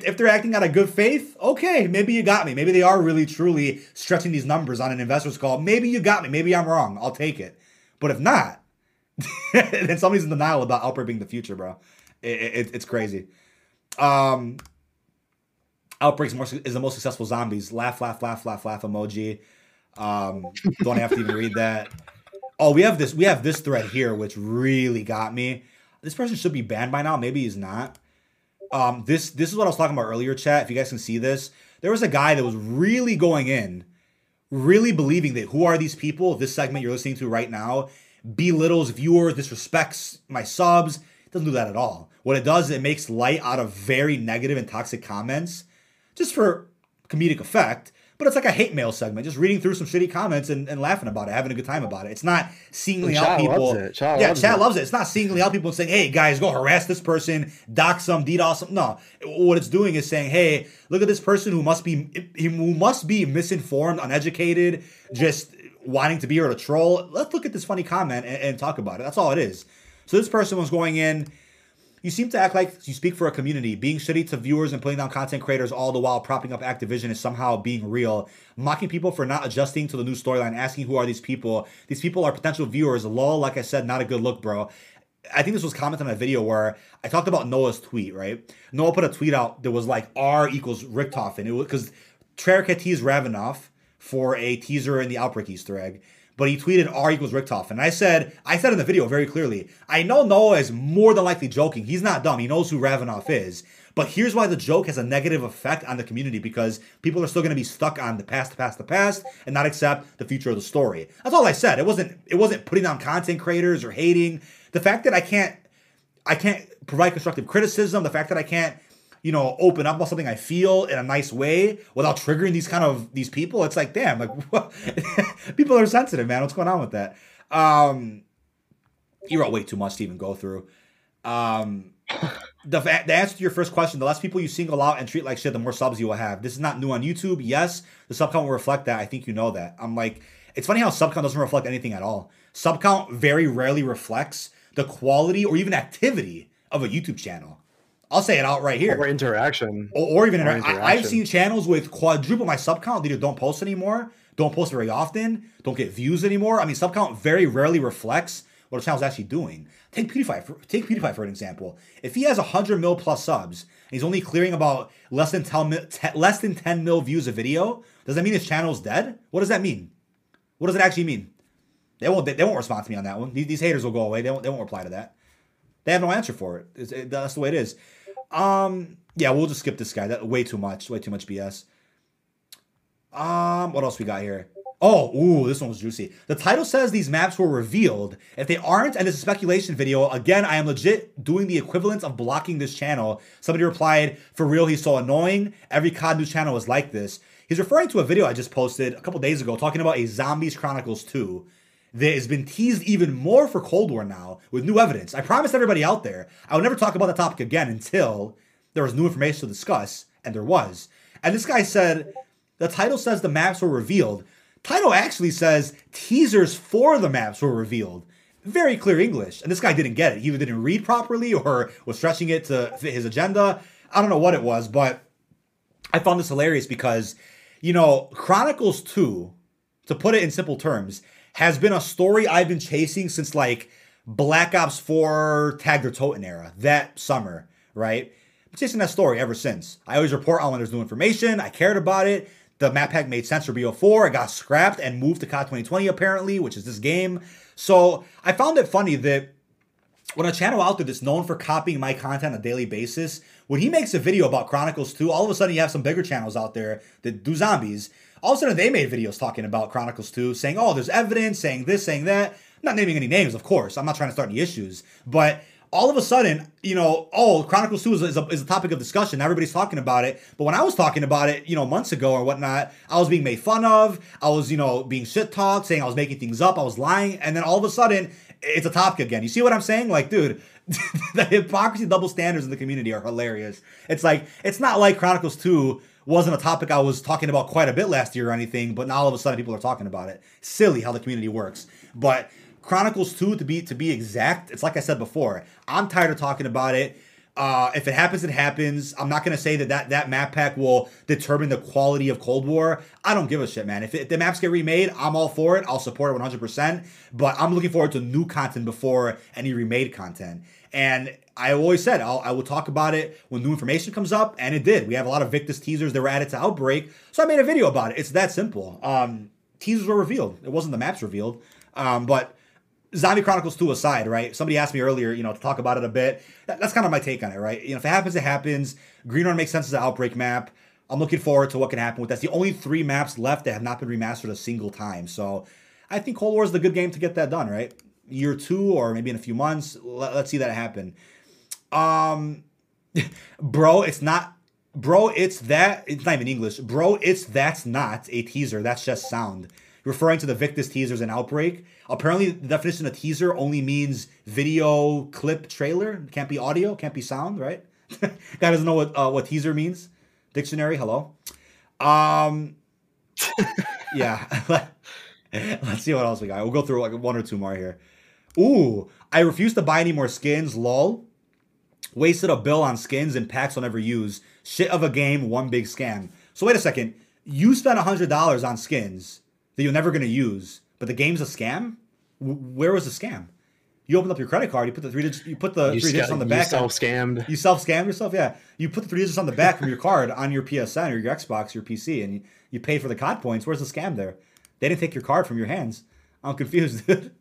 if they're acting out of good faith, okay, maybe you got me. Maybe they are really, truly stretching these numbers on an investors call. Maybe you got me. Maybe I'm wrong. I'll take it. But if not, then somebody's in denial about Outbreak being the future, bro. It's crazy. Outbreak is the most successful zombies. Laugh, laugh, laugh, laugh, laugh emoji. Don't have to even read that. Oh, we have this thread here, which really got me. This person should be banned by now. Maybe he's not. This is what I was talking about earlier, chat. If you guys can see this, there was a guy that was really going in, really believing that who are these people? This segment you're listening to right now belittles viewers, disrespects my subs. It doesn't do that at all. What it does is it makes light out of very negative and toxic comments just for comedic effect. But it's like a hate mail segment, just reading through some shitty comments and laughing about it, having a good time about it. It's not singling out people. Chat loves it. It's not singling out people and saying, hey, guys, go harass this person, dox them, DDoS them. No. What it's doing is saying, hey, look at this person who must be misinformed, uneducated, just wanting to be here to troll. Let's look at this funny comment and talk about it. That's all it is. So this person was going in. You seem to act like you speak for a community. Being shitty to viewers and putting down content creators all the while propping up Activision is somehow being real. Mocking people for not adjusting to the new storyline. Asking who are these people. These people are potential viewers. Lol, like I said, not a good look, bro. I think this was comment on a video where I talked about Noah's tweet, right? Noah put a tweet out that was like R=Richtofen. It was because Treyarch had teased Ravenoff for a teaser in the Outbreak Easter egg, but he tweeted R=Richtofen. And I said in the video very clearly, I know Noah is more than likely joking. He's not dumb. He knows who Ravenoff is. But here's why the joke has a negative effect on the community, because people are still going to be stuck on the past, and not accept the future of the story. That's all I said. It wasn't putting down content creators or hating. The fact that I can't provide constructive criticism, the fact that I can't, you know, open up about something I feel in a nice way without triggering these people. It's like, damn, like people are sensitive, man. What's going on with that? You wrote way too much to even go through. The answer to your first question, the less people you single out and treat like shit, the more subs you will have. This is not new on YouTube. Yes, the sub count will reflect that. I think you know that. I'm like, it's funny how sub count doesn't reflect anything at all. Sub count very rarely reflects the quality or even activity of a YouTube channel. I'll say it out right here. Or interaction. Or even interaction. I've seen channels with quadruple my sub count that either don't post anymore, don't post very often, don't get views anymore. I mean, sub count very rarely reflects what a channel's actually doing. Take PewDiePie for an example. If he has 100 mil plus subs, and he's only clearing about less than 10 mil views a video, does that mean his channel's dead? What does that mean? What does it actually mean? They won't respond to me on that one. These haters will go away. They won't reply to that. They have no answer for it. That's the way it is. Yeah, we'll just skip this guy. That way too much BS. What else we got here? Oh, ooh, this one was juicy. The title says these maps were revealed. If they aren't, and it's a speculation video, again, I am legit doing the equivalent of blocking this channel. Somebody replied, for real, he's so annoying. Every COD new channel is like this. He's referring to a video I just posted a couple days ago talking about a Zombies Chronicles 2. That has been teased even more for Cold War now with new evidence. I promised everybody out there I would never talk about the topic again until there was new information to discuss, and there was. And this guy said, the title says the maps were revealed. Title actually says teasers for the maps were revealed. Very clear English. And this guy didn't get it. He either didn't read properly or was stretching it to fit his agenda. I don't know what it was, but I found this hilarious because you know, Chronicles 2, to put it in simple terms, has been a story I've been chasing since, like, Black Ops 4 Tag Der Toten era, that summer, right? I'm chasing that story ever since. I always report on when there's new information. I cared about it. The map pack made sense for BO4. It got scrapped and moved to COD 2020, apparently, which is this game. So I found it funny that when a channel out there that's known for copying my content on a daily basis, when he makes a video about Chronicles 2, all of a sudden you have some bigger channels out there that do zombies. All of a sudden they made videos talking about Chronicles 2, saying, oh, there's evidence, saying this, saying that. I'm not naming any names, of course. I'm not trying to start any issues. But all of a sudden, you know, oh, Chronicles 2 is a topic of discussion. Now everybody's talking about it. But when I was talking about it, you know, months ago or whatnot, I was being made fun of. I was, you know, being shit-talked, saying I was making things up. I was lying. And then all of a sudden, it's a topic again. You see what I'm saying? Like, dude, the hypocrisy, double standards in the community are hilarious. It's like, it's not like Chronicles 2 wasn't a topic I was talking about quite a bit last year or anything, but now all of a sudden people are talking about it. Silly how the community works. But Chronicles 2, to be exact, it's like I said before, I'm tired of talking about it. If it happens, it happens. I'm not going to say that map pack will determine the quality of Cold War. I don't give a shit, man. If the maps get remade, I'm all for it. I'll support it 100%. But I'm looking forward to new content before any remade content. And I always said I will talk about it when new information comes up, and it did. We have a lot of Victus teasers that were added to Outbreak, so I made a video about it. It's that simple. Teasers were revealed. It wasn't the maps revealed. But Zombie Chronicles 2 aside, right? Somebody asked me earlier, you know, to talk about it a bit. That's kind of my take on it, right? You know, if it happens, it happens. Green Run makes sense as an Outbreak map. I'm looking forward to what can happen with that. It's the only three maps left that have not been remastered a single time. So I think Cold War is the good game to get that done, right? Year two or maybe in a few months. Let's see that happen. It's not even English. Bro, that's not a teaser. That's just sound. Referring to the Victus teasers and Outbreak. Apparently, the definition of teaser only means video, clip, trailer. It can't be audio, can't be sound, right? Guy doesn't know what teaser means. Dictionary, hello. Yeah. Let's see what else we got. We'll go through like one or two more here. Ooh, I refuse to buy any more skins, lol. Wasted a bill on skins and packs I'll never use. Shit of a game, one big scam. So wait a second. You spent $100 on skins that you're never going to use, but the game's a scam? Where was the scam? You opened up your credit card, you put the three digits on the back. You self-scammed. You self-scammed yourself, yeah. You put the 3 digits on the back from your card on your PSN or your Xbox, your PC, and you pay for the COD points. Where's the scam there? They didn't take your card from your hands. I'm confused, dude.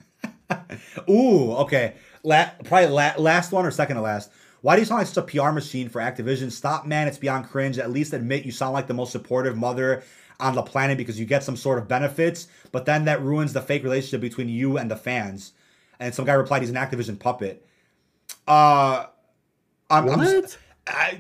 Ooh, okay. Probably last one or second to last. Why do you sound like such a PR machine for Activision? Stop, man. It's beyond cringe. At least admit you sound like the most supportive mother on the planet because you get some sort of benefits, but then that ruins the fake relationship between you and the fans. And some guy replied he's an Activision puppet.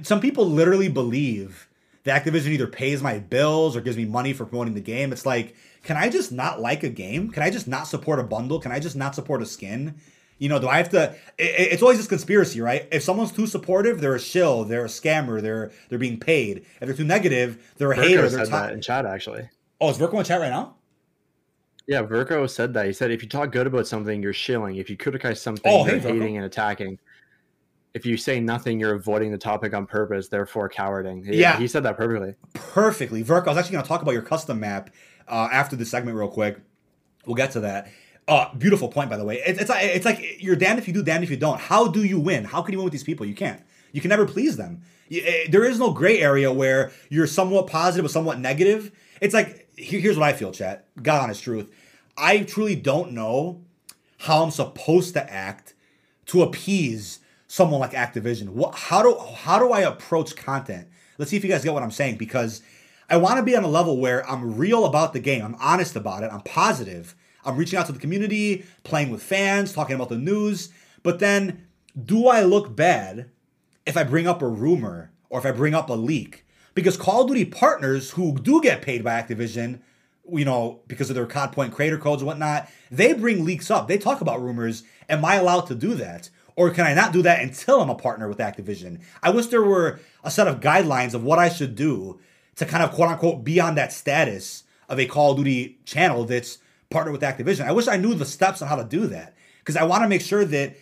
Some people literally believe that Activision either pays my bills or gives me money for promoting the game. It's like, can I just not like a game? Can I just not support a bundle? Can I just not support a skin? You know, do I have to? It's always this conspiracy, right? If someone's too supportive, they're a shill, they're a scammer, they're being paid. If they're too negative, they're a Virko hater. Said that in chat, actually. Oh, is Virko in chat right now? Yeah, Virko said that. He said, if you talk good about something, you're shilling. If you criticize something, you're hating and attacking. If you say nothing, you're avoiding the topic on purpose, therefore cowarding. Yeah. He said that perfectly. Perfectly. Virk, I was actually going to talk about your custom map after this segment real quick. We'll get to that. Beautiful point, by the way. It's like you're damned if you do, damned if you don't. How do you win? How can you win with these people? You can't. You can never please them. There is no gray area where you're somewhat positive or somewhat negative. It's like, here's what I feel, chat. God honest truth. I truly don't know how I'm supposed to act to appease someone like Activision. How do I approach content? Let's see if you guys get what I'm saying, because I want to be on a level where I'm real about the game. I'm honest about it. I'm positive. I'm reaching out to the community, playing with fans, talking about the news. But then, do I look bad if I bring up a rumor or if I bring up a leak? Because Call of Duty partners who do get paid by Activision, you know, because of their COD point creator codes and whatnot, they bring leaks up. They talk about rumors. Am I allowed to do that? Or can I not do that until I'm a partner with Activision? I wish there were a set of guidelines of what I should do to kind of, quote-unquote, be on that status of a Call of Duty channel that's partnered with Activision. I wish I knew the steps on how to do that, because I want to make sure that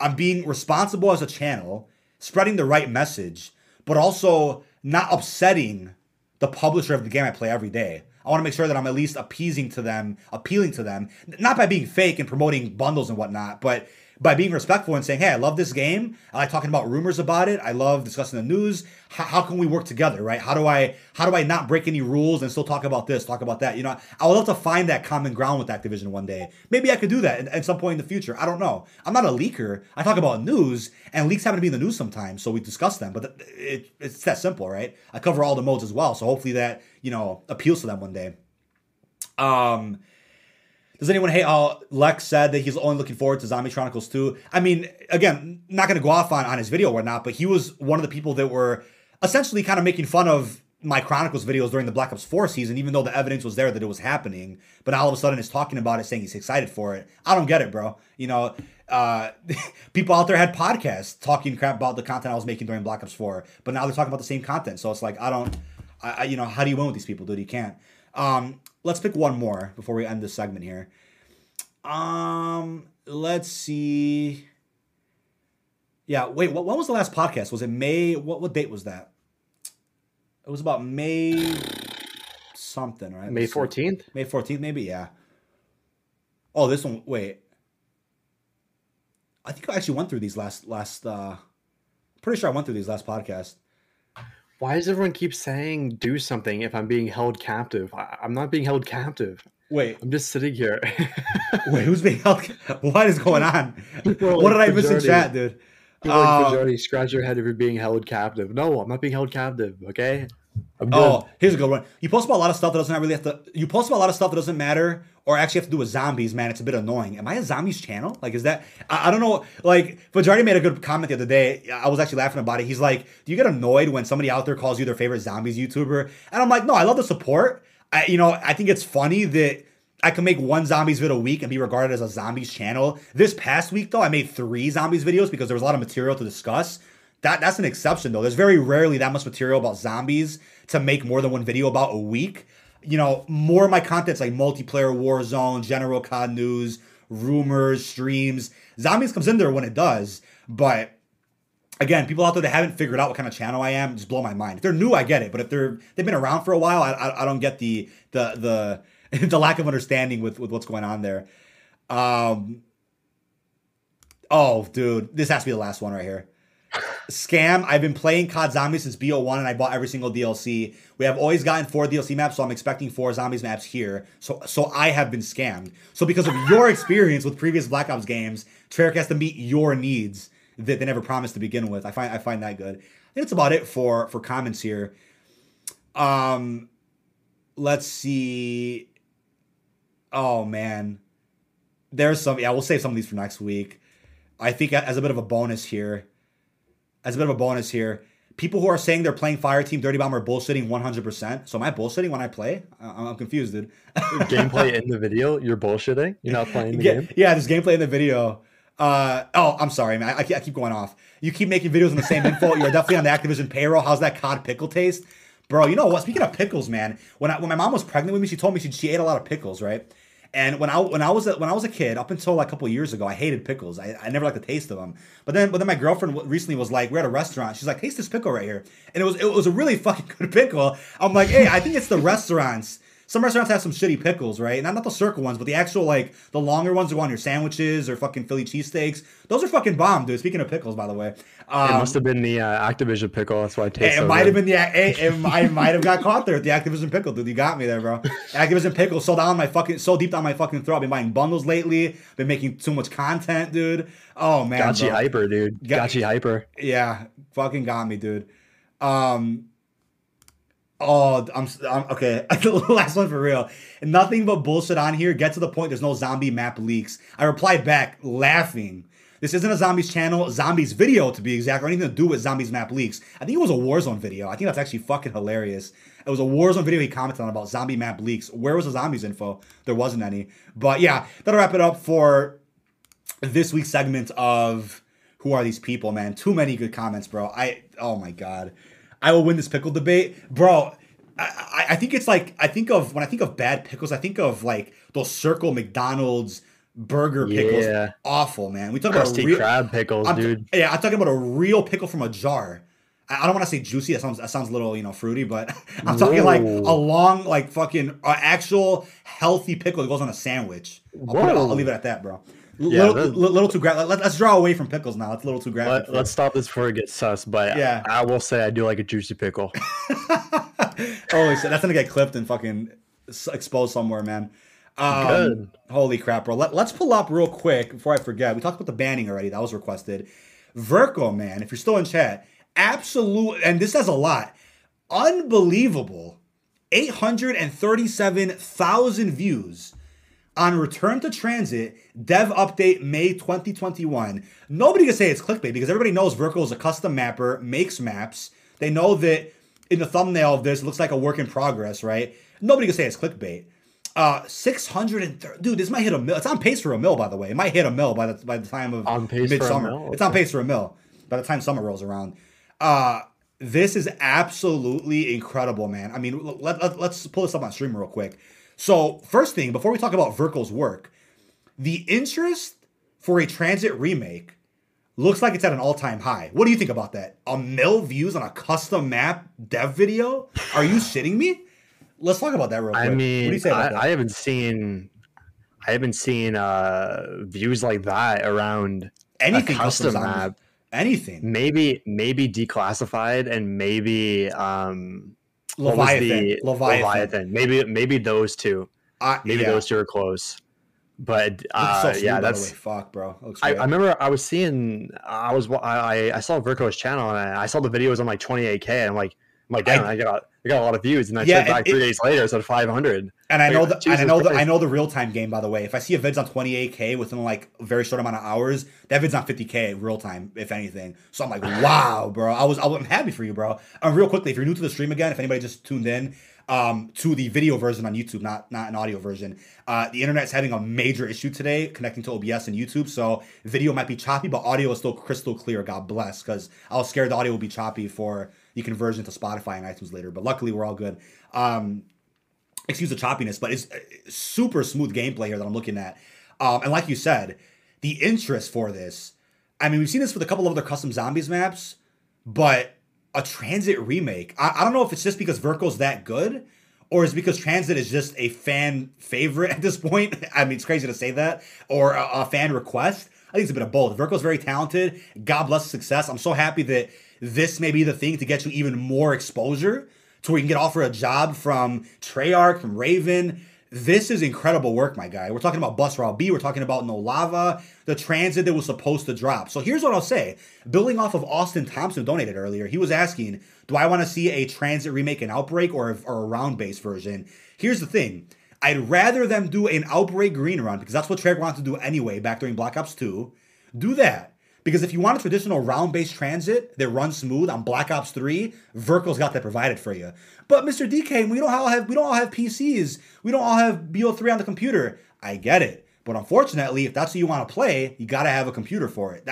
I'm being responsible as a channel, spreading the right message, but also not upsetting the publisher of the game I play every day. I want to make sure that I'm at least appealing to them, not by being fake and promoting bundles and whatnot, but by being respectful and saying, hey, I love this game. I like talking about rumors about it. I love discussing the news. How can we work together, right? How do I not break any rules and still talk about this, talk about that? You know, I would love to find that common ground with Activision one day. Maybe I could do that at some point in the future. I don't know. I'm not a leaker. I talk about news, and leaks happen to be in the news sometimes, so we discuss them. But it's that simple, right? I cover all the modes as well, so hopefully that, you know, appeals to them one day. Does anyone hate how Lex said that he's only looking forward to Zombie Chronicles 2? I mean, again, not going to go off on his video or whatnot, but he was one of the people that were essentially kind of making fun of my Chronicles videos during the Black Ops 4 season, even though the evidence was there that it was happening. But all of a sudden is talking about it, saying he's excited for it. I don't get it, bro. You know, people out there had podcasts talking crap about the content I was making during Black Ops 4, but now they're talking about the same content. So it's like, I you know, how do you win with these people, dude? You can't. Let's pick one more before we end this segment here. Let's see. Yeah, wait, what was the last podcast? Was it May? What date was that? It was about May something, right? May 14th? May 14th, maybe, yeah. Oh, this one, wait. I think I actually went through these last pretty sure I went through these last podcasts. Why does everyone keep saying do something if I'm being held captive? I'm not being held captive. Wait. I'm just sitting here. Wait, who's being held captive? What is going on? What did I miss in chat, dude? People like Fajardy, scratch your head if you're being held captive. No, I'm not being held captive, okay? Oh, here's a good one. You post about a lot of stuff that doesn't really have to... You post about a lot of stuff that doesn't matter or actually have to do with zombies, man. It's a bit annoying. Am I a zombies channel? Like, is that... I don't know. Like, Fajardy made a good comment the other day. I was actually laughing about it. He's like, do you get annoyed when somebody out there calls you their favorite zombies YouTuber? And I'm like, no, I love the support. I think it's funny that I can make one zombies video a week and be regarded as a zombies channel. This past week, though, I made 3 zombies videos because there was a lot of material to discuss. That's an exception, though. There's very rarely that much material about zombies to make more than one video about a week. You know, more of my content's like multiplayer, Warzone, general COD news, rumors, streams. Zombies comes in there when it does. But again, people out there that haven't figured out what kind of channel I am just blow my mind. If they're new, I get it. But if they've been around for a while, I don't get the lack of understanding with what's going on there. Oh, dude, this has to be the last one right here. Scam. I've been playing COD Zombies since BO1 and I bought every single DLC. We have always gotten 4 DLC maps, so I'm expecting 4 Zombies maps here. So I have been scammed. So because of your experience with previous Black Ops games, Treyarch has to meet your needs that they never promised to begin with. I find that good. I think that's about it for comments here. Let's see. Oh man. There's some, yeah, we'll save some of these for next week. I think as a bit of a bonus here, people who are saying they're playing Fireteam Dirty Bomb are bullshitting 100%. So am I bullshitting when I play? I'm confused, dude. Gameplay in the video? You're bullshitting? You're not playing the game? Yeah, there's gameplay in the video. I'm sorry, man. I keep going off. You keep making videos on the same info. You're definitely on the Activision payroll. How's that COD pickle taste? Bro, you know what? Speaking of pickles, man, when my mom was pregnant with me, she told me she ate a lot of pickles, right? And when I was a kid, up until like a couple of years ago, I hated pickles. I never liked the taste of them. But then my girlfriend recently was like, we're at a restaurant. She's like, taste this pickle right here. And it was a really fucking good pickle. I'm like, hey, I think it's the restaurants. Some restaurants have some shitty pickles, right? Not the circle ones, but the actual, like, the longer ones that go on your sandwiches or fucking Philly cheesesteaks. Those are fucking bomb, dude. Speaking of pickles, by the way. It must have been the Activision pickle. That's why it tastes so good. I might have got caught there with the Activision pickle, dude. You got me there, bro. Activision pickle so deep down my fucking throat. I've been buying bundles lately. Been making too much content, dude. Oh, man. Got you hyper, dude. Got you hyper. Yeah. Fucking got me, dude. Oh, I'm okay. Last one for real. Nothing but bullshit on here. Get to the point. There's no zombie map leaks. I replied back laughing. This isn't a zombies channel, zombies video to be exact, or anything to do with zombies map leaks. I think it was a Warzone video. I think that's actually fucking hilarious. It was a Warzone video he commented on about zombie map leaks. Where was the zombies info? There wasn't any. But yeah, that'll wrap it up for this week's segment of Who Are These People, man? Too many good comments, bro. Oh my God. I will win this pickle debate. Bro, I think it's like, when I think of bad pickles, I think of like those circle McDonald's burger pickles. Yeah. Awful, man. We talk about crusty crab pickles, dude. I'm talking about a real pickle from a jar. I don't want to say juicy. That sounds a little, you know, fruity, but I'm talking like a long, like fucking actual healthy pickle that goes on a sandwich. I'll leave it at that, bro. Yeah, little too graphic. Let's draw away from pickles now. It's a little too graphic. Let's stop this before it gets sus. But yeah, I will say I do like a juicy pickle. Holy shit, that's gonna get clipped and fucking exposed somewhere, man. Good. Holy crap, bro. Let's pull up real quick before I forget. We talked about the banning already. That was requested. Verko, man, if you're still in chat, absolute, and this says a lot. Unbelievable, 837,000 views on Return to Transit Dev Update May 2021. Nobody can say it's clickbait because everybody knows Verko is a custom mapper, makes maps. They know that in the thumbnail of this, it looks like a work in progress, right? Nobody can say it's clickbait. 630, dude, this might hit a mil. It's on pace for a mil, by the way. It might hit a mil by the time of midsummer. Okay. It's on pace for a mil by the time summer rolls around. This is absolutely incredible, man. I mean, let's pull this up on stream real quick. So first thing, before we talk about Verko's work, the interest for a Transit remake looks like it's at an all-time high. What do you think about that? A mil views on a custom map dev video? Are you shitting me? Let's talk about that real quick. I mean, what do you say about that? I haven't seen views like that around anything a custom map. Anything. Maybe Declassified and maybe Leviathan. Maybe those two. Those two are close. But so sweet, yeah, that's fuck, bro. I remember I saw Verko's channel and I saw the videos on like 28K and I'm like damn, I got a lot of views, and I checked back 3 days later, it's at 500. And I know the real time game, by the way. If I see a vid's on 28K within like a very short amount of hours, that vid's on 50K real time, if anything. So I'm like, wow, bro. I'm happy for you, bro. Real quickly, if you're new to the stream again, if anybody just tuned in, to the video version on YouTube, not an audio version. The internet's having a major issue today connecting to OBS and YouTube, so video might be choppy, but audio is still crystal clear, God bless, because I was scared the audio would be choppy for the conversion to Spotify and iTunes later, but luckily we're all good. Excuse the choppiness, but it's super smooth gameplay here that I'm looking at. And like you said, the interest for this, I mean, we've seen this with a couple of other custom zombies maps, but a Transit remake. I don't know if it's just because Verko's that good or it's because Transit is just a fan favorite at this point. I mean, it's crazy to say that. Or a fan request. I think it's a bit of both. Verko's very talented. God bless his success. I'm so happy that this may be the thing to get you even more exposure to where you can get offered a job from Treyarch, from Raven. This is incredible work, my guy. We're talking about Bus Route B. We're talking about No Lava, the Transit that was supposed to drop. So here's what I'll say. Building off of Austin Thompson, who donated earlier, he was asking, do I want to see a Transit remake and Outbreak or a round-based version? Here's the thing. I'd rather them do an Outbreak Green Run because that's what Treyarch wanted to do anyway back during Black Ops 2. Do that. Because if you want a traditional round-based Transit that runs smooth on Black Ops 3, Verko's got that provided for you. But Mr. DK, we don't all have PCs. We don't all have BO3 on the computer. I get it. But unfortunately, if that's what you want to play, you got to have a computer for it.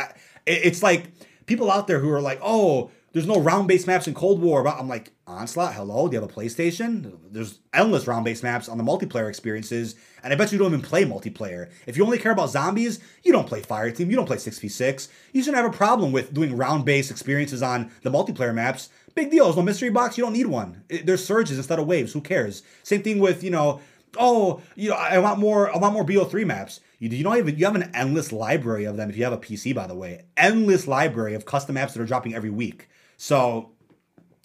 It's like people out there who are like, oh, there's no round-based maps in Cold War. I'm like, Onslaught, hello? Do you have a PlayStation? There's endless round-based maps on the multiplayer experiences, and I bet you don't even play multiplayer. If you only care about zombies, you don't play Fireteam, you don't play 6v6. You shouldn't have a problem with doing round-based experiences on the multiplayer maps. Big deal. There's no mystery box. You don't need one. There's surges instead of waves. Who cares? Same thing with, you know, I want more BO3 maps. You have an endless library of them if you have a PC, by the way. Endless library of custom apps that are dropping every week. So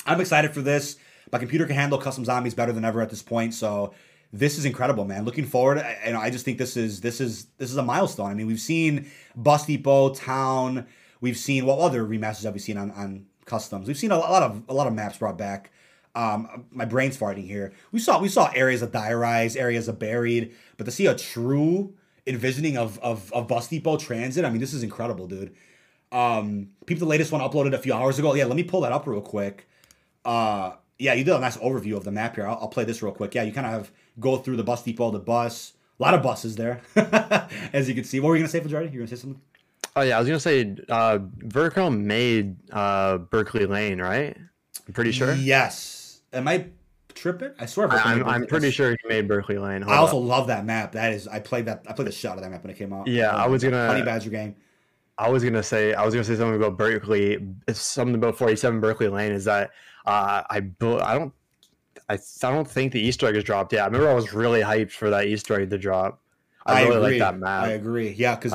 I'm excited for this. My computer can handle custom zombies better than ever at this point. So this is incredible, man. Looking forward, and I just think this is a milestone. I mean, we've seen Bus Depot, Town. We've seen what other remasters have we seen on customs? We've seen a lot of maps brought back. My brain's farting here. We saw areas of Diarized, areas of Buried, but to see a true envisioning of Bus Depot Transit, I mean, this is incredible, dude. People, the latest one uploaded a few hours ago. Yeah, let me pull that up real quick. Yeah, you did a nice overview of the map here. I'll play this real quick. Yeah, you kind of go through the Bus Depot, the bus. A lot of buses there, as you can see. What were you going to say, Fajardy? You were going to say something? Oh, yeah, I was going to say Verko made Berkeley Lane, right? I'm pretty sure. Yes. Am I tripping? I swear. I'm pretty sure he made Berkeley Lane. Hold I also up. Love that map. That is, I played the shot of that map when it came out. Yeah, I was going to. Honey Badger Gang. I was gonna say something about Berkeley. Something about 47 Berkeley Lane is that I don't think the Easter egg has dropped yet. I remember I was really hyped for that Easter egg to drop. I really like that map. I agree. Yeah, because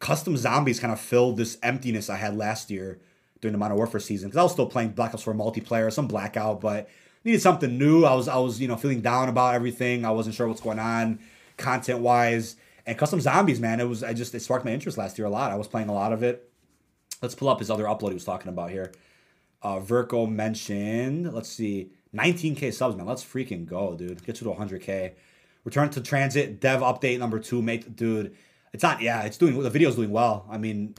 custom zombies kind of filled this emptiness I had last year during the Modern Warfare season, because I was still playing Black Ops 4 multiplayer, some Blackout, but needed something new. I was feeling down about everything. I wasn't sure what's going on content wise. And custom zombies, man, it sparked my interest last year a lot. I was playing a lot of it. Let's pull up his other upload he was talking about here. Virko mentioned, let's see, 19K subs, man. Let's freaking go, dude. Get you to 100K. Return to Transit, dev update number 2, mate. Dude, the video's doing well. I mean,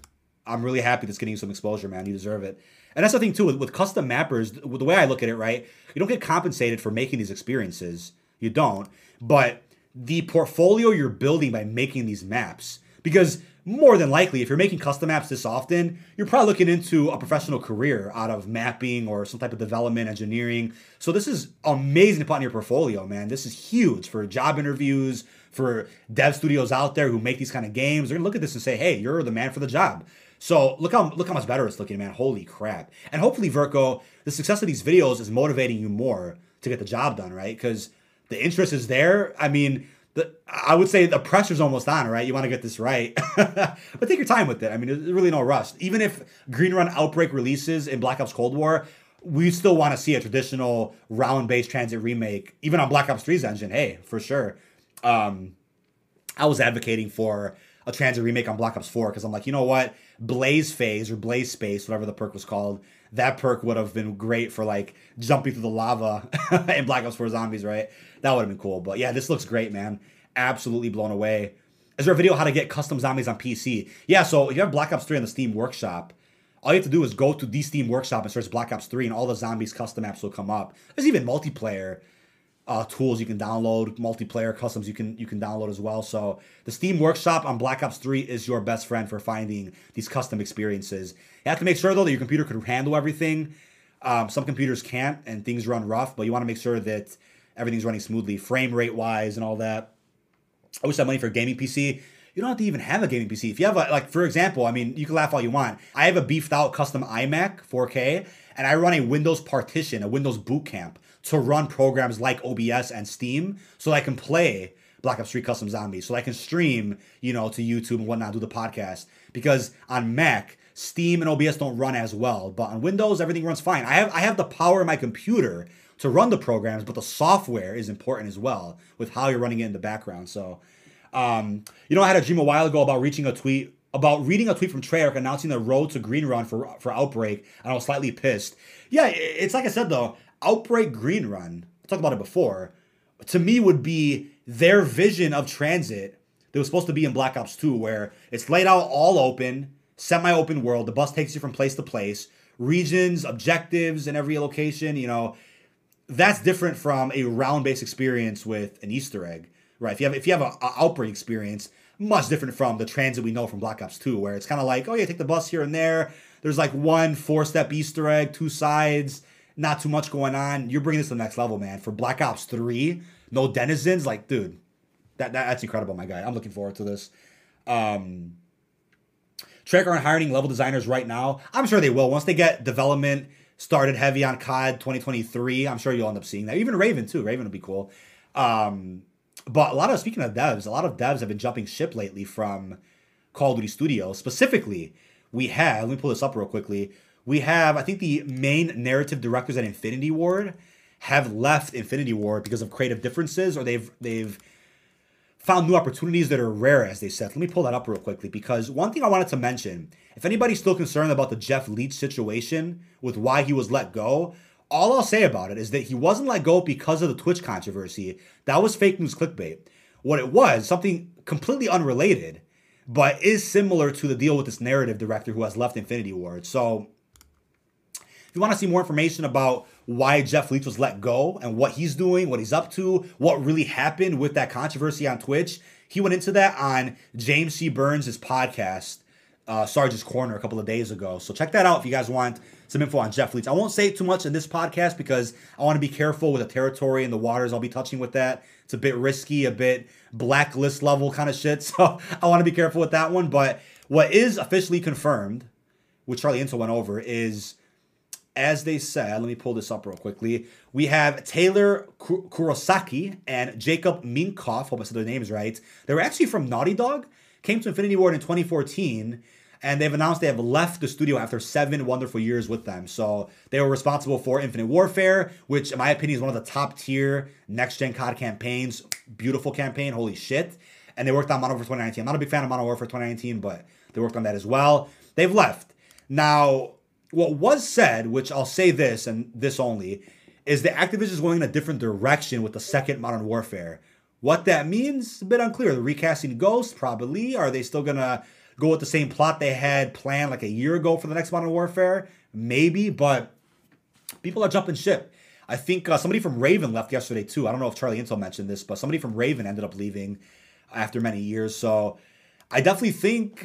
I'm really happy that's getting you some exposure, man. You deserve it. And that's the thing, too, with custom mappers, the way I look at it, right? You don't get compensated for making these experiences. You don't. But the portfolio you're building by making these maps, because more than likely, if you're making custom maps this often, you're probably looking into a professional career out of mapping or some type of development, engineering. So this is amazing to put in your portfolio, man. This is huge for job interviews, for dev studios out there who make these kind of games. They're gonna look at this and say, hey, you're the man for the job. So look how much better it's looking, man. Holy crap. And hopefully, Virko, the success of these videos is motivating you more to get the job done, right? Because the interest is there. I mean, I would say the pressure's almost on, right? You want to get this right. But take your time with it. I mean, there's really no rush. Even if Green Run Outbreak releases in Black Ops Cold War, we still want to see a traditional round-based transit remake, even on Black Ops 3's engine. Hey, for sure. I was advocating for a transit remake on Black Ops 4 because I'm like, you know what? Blaze Phase or Blaze Space, whatever the perk was called, that perk would have been great for, like, jumping through the lava in Black Ops 4 Zombies, right? That would have been cool. But, yeah, this looks great, man. Absolutely blown away. Is there a video how to get custom zombies on PC? Yeah, so if you have Black Ops 3 on the Steam Workshop, all you have to do is go to the Steam Workshop and search Black Ops 3, and all the zombies custom apps will come up. There's even multiplayer tools you can download, multiplayer customs you can download as well. So the Steam Workshop on Black Ops 3 is your best friend for finding these custom experiences. You have to make sure, though, that your computer can handle everything. Some computers can't, and things run rough, but you want to make sure that everything's running smoothly, frame rate-wise and all that. I wish I had money for a gaming PC. You don't have to even have a gaming PC. If you have, for example, I mean, you can laugh all you want. I have a beefed-out custom iMac 4K, and I run a Windows partition, a Windows boot camp, to run programs like OBS and Steam so that I can play Black Ops 3 Custom Zombies, so I can stream, to YouTube and whatnot, do the podcast. Because on Mac, Steam and OBS don't run as well. But on Windows, everything runs fine. I have the power in my computer to run the programs, but the software is important as well with how you're running it in the background. So, I had a dream a while ago about reading a tweet from Treyarch announcing the road to Green Run for Outbreak, and I was slightly pissed. Yeah, it's like I said, though, Outbreak Green Run, I talked about it before, to me would be their vision of Transit that was supposed to be in Black Ops 2, where it's laid out all open, semi-open world, the bus takes you from place to place, regions, objectives in every location, That's different from a round-based experience with an Easter egg, right? If you have an Outbreak experience, much different from the transit we know from Black Ops 2, where it's kind of like, oh, yeah, take the bus here and there. There's like one 4-step Easter egg, 2 sides, not too much going on. You're bringing this to the next level, man. For Black Ops 3, no denizens, like, dude, that's incredible, my guy. I'm looking forward to this. Treyarch aren't hiring level designers right now. I'm sure they will. Once they get development started heavy on COD 2023. I'm sure you'll end up seeing that. Even Raven, too. Raven would be cool. But speaking of devs, a lot of devs have been jumping ship lately from Call of Duty Studios. Specifically, let me pull this up real quickly. We have, I think the main narrative directors at Infinity Ward have left Infinity Ward because of creative differences, or they've found new opportunities that are rare, as they said. Let me pull that up real quickly, because one thing I wanted to mention, if anybody's still concerned about the Jeff Leach situation with why he was let go, all I'll say about it is that he wasn't let go because of the Twitch controversy. That was fake news clickbait. What it was, something completely unrelated, but is similar to the deal with this narrative director who has left Infinity Ward. So if you want to see more information about why Jeff Leach was let go and what he's doing, what he's up to, what really happened with that controversy on Twitch, he went into that on James C. Burns' podcast, Sarge's Corner, a couple of days ago. So check that out if you guys want some info on Jeff Leach. I won't say too much in this podcast because I want to be careful with the territory and the waters I'll be touching with that. It's a bit risky, a bit blacklist level kind of shit. So I want to be careful with that one. But What is officially confirmed, which Charlie Intel went over, is, as they said, let me pull this up real quickly. We have Taylor Kurosaki and Jacob Minkoff, hope I said their names right. They were actually from Naughty Dog, came to Infinity Ward in 2014, and they've announced they have left the studio after 7 wonderful years with them. So they were responsible for Infinite Warfare, which in my opinion is one of the top tier next-gen COD campaigns. Beautiful campaign, holy shit. And they worked on Modern Warfare 2019. I'm not a big fan of Modern Warfare 2019, but they worked on that as well. They've left. Now, what was said, which I'll say this and this only, is that Activision is going in a different direction with the second Modern Warfare. What that means is a bit unclear. They're recasting Ghost, probably. Are they still going to go with the same plot they had planned like a year ago for the next Modern Warfare? Maybe, but people are jumping ship. I think somebody from Raven left yesterday, too. I don't know if Charlie Intel mentioned this, but somebody from Raven ended up leaving after many years. So I definitely think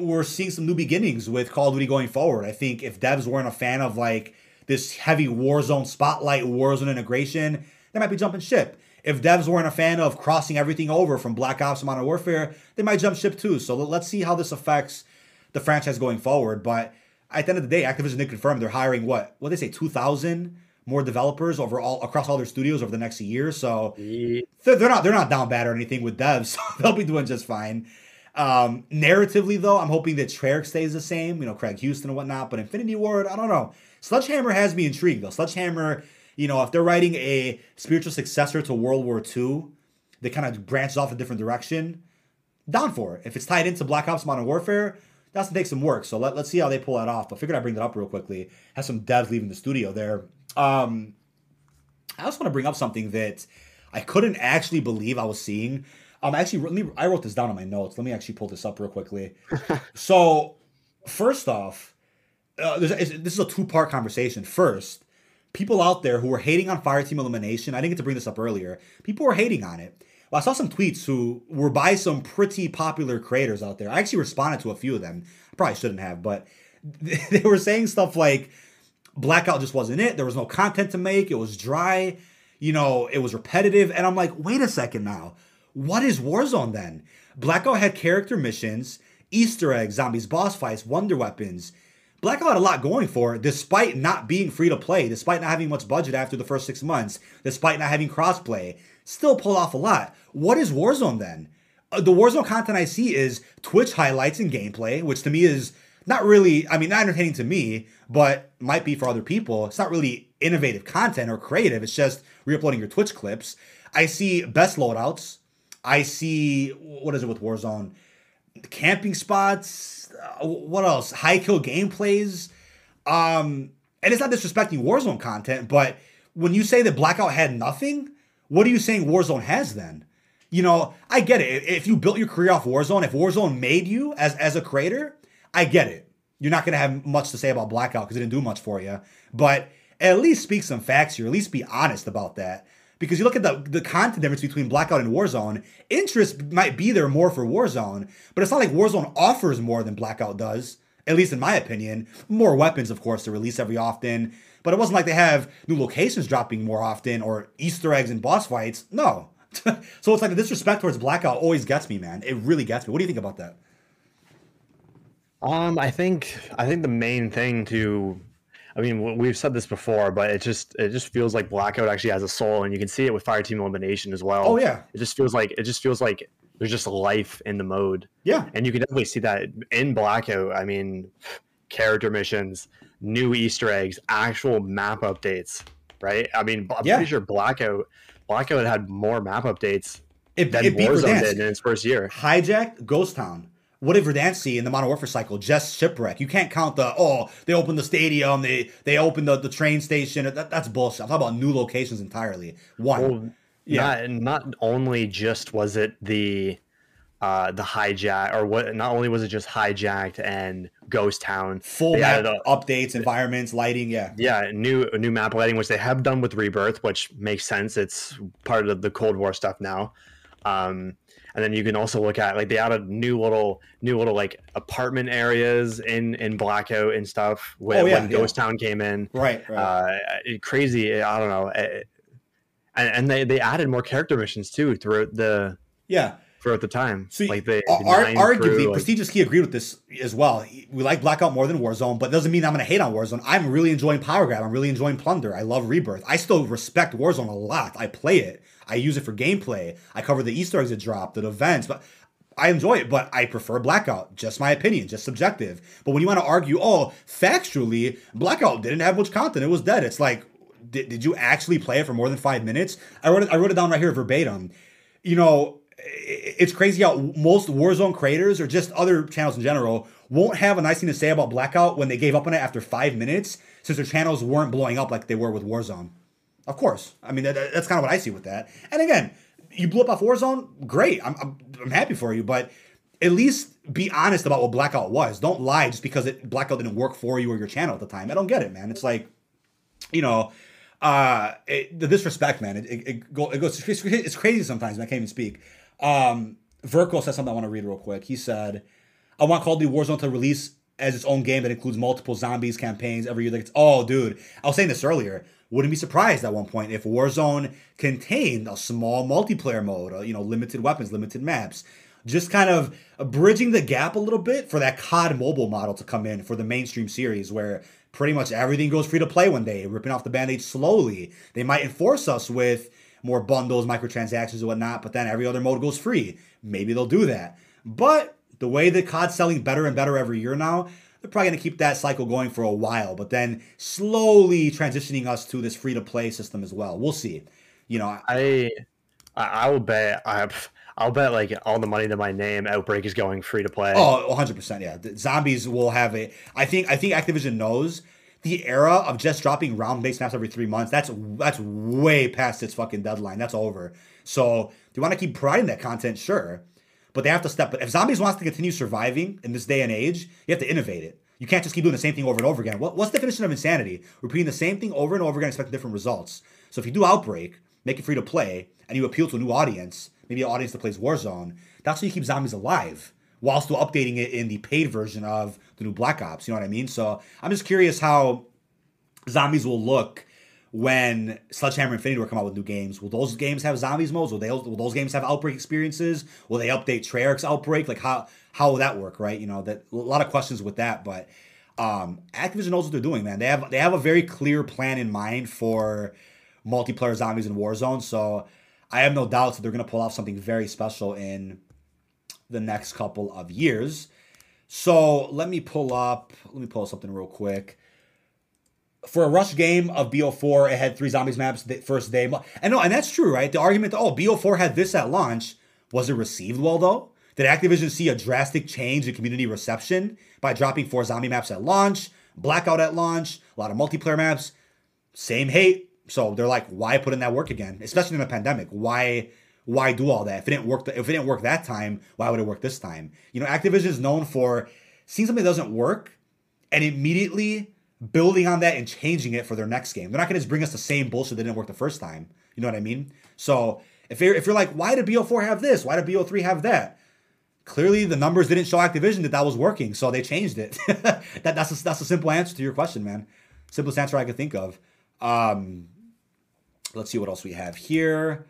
we're seeing some new beginnings with Call of Duty going forward. I think if devs weren't a fan of like this heavy Warzone spotlight, Warzone integration, they might be jumping ship. If devs weren't a fan of crossing everything over from Black Ops to Modern Warfare, they might jump ship too. So let's see how this affects the franchise going forward. But at the end of the day, Activision did confirm they're hiring what they say, 2,000 more developers overall across all their studios over the next year. So they're not down bad or anything with devs. So they'll be doing just fine. Narratively though, I'm hoping that Treyarch stays the same, you know, Craig Houston and whatnot, but Infinity Ward, I don't know. Sledgehammer has me intrigued though. Sledgehammer, you know, if they're writing a spiritual successor to World War II, that kind of branches off a different direction, down for it. If it's tied into Black Ops Modern Warfare, that's gonna take some work. So let's see how they pull that off. But I figured I'd bring that up real quickly. Have some devs leaving the studio there. I also want to bring up something that I couldn't actually believe I was seeing. I wrote this down on my notes. Let me actually pull this up real quickly. So, first off, this is a two-part conversation. First, people out there who were hating on Fireteam Elimination, I didn't get to bring this up earlier, people were hating on it. Well, I saw some tweets who were by some pretty popular creators out there. I actually responded to a few of them. I probably shouldn't have, but they were saying stuff like, Blackout just wasn't it. There was no content to make. It was dry. You know, it was repetitive. And I'm like, wait a second now. What is Warzone then? Blackout had character missions, Easter eggs, zombies, boss fights, wonder weapons. Blackout had a lot going for it, despite not being free to play, despite not having much budget after the first 6 months, despite not having crossplay. Still pulled off a lot. What is Warzone then? The Warzone content I see is Twitch highlights and gameplay, which to me is not really, I mean, not entertaining to me, but might be for other people. It's not really innovative content or creative. It's just re-uploading your Twitch clips. I see best loadouts. I see, what is it with Warzone? Camping spots. What else? High kill gameplays. And it's not disrespecting Warzone content, but when you say that Blackout had nothing, what are you saying Warzone has then? You know, I get it. If you built your career off Warzone, if Warzone made you as a creator, I get it. You're not going to have much to say about Blackout because it didn't do much for you. But at least speak some facts here. At least be honest about that. Because you look at the content difference between Blackout and Warzone, interest might be there more for Warzone. But it's not like Warzone offers more than Blackout does, at least in my opinion. More weapons, of course, to release every often. But it wasn't like they have new locations dropping more often or Easter eggs and boss fights. No. So it's like the disrespect towards Blackout always gets me, man. It really gets me. What do you think about that? I think the main thing to, I mean, we've said this before, but it just feels like Blackout actually has a soul, and you can see it with Fireteam Elimination as well. Oh yeah, it just feels like there's just life in the mode. Yeah, and you can definitely see that in Blackout. I mean, character missions, new Easter eggs, actual map updates, right? I mean, I'm pretty sure Blackout had more map updates than Warzone did in its first year. Hijack, Ghost Town. What did Verdansk see in the Modern Warfare cycle? Just Shipwreck. You can't count they opened the stadium, they opened the train station. That's bullshit. I'm talking about new locations entirely. One. Well, yeah. Not only just was it the hijack, or what? Not only was it just hijacked and Ghost Town. Full map updates, environments, lighting, yeah. Yeah, new map lighting, which they have done with Rebirth, which makes sense. It's part of the Cold War stuff now. And then you can also look at, like, they added new little like apartment areas in Blackout and stuff when Ghost Town came in. Right. Crazy. I don't know. And they added more character missions too throughout the throughout the time. See, like they arguably, Prestigious Key agreed with this as well. We like Blackout more than Warzone, but it doesn't mean I'm going to hate on Warzone. I'm really enjoying Power Grab. I'm really enjoying Plunder. I love Rebirth. I still respect Warzone a lot. I play it. I use it for gameplay. I cover the Easter eggs that dropped, the events, but I enjoy it, but I prefer Blackout. Just my opinion, just subjective. But when you want to argue, oh, factually, Blackout didn't have much content. It was dead. It's like, did you actually play it for more than 5 minutes? I wrote it down right here verbatim. You know, it's crazy how most Warzone creators or just other channels in general won't have a nice thing to say about Blackout when they gave up on it after 5 minutes, since their channels weren't blowing up like they were with Warzone. Of course. I mean, that's kind of what I see with that. And again, you blew up off Warzone, great. I'm happy for you, but at least be honest about what Blackout was. Don't lie just because Blackout didn't work for you or your channel at the time. I don't get it, man. It's like, you know, the disrespect, man. It goes. It's crazy sometimes, man. I can't even speak. Verko said something I want to read real quick. He said, "I want Call of Duty Warzone to release as its own game that includes multiple zombies campaigns every year." Like, oh, dude, I was saying this earlier. Wouldn't be surprised at one point if Warzone contained a small multiplayer mode, you know, limited weapons, limited maps, just kind of bridging the gap a little bit for that COD mobile model to come in for the mainstream series, where pretty much everything goes free to play one day, ripping off the Band-Aid slowly. They might enforce us with more bundles, microtransactions and whatnot, but then every other mode goes free. Maybe they'll do that. But the way that COD's selling better and better every year now, they're probably going to keep that cycle going for a while, but then slowly transitioning us to this free-to-play system as well. We'll see. You know, I'll bet like all the money to my name, Outbreak is going free to play. Oh, 100%. Yeah. The zombies will have a, I think Activision knows the era of just dropping round-based maps every 3 months. That's way past its fucking deadline. That's over. So do you want to keep providing that content? Sure. But they have to step. But if zombies wants to continue surviving in this day and age, you have to innovate it. You can't just keep doing the same thing over and over again. What's the definition of insanity? Repeating the same thing over and over again, expecting different results. So if you do Outbreak, make it free to play, and you appeal to a new audience, maybe an audience that plays Warzone, that's how you keep zombies alive, while still updating it in the paid version of the new Black Ops, you know what I mean? So I'm just curious how zombies will look when Sledgehammer and Infinity Ward come out with new games. Will those games have zombies modes? Will those games have Outbreak experiences? Will they update Treyarch's Outbreak? Like, how will that work, right? You know, that a lot of questions with that, but Activision knows what they're doing, man. They have a very clear plan in mind for multiplayer zombies in Warzone, so I have no doubts that they're going to pull off something very special in the next couple of years. So let me pull up something real quick. For a rush game of BO4, it had 3 zombies maps the first day. And no, and that's true, right? The argument that, oh, BO4 had this at launch, was it received well, though? Did Activision see a drastic change in community reception by dropping 4 zombie maps at launch, Blackout at launch, a lot of multiplayer maps, same hate? So they're like, why put in that work again? Especially in a pandemic. Why do all that? If it didn't work that time, why would it work this time? You know, Activision is known for seeing something that doesn't work and immediately building on that and changing it for their next game. They're not gonna just bring us the same bullshit that didn't work the first time. You know what I mean? So if you're like, why did BO4 have this? Why did BO3 have that? Clearly the numbers didn't show Activision that was working, so they changed it. That's a simple answer to your question, man. Simplest answer I could think of. Let's see what else we have here.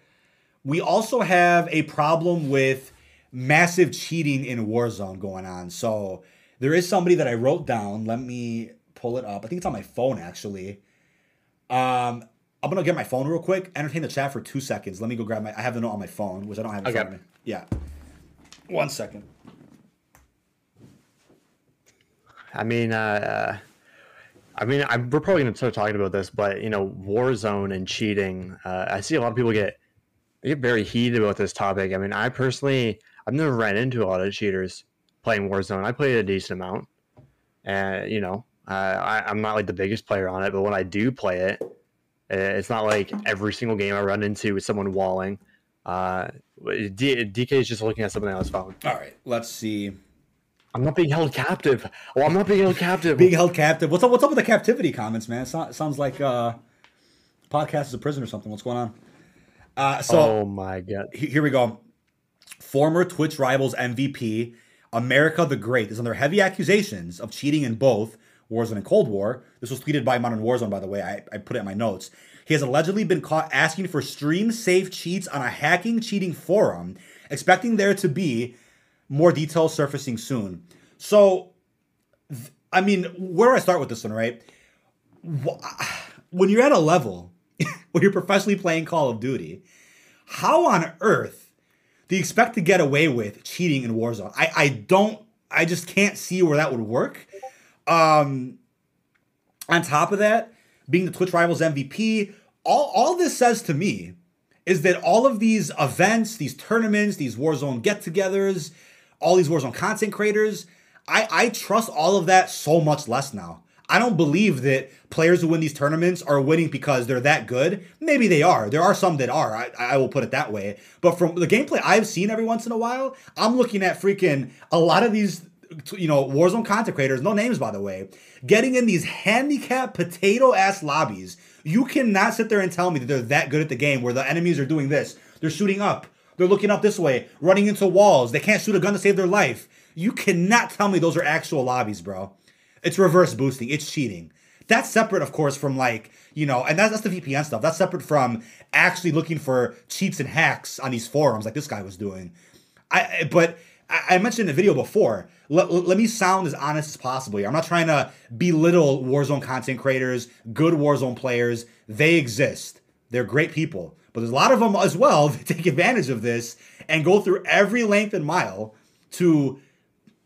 We also have a problem with massive cheating in Warzone going on. So there is somebody that I wrote down. Let me pull it up. I think it's on my phone, actually. I'm going to get my phone real quick. Entertain the chat for 2 seconds. Let me go grab I have the note on my phone, which I don't have in front of me. Yeah. 1 second. We're probably going to start talking about this, but, you know, Warzone and cheating, I see a lot of people get very heated about this topic. I mean, I personally, I've never ran into a lot of cheaters playing Warzone. I played a decent amount, and, you know, I'm not, like, the biggest player on it, but when I do play it, it's not like every single game I run into is someone walling. DK is just looking at something on his phone. All right, let's see. I'm not being held captive. Oh, I'm not being held captive. Being held captive. What's up with the captivity comments, man? It sounds like podcast is a prison or something. What's going on? Oh, my God. Here we go. Former Twitch Rivals MVP, America the Great, is under heavy accusations of cheating in both Warzone and Cold War. This was tweeted by Modern Warzone, by the way. I put it in my notes. He has allegedly been caught asking for stream-safe cheats on a hacking cheating forum expecting there to be more details surfacing soon. So, I mean, where do I start with this one, right? When you're at a level, when you're professionally playing Call of Duty, how on earth do you expect to get away with cheating in Warzone? I just can't see where that would work. On top of that, being the Twitch Rivals MVP, all this says to me is that all of these events, these tournaments, these Warzone get-togethers, all these Warzone content creators, I trust all of that so much less now. I don't believe that players who win these tournaments are winning because they're that good. Maybe they are. There are some that are. I will put it that way. But from the gameplay I've seen every once in a while, I'm looking at freaking a lot of these, you know, Warzone content creators, no names by the way, getting in these handicapped potato-ass lobbies. You cannot sit there and tell me that they're that good at the game where the enemies are doing this. They're shooting up. They're looking up this way, running into walls. They can't shoot a gun to save their life. You cannot tell me those are actual lobbies, bro. It's reverse boosting. It's cheating. That's separate, of course, from like, you know, and that's the VPN stuff. That's separate from actually looking for cheats and hacks on these forums like this guy was doing. But I mentioned in the video before, let me sound as honest as possible here. I'm not trying to belittle Warzone content creators, good Warzone players. They exist. They're great people. But there's a lot of them as well that take advantage of this and go through every length and mile to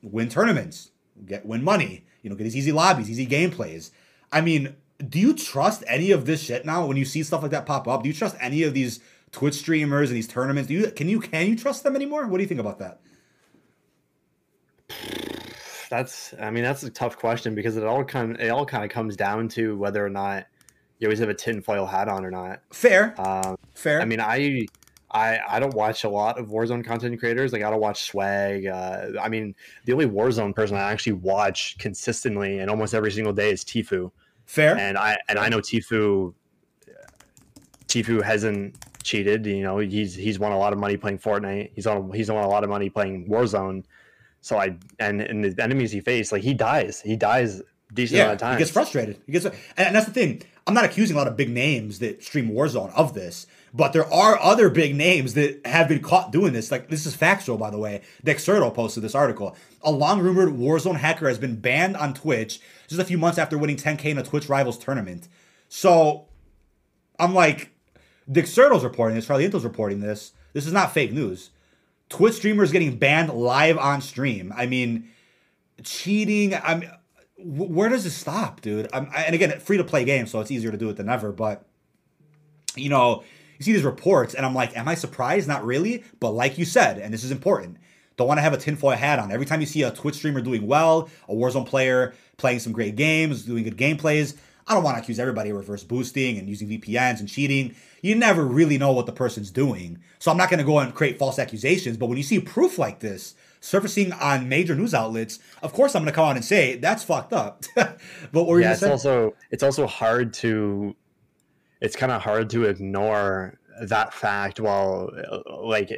win tournaments, win money, you know, get these easy lobbies, easy gameplays. I mean, do you trust any of this shit now when you see stuff like that pop up? Do you trust any of these Twitch streamers and these tournaments? Do you can you trust them anymore? What do you think about that? That's a tough question because it all kind of comes down to whether or not you always have a tinfoil hat on or not. Fair. Fair. I mean, I don't watch a lot of Warzone content creators. Like, I don't watch Swag. I mean, the only Warzone person I actually watch consistently and almost every single day is Tfue. Fair. And I know Tfue hasn't cheated. You know, he's won a lot of money playing Fortnite. He's won a lot of money playing Warzone. So and the enemies he faced, like, he dies a decent amount of time. He gets frustrated. And that's the thing. I'm not accusing a lot of big names that stream Warzone of this, but there are other big names that have been caught doing this. Like, this is factual, by the way. Dexerto posted this article. A long-rumored Warzone hacker has been banned on Twitch just a few months after winning 10K in a Twitch Rivals tournament. So, I'm like, Dexerto's reporting this, Charlie Intel's reporting this. This is not fake news. Twitch streamers getting banned live on stream. I mean, cheating, where does it stop, dude? And again, free-to-play game, so it's easier to do it than ever. But, you know, you see these reports, and I'm like, am I surprised? Not really. But like you said, and this is important, don't want to have a tinfoil hat on. Every time you see a Twitch streamer doing well, a Warzone player playing some great games, doing good gameplays, I don't want to accuse everybody of reverse boosting and using VPNs and cheating. You never really know what the person's doing. So I'm not going to go and create false accusations. But when you see proof like this surfacing on major news outlets, of course I'm going to come out and say that's fucked up. But what were you going to say? It's also hard to, it's kind of hard to ignore that fact while like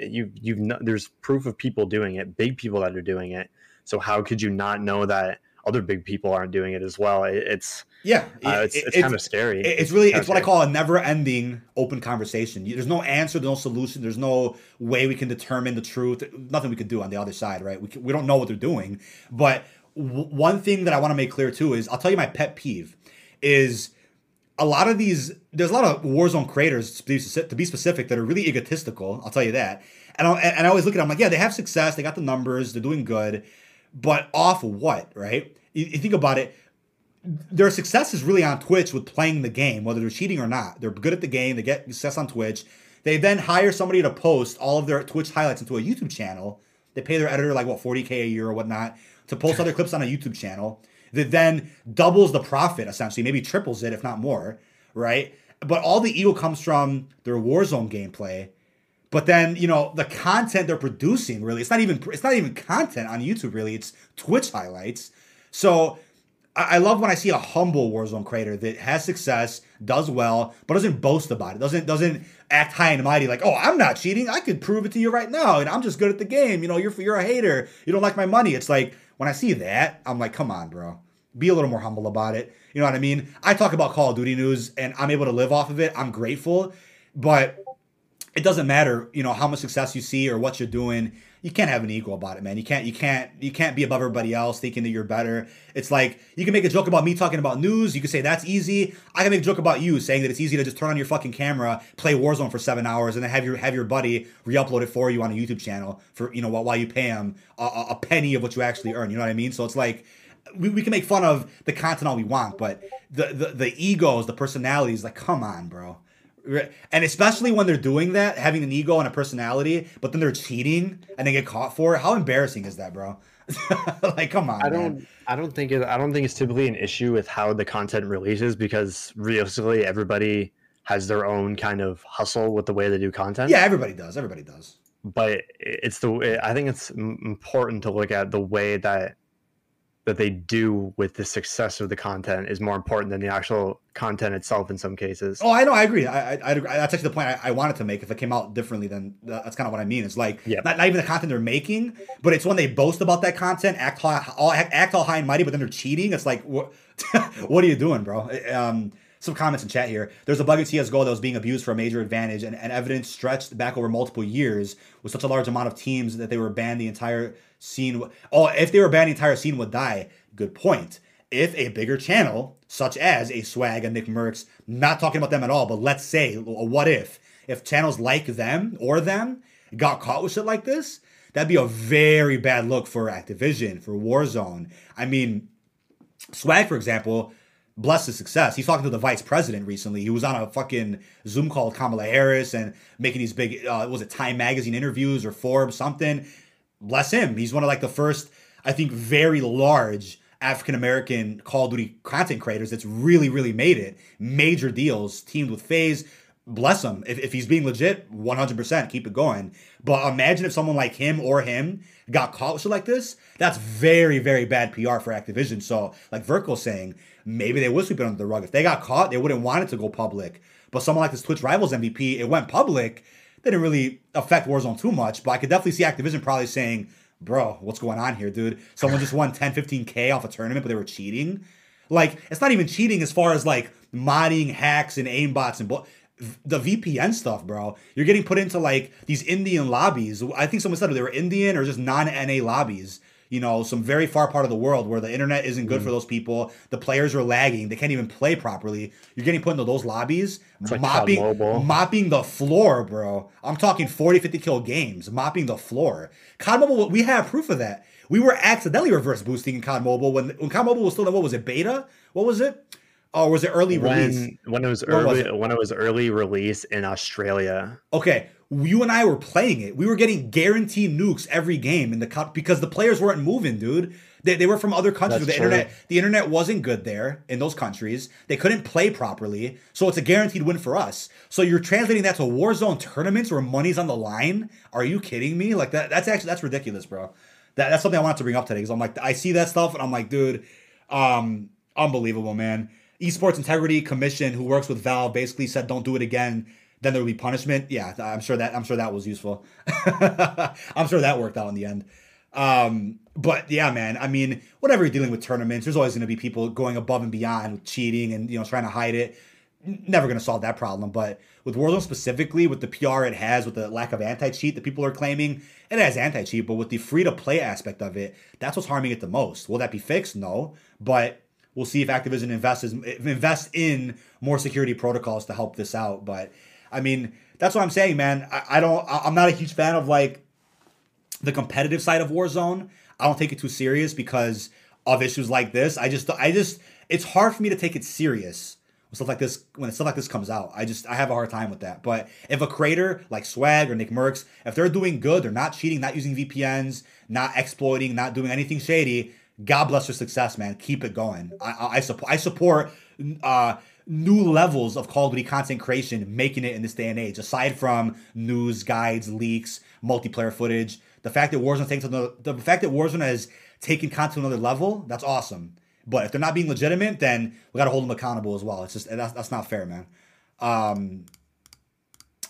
there's proof of people doing it, big people that are doing it. So how could you not know that other big people aren't doing it as well? It's kind of scary. It's what I call a never-ending open conversation. There's no answer, there's no solution, there's no way we can determine the truth. Nothing we could do on the other side, right? We don't know what they're doing. But one thing that I want to make clear too is, I'll tell you my pet peeve is a lot of these. There's a lot of Warzone creators, to be specific, that are really egotistical. I'll tell you that. And I always look at them, I'm like, yeah, they have success, they got the numbers, they're doing good, but off what, right? You think about it. Their success is really on Twitch with playing the game, whether they're cheating or not. They're good at the game. They get success on Twitch. They then hire somebody to post all of their Twitch highlights into a YouTube channel. They pay their editor like, what, $40K a year or whatnot to post other clips on a YouTube channel that then doubles the profit, essentially, maybe triples it, if not more, right? But all the ego comes from their Warzone gameplay. But then, you know, the content they're producing, really, it's not even content on YouTube, really. It's Twitch highlights. So I love when I see a humble Warzone creator that has success, does well, but doesn't boast about it. Doesn't act high and mighty like, oh, I'm not cheating. I could prove it to you right now, and I'm just good at the game. You know, you're a hater. You don't like my money. It's like, when I see that, I'm like, come on, bro. Be a little more humble about it. You know what I mean? I talk about Call of Duty news, and I'm able to live off of it. I'm grateful. But it doesn't matter, you know, how much success you see or what you're doing. You can't have an ego about it, man. You can't be above everybody else thinking that you're better. It's like, you can make a joke about me talking about news. You can say that's easy. I can make a joke about you saying that it's easy to just turn on your fucking camera, play Warzone for 7 hours, and then have your buddy re-upload it for you on a YouTube channel for, you know, while you pay him a penny of what you actually earn. You know what I mean? So it's like, we can make fun of the content all we want, but the egos, the personalities, like, come on, bro. And especially when they're doing that, having an ego and a personality, but then they're cheating and they get caught for it. How embarrassing is that, bro? Like, come on. I don't think it's typically an issue with how the content releases, because realistically everybody has their own kind of hustle with the way they do content. Yeah, everybody does. But it's I think it's important to look at the way that they do with the success of the content is more important than the actual content itself in some cases. Oh, I know. I agree. I that's actually the point I wanted to make. If it came out differently, then that's kind of what I mean. It's like, not even the content they're making, but it's when they boast about that content, act all high and mighty, but then they're cheating. It's like, what are you doing, bro? Some comments in chat here. There's a bug in CSGO that was being abused for a major advantage, and evidence stretched back over multiple years with such a large amount of teams that they were banned the entire scene. Oh, if they were banned, the entire scene would die. Good point. If a bigger channel, such as a Swag, a Nick Merckx, not talking about them at all, but let's say, what if channels like them or them got caught with shit like this, that'd be a very bad look for Activision, for Warzone. I mean, Swag, for example, bless his success. He's talking to the vice president recently. He was on a fucking Zoom call with Kamala Harris and making these big, was it Time Magazine interviews or Forbes, something. Bless him. He's one of like the first, I think, very large African-American Call of Duty content creators that's really, really made it. Major deals, teamed with FaZe. Bless him. If he's being legit, 100%, keep it going. But imagine if someone like him got caught with shit like this. That's very, very bad PR for Activision. So like Verko's saying, maybe they would sweep it under the rug. If they got caught, they wouldn't want it to go public. But someone like this Twitch Rivals MVP, it went public. They didn't really affect Warzone too much. But I could definitely see Activision probably saying, bro, what's going on here, dude? Someone just won 10, 15K off a tournament, but they were cheating. Like, it's not even cheating as far as like modding, hacks, and aimbots and the VPN stuff, bro. You're getting put into like these Indian lobbies. I think someone said they were Indian or just non-NA lobbies. You know, some very far part of the world where the internet isn't good for those people. The players are lagging. They can't even play properly. You're getting put into those lobbies. Like mopping the floor, bro. I'm talking 40, 50 kill games. Mopping the floor. COD Mobile, we have proof of that. We were accidentally reverse boosting in COD Mobile. When COD Mobile was still in, what was it, beta? What was it? Or was it early release? When it was early release in Australia. Okay. You and I were playing it. We were getting guaranteed nukes every game in the cup because the players weren't moving, dude. They were from other countries. That's the internet wasn't good there in those countries. They couldn't play properly. So it's a guaranteed win for us. So you're translating that to Warzone tournaments where money's on the line. Are you kidding me? Like that's ridiculous, bro. That's something I wanted to bring up today because I'm like, I see that stuff and I'm like, dude, unbelievable, man. Esports Integrity Commission, who works with Valve, basically said, don't do it again. Then there would be punishment. Yeah, I'm sure that was useful. I'm sure that worked out in the end. But yeah, man, I mean, whenever you're dealing with tournaments, there's always going to be people going above and beyond with cheating and, you know, trying to hide it. Never going to solve that problem. But with Warzone specifically, with the PR it has, with the lack of anti-cheat that people are claiming, it has anti-cheat, but with the free-to-play aspect of it, that's what's harming it the most. Will that be fixed? No. But we'll see if Activision invests in more security protocols to help this out. But I mean, that's what I'm saying, man. I'm not a huge fan of like the competitive side of Warzone. I don't take it too serious because of issues like this. I just, it's hard for me to take it serious with stuff like this when stuff like this comes out. I have a hard time with that. But if a creator like Swag or Nick Merckx, if they're doing good, they're not cheating, not using VPNs, not exploiting, not doing anything shady, God bless their success, man. Keep it going. I support new levels of Call of Duty content creation, making it in this day and age, aside from news, guides, leaks, multiplayer footage. The fact that Warzone has taken content to another level, that's awesome. But if they're not being legitimate, then we got to hold them accountable as well. It's just that's not fair, man.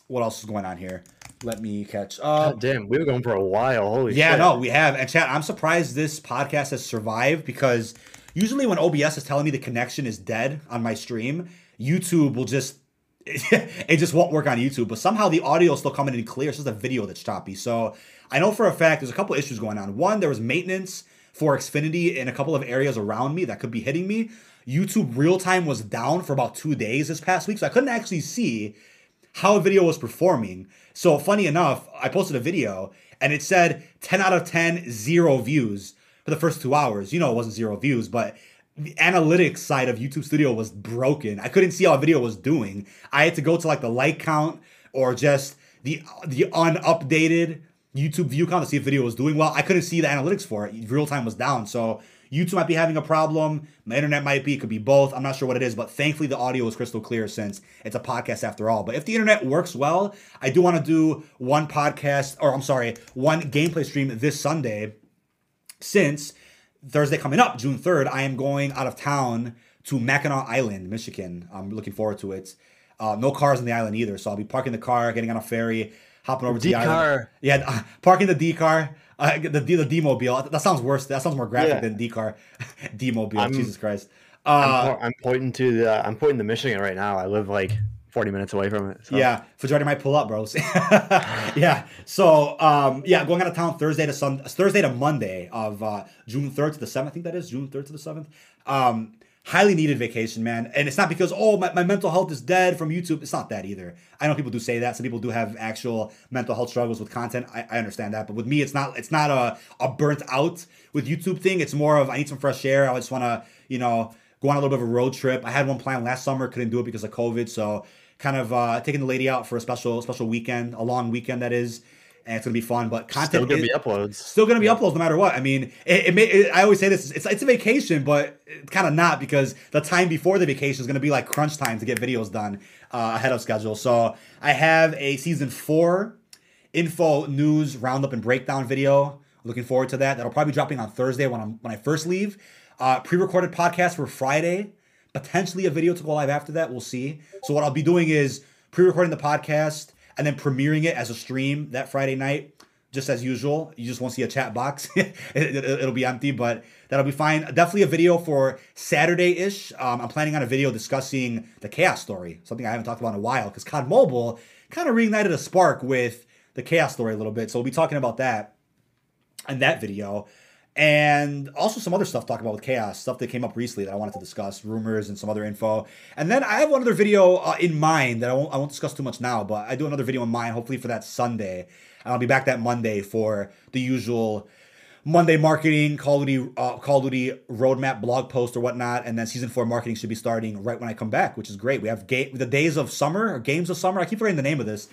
What else is going on here? Let me catch up. God damn, we were going for a while. Holy shit. Yeah, no, we have. And chat, I'm surprised this podcast has survived because usually when OBS is telling me the connection is dead on my stream, YouTube will just it just won't work on YouTube, but somehow the audio is still coming in clear. It's just a video that's choppy. So I know for a fact there's a couple issues going on. One, there was maintenance for Xfinity in a couple of areas around me that could be hitting me. YouTube real time was down for about 2 days this past week, so I couldn't actually see how a video was performing. So funny enough, I posted a video and it said 10 out of 10, 0 views for the first 2 hours. You know, it wasn't 0 views, but the analytics side of YouTube Studio was broken. I couldn't see how a video was doing. I had to go to like the like count or just the unupdated YouTube view count to see if video was doing well. I couldn't see the analytics for it. Real time was down. So YouTube might be having a problem. My internet might be. It could be both. I'm not sure what it is, but thankfully the audio is crystal clear since it's a podcast after all. But if the internet works well, I do want to do one gameplay stream this Sunday, since Thursday coming up, June 3rd, I am going out of town to Mackinac Island, Michigan. I'm looking forward to it. No cars on the island either, so I'll be parking the car, getting on a ferry, hopping over to the island. Yeah, parking the D car, the D-mobile. That sounds worse. That sounds more graphic than D car. D-mobile, Jesus Christ. I'm pointing to Michigan right now. I live like 40 minutes away from it. So. Yeah, Fajardy might pull up, bros. Yeah. So, going out of town Thursday to Monday of June 3rd to the 7th. I think that is June 3rd to the 7th. Highly needed vacation, man. And it's not because, oh, my mental health is dead from YouTube. It's not that either. I know people do say that. Some people do have actual mental health struggles with content. I understand that. But with me, it's not a burnt out with YouTube thing. It's more of I need some fresh air. I just want to, go on a little bit of a road trip. I had one planned last summer. Couldn't do it because of COVID. So, kind of taking the lady out for a special weekend, a long weekend that is, and it's gonna be fun. But content still gonna be uploads. Still gonna be uploads no matter what. I mean, I always say this: it's a vacation, but kind of not, because the time before the vacation is gonna be like crunch time to get videos done ahead of schedule. So I have a season 4 info, news, roundup, and breakdown video. Looking forward to that. That'll probably be dropping on Thursday when I first leave. Pre-recorded podcast for Friday. Potentially a video to go live after that. We'll see. So what I'll be doing is pre-recording the podcast and then premiering it as a stream that Friday night, just as usual. You just won't see a chat box. It'll be empty, but that'll be fine. Definitely a video for Saturday-ish. I'm planning on a video discussing the Chaos story, something I haven't talked about in a while, because COD Mobile kind of reignited a spark with the Chaos story a little bit. So we'll be talking about that in that video. And also some other stuff talking about with Chaos, stuff that came up recently that I wanted to discuss, rumors and some other info. And then I have one other video in mind that I won't discuss too much now, but I do another video in mind, hopefully for that Sunday. And I'll be back that Monday for the usual Monday marketing, Call of Duty roadmap blog post or whatnot. And then season 4 marketing should be starting right when I come back, which is great. We have the days of summer, or games of summer. I keep forgetting the name of this.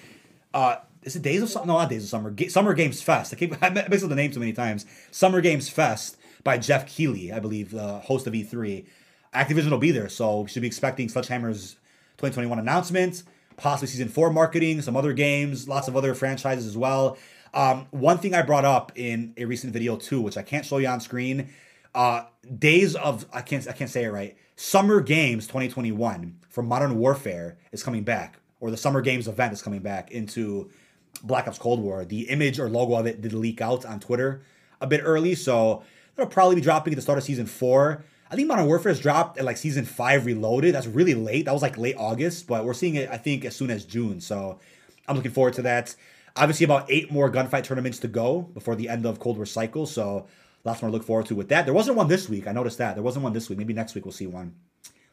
Is it Days of Summer? No, not Days of Summer. Summer Games Fest. I mix up the name too many times. Summer Games Fest by Jeff Keighley, I believe, the host of E3. Activision will be there, so we should be expecting Sledgehammer's 2021 announcement, possibly Season 4 marketing, some other games, lots of other franchises as well. One thing I brought up in a recent video too, which I can't show you on screen, I can't say it right. Summer Games 2021 for Modern Warfare is coming back, or the Summer Games event is coming back into Black Ops Cold War. The image or logo of it did leak out on Twitter a bit early, so that'll probably be dropping at the start of Season 4. I think Modern Warfare's dropped at like Season 5 Reloaded. That's really late. That was like late August, but we're seeing it, I think, as soon as June, so I'm looking forward to that. Obviously, about 8 more gunfight tournaments to go before the end of Cold War cycle, so lots more to look forward to with that. There wasn't one this week. I noticed that. There wasn't one this week. Maybe next week we'll see one.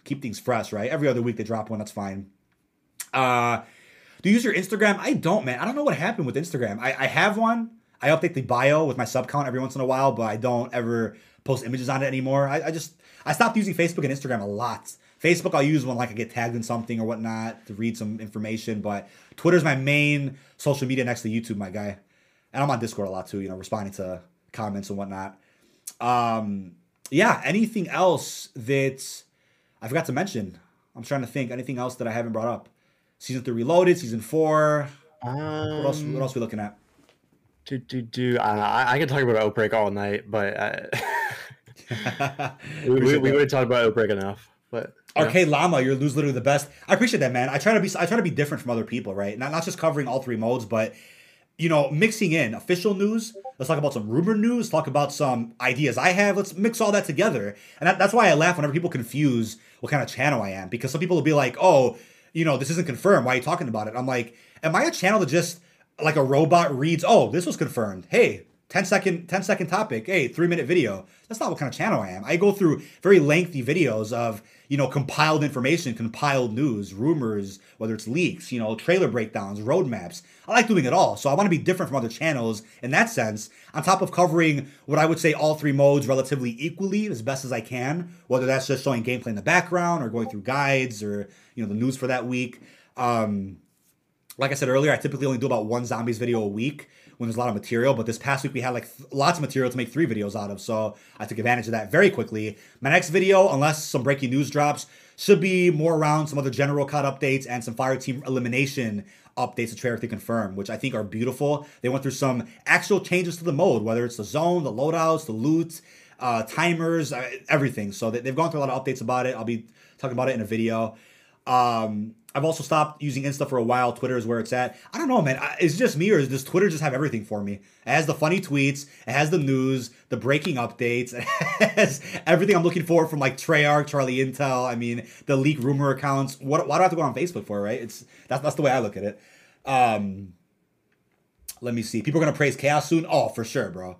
Keep things fresh, right? Every other week they drop one. That's fine. Do you use your Instagram? I don't, man. I don't know what happened with Instagram. I have one. I update the bio with my sub count every once in a while, but I don't ever post images on it anymore. I stopped using Facebook and Instagram a lot. Facebook I'll use when I get tagged in something or whatnot to read some information, but Twitter's my main social media next to YouTube, my guy. And I'm on Discord a lot too, responding to comments and whatnot. Anything else that I forgot to mention? I'm trying to think. Anything else that I haven't brought up? Season 3 Reloaded, Season 4. What else are we looking at? I don't know. I could talk about Outbreak all night, but we would have talked about Outbreak enough. But RK Llama, you're literally the best. I appreciate that, man. I try to be different from other people, right? Not just covering all 3 modes, but mixing in official news. Let's talk about some rumor news. Talk about some ideas I have. Let's mix all that together. And that's why I laugh whenever people confuse what kind of channel I am, because some people will be like, oh. you know, this isn't confirmed. Why are you talking about it? I'm like, am I a channel that just like a robot reads, oh, this was confirmed. Hey, 10-second topic. Hey, 3-minute video. That's not what kind of channel I am. I go through very lengthy videos of, you know, compiled information, compiled news, rumors, whether it's leaks, you know, trailer breakdowns, roadmaps. I like doing it all. So I want to be different from other channels in that sense, on top of covering what I would say all three modes relatively equally as best as I can, whether that's just showing gameplay in the background or going through guides or, you know, the news for that week. Like I said earlier, I typically only do about one zombies video a week when there's a lot of material, but this past week we had like lots of material to make 3 videos out of, so I took advantage of that very quickly. My next video, unless some breaking news drops, should be more around some other general COD updates and some Fireteam Elimination updates that Treyarch confirmed, which I think are beautiful. They went through some actual changes to the mode, whether it's the zone, the loadouts, the loot, timers, everything. So they've gone through a lot of updates about it. I'll be talking about it in a video. I've also stopped using Insta for a while. Twitter is where it's at. I don't know, man. Is it just me, or does Twitter just have everything for me? It has the funny tweets. It has the news, the breaking updates. It has everything I'm looking for from, like, Treyarch, Charlie Intel. I mean, the leak rumor accounts. Why do I have to go on Facebook for, right? That's the way I look at it. Let me see. People are going to praise Chaos soon? Oh, for sure, bro.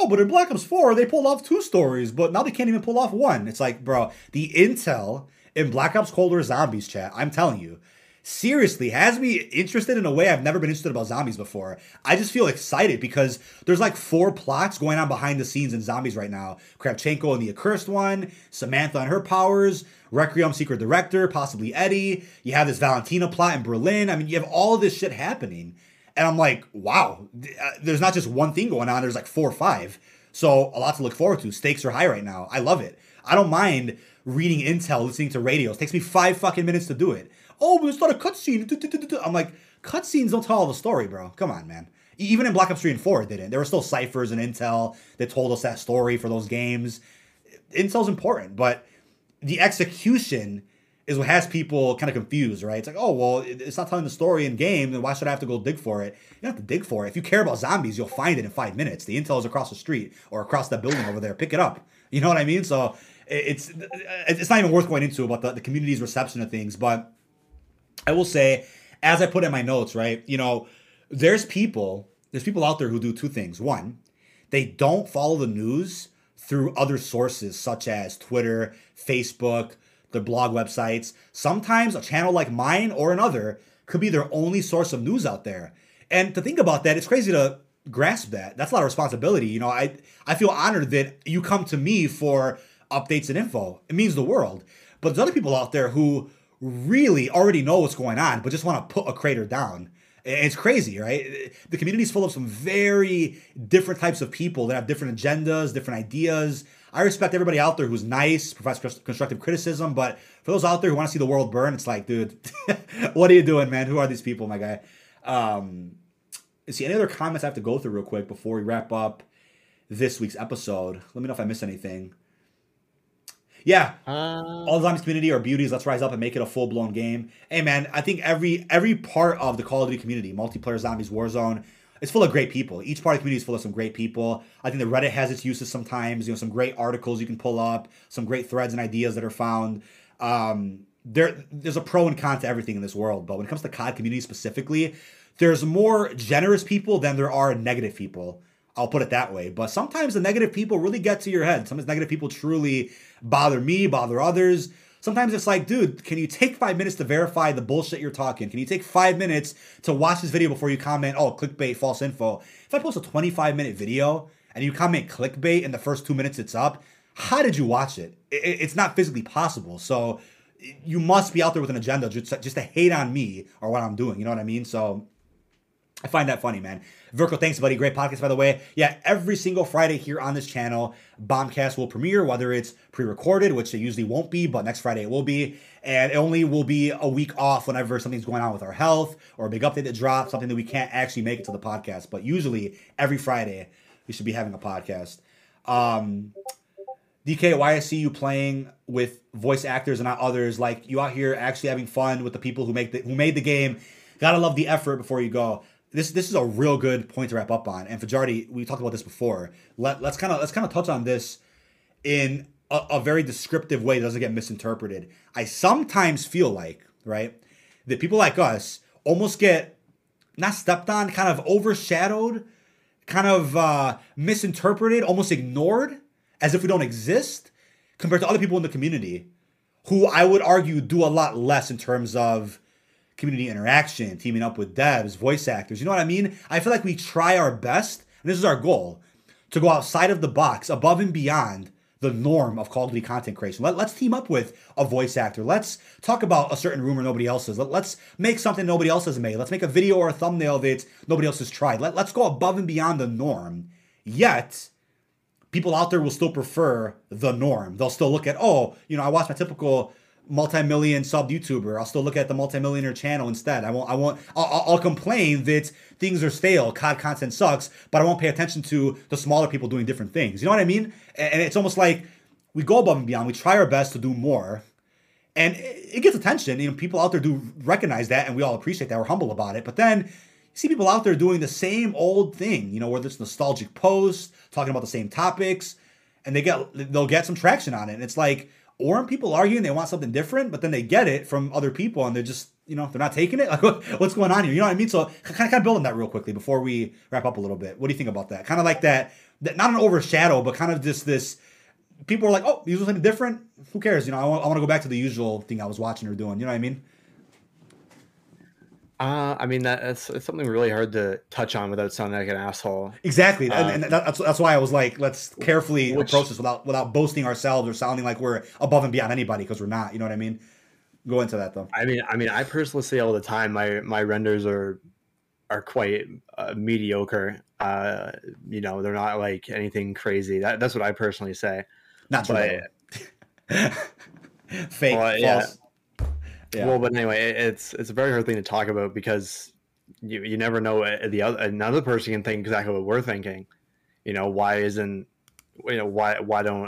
Oh, but in Black Ops 4, they pulled off 2 stories, but now they can't even pull off 1. It's like, bro, the Intel in Black Ops Cold War Zombies chat, I'm telling you, seriously, has me interested in a way I've never been interested about zombies before. I just feel excited because there's like 4 plots going on behind the scenes in zombies right now. Kravchenko and the Accursed One, Samantha and her powers, Requiem Secret Director, possibly Eddie. You have this Valentina plot in Berlin. I mean, you have all of this shit happening. And I'm like, wow, there's not just one thing going on. There's like 4 or 5. So a lot to look forward to. Stakes are high right now. I love it. I don't mind reading intel, listening to radios. It takes me 5 fucking minutes to do it. Oh, but it's not a cutscene. I'm like, cutscenes don't tell all the story, bro. Come on, man. Even in Black Ops 3 and 4, it didn't. There were still ciphers and intel that told us that story for those games. Intel's important, but the execution is what has people kind of confused, right? It's like, oh, well, it's not telling the story in game, then why should I have to go dig for it? You don't have to dig for it. If you care about zombies, you'll find it in 5 minutes. The intel is across the street or across that building over there. Pick it up. You know what I mean? So it's not even worth going into about the community's reception of things. But I will say, as I put in my notes, right, you know, there's people out there who do 2 things. One, they don't follow the news through other sources such as Twitter, Facebook, their blog websites. Sometimes a channel like mine or another could be their only source of news out there. And to think about that, it's crazy to grasp that. That's a lot of responsibility. You know, I feel honored that you come to me for updates and info. It means the world. But there's other people out there who really already know what's going on, but just want to put a crater down. It's crazy, right? The community is full of some very different types of people that have different agendas, different ideas. I respect everybody out there who's nice, provides constructive criticism, but for those out there who want to see the world burn, it's like, dude, what are you doing, man? Who are these people, my guy? See, any other comments I have to go through real quick before we wrap up this week's episode? Let me know if I missed anything. Yeah, all the zombies community are beauties. Let's rise up and make it a full-blown game. Hey, man, I think every part of the Call of Duty community, multiplayer, zombies, Warzone, it's full of great people. Each part of the community is full of some great people. I think the Reddit has its uses sometimes. You know, some great articles you can pull up, some great threads and ideas that are found. There's a pro and con to everything in this world, but when it comes to COD community specifically, there's more generous people than there are negative people. I'll put it that way. But sometimes the negative people really get to your head. Sometimes negative people truly bother me, bother others. Sometimes it's like, dude, can you take 5 minutes to verify the bullshit you're talking? Can you take 5 minutes to watch this video before you comment, oh, clickbait, false info? If I post a 25-minute video and you comment clickbait in the first 2 minutes it's up, how did you watch it? It's not physically possible. So you must be out there with an agenda just to hate on me or what I'm doing. You know what I mean? So I find that funny, man. Virko, thanks, buddy. Great podcast, by the way. Yeah, every single Friday here on this channel, BombCast will premiere, whether it's pre-recorded, which it usually won't be, but next Friday it will be. And it only will be a week off whenever something's going on with our health or a big update that drops, something that we can't actually make it to the podcast. But usually, every Friday, we should be having a podcast. DK, why I see you playing with voice actors and not others. Like, you out here actually having fun with the people who made the game. Gotta love the effort before you go. This is a real good point to wrap up on. And Fajardy, we talked about this before. Let's kind of touch on this in a very descriptive way that doesn't get misinterpreted. I sometimes feel like, right, that people like us almost get not stepped on, kind of overshadowed, kind of misinterpreted, almost ignored, as if we don't exist, compared to other people in the community who I would argue do a lot less in terms of community interaction, teaming up with devs, voice actors. You know what I mean? I feel like we try our best, and this is our goal, to go outside of the box, above and beyond the norm of Call of Duty content creation. Let's team up with a voice actor. Let's talk about a certain rumor nobody else has. Let's make something nobody else has made. Let's make a video or a thumbnail that nobody else has tried. Let's go above and beyond the norm. Yet, people out there will still prefer the norm. They'll still look at, oh, you know, I watch my typical multi-million sub YouTuber. I'll still look at the multi-millionaire channel instead. I'll complain that things are stale, COD content sucks, but I won't pay attention to the smaller people doing different things. You know what I mean? And it's almost like we go above and beyond. We try our best to do more, and it gets attention. You know, people out there do recognize that, and we all appreciate that. We're humble about it. But then you see people out there doing the same old thing, you know, where there's nostalgic posts, talking about the same topics, and they'll get some traction on it. And it's like, aren't people arguing they want something different, but then they get it from other people and they're just, you know, they're not taking it? Like, what's going on here? You know what I mean? So kind of build on that real quickly before we wrap up a little bit. What do you think about that? Kind of like that not an overshadow, but kind of just this, people are like, oh, you do something different? Who cares? You know, I want to go back to the usual thing I was watching or doing. You know what I mean? I mean, that's something really hard to touch on without sounding like an asshole. Exactly. And that's why I was like, let's carefully approach this without boasting ourselves or sounding like we're above and beyond anybody, because we're not. You know what I mean? Go into that, though. I mean, I personally say all the time, my renders are quite mediocre. You know, they're not like anything crazy. That's what I personally say. Not true. Fake, false. Yeah. Yeah. Well, but anyway, it's a very hard thing to talk about, because you never know what another person can think exactly what we're thinking. You know, why don't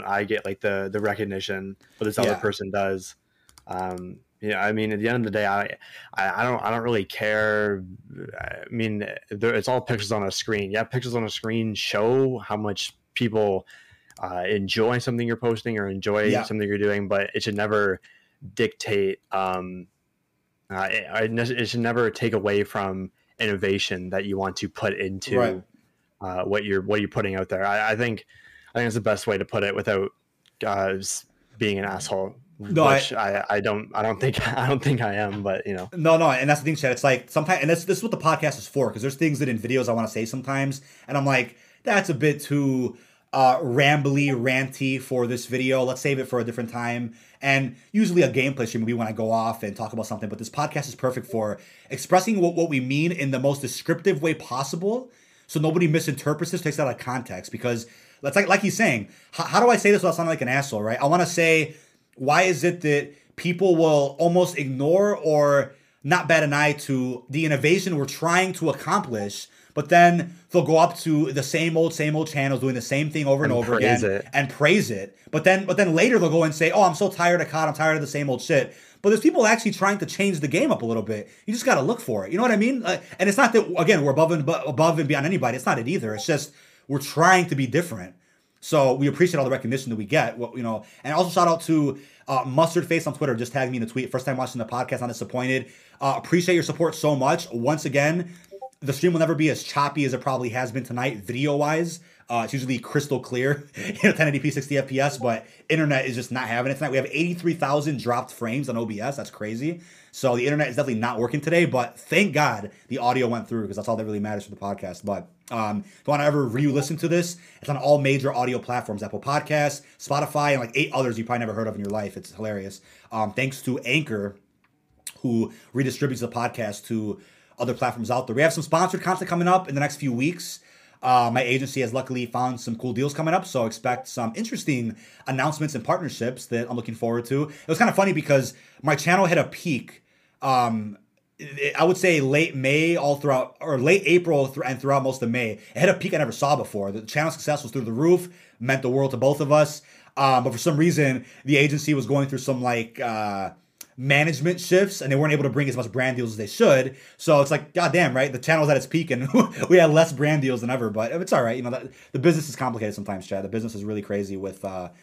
I get like the recognition, but this other person does? Yeah, I mean, at the end of the day, I don't really care. I mean, it's all pictures on a screen. Yeah, pictures on a screen show how much people enjoy something you're posting or enjoy something you're doing, but it should never dictate it should never take away from innovation that you want to put into what you're putting out there. I think it's the best way to put it without being an asshole. No, which I don't think I am, but you know. No, and that's the thing, Chad. It's like sometimes, and this is what the podcast is for, because there's things that in videos I want to say sometimes, and I'm like, that's a bit too ranty for this video. Let's save it for a different time. And usually a gameplay stream, we want to go off and talk about something, but this podcast is perfect for expressing what we mean in the most descriptive way possible, so nobody misinterprets this, takes it out of context. Because that's like he's saying, how do I say this without sounding like an asshole, right? I want to say, why is it that people will almost ignore or not bat an eye to the innovation we're trying to accomplish, but then they'll go up to the same old channels doing the same thing over and over again and praise it. But then later they'll go and say, oh, I'm so tired of COD. I'm tired of the same old shit. But there's people actually trying to change the game up a little bit. You just got to look for it. You know what I mean? And it's not that, again, we're above and beyond anybody. It's not it either. It's just we're trying to be different. So we appreciate all the recognition that we get, you know. And also shout out to Mustardface on Twitter. Just tagged me in a tweet. First time watching the podcast. Not disappointed. Appreciate your support so much. Once again, the stream will never be as choppy as it probably has been tonight, video-wise. It's usually crystal clear, you know, 1080p, 60 FPS, but internet is just not having it tonight. We have 83,000 dropped frames on OBS. That's crazy. So the internet is definitely not working today, but thank God the audio went through, because that's all that really matters for the podcast. But if you want to ever re-listen to this, it's on all major audio platforms, Apple Podcasts, Spotify, and like 8 others you probably never heard of in your life. It's hilarious. Thanks to Anchor, who redistributes the podcast to other platforms out there. We have some sponsored content coming up in the next few weeks. My agency has luckily found some cool deals coming up, so expect some interesting announcements and partnerships that I'm looking forward to. It was kind of funny because my channel hit a peak, I would say late May, late April and throughout most of May. It hit a peak I never saw before. The channel success was through the roof, meant the world to both of us. But for some reason, the agency was going through some management shifts, and they weren't able to bring as much brand deals as they should. So it's like, goddamn, right? The channel's at its peak, and we had less brand deals than ever. But it's all right, you know. The business is complicated sometimes, Chad. The business is really crazy with YouTube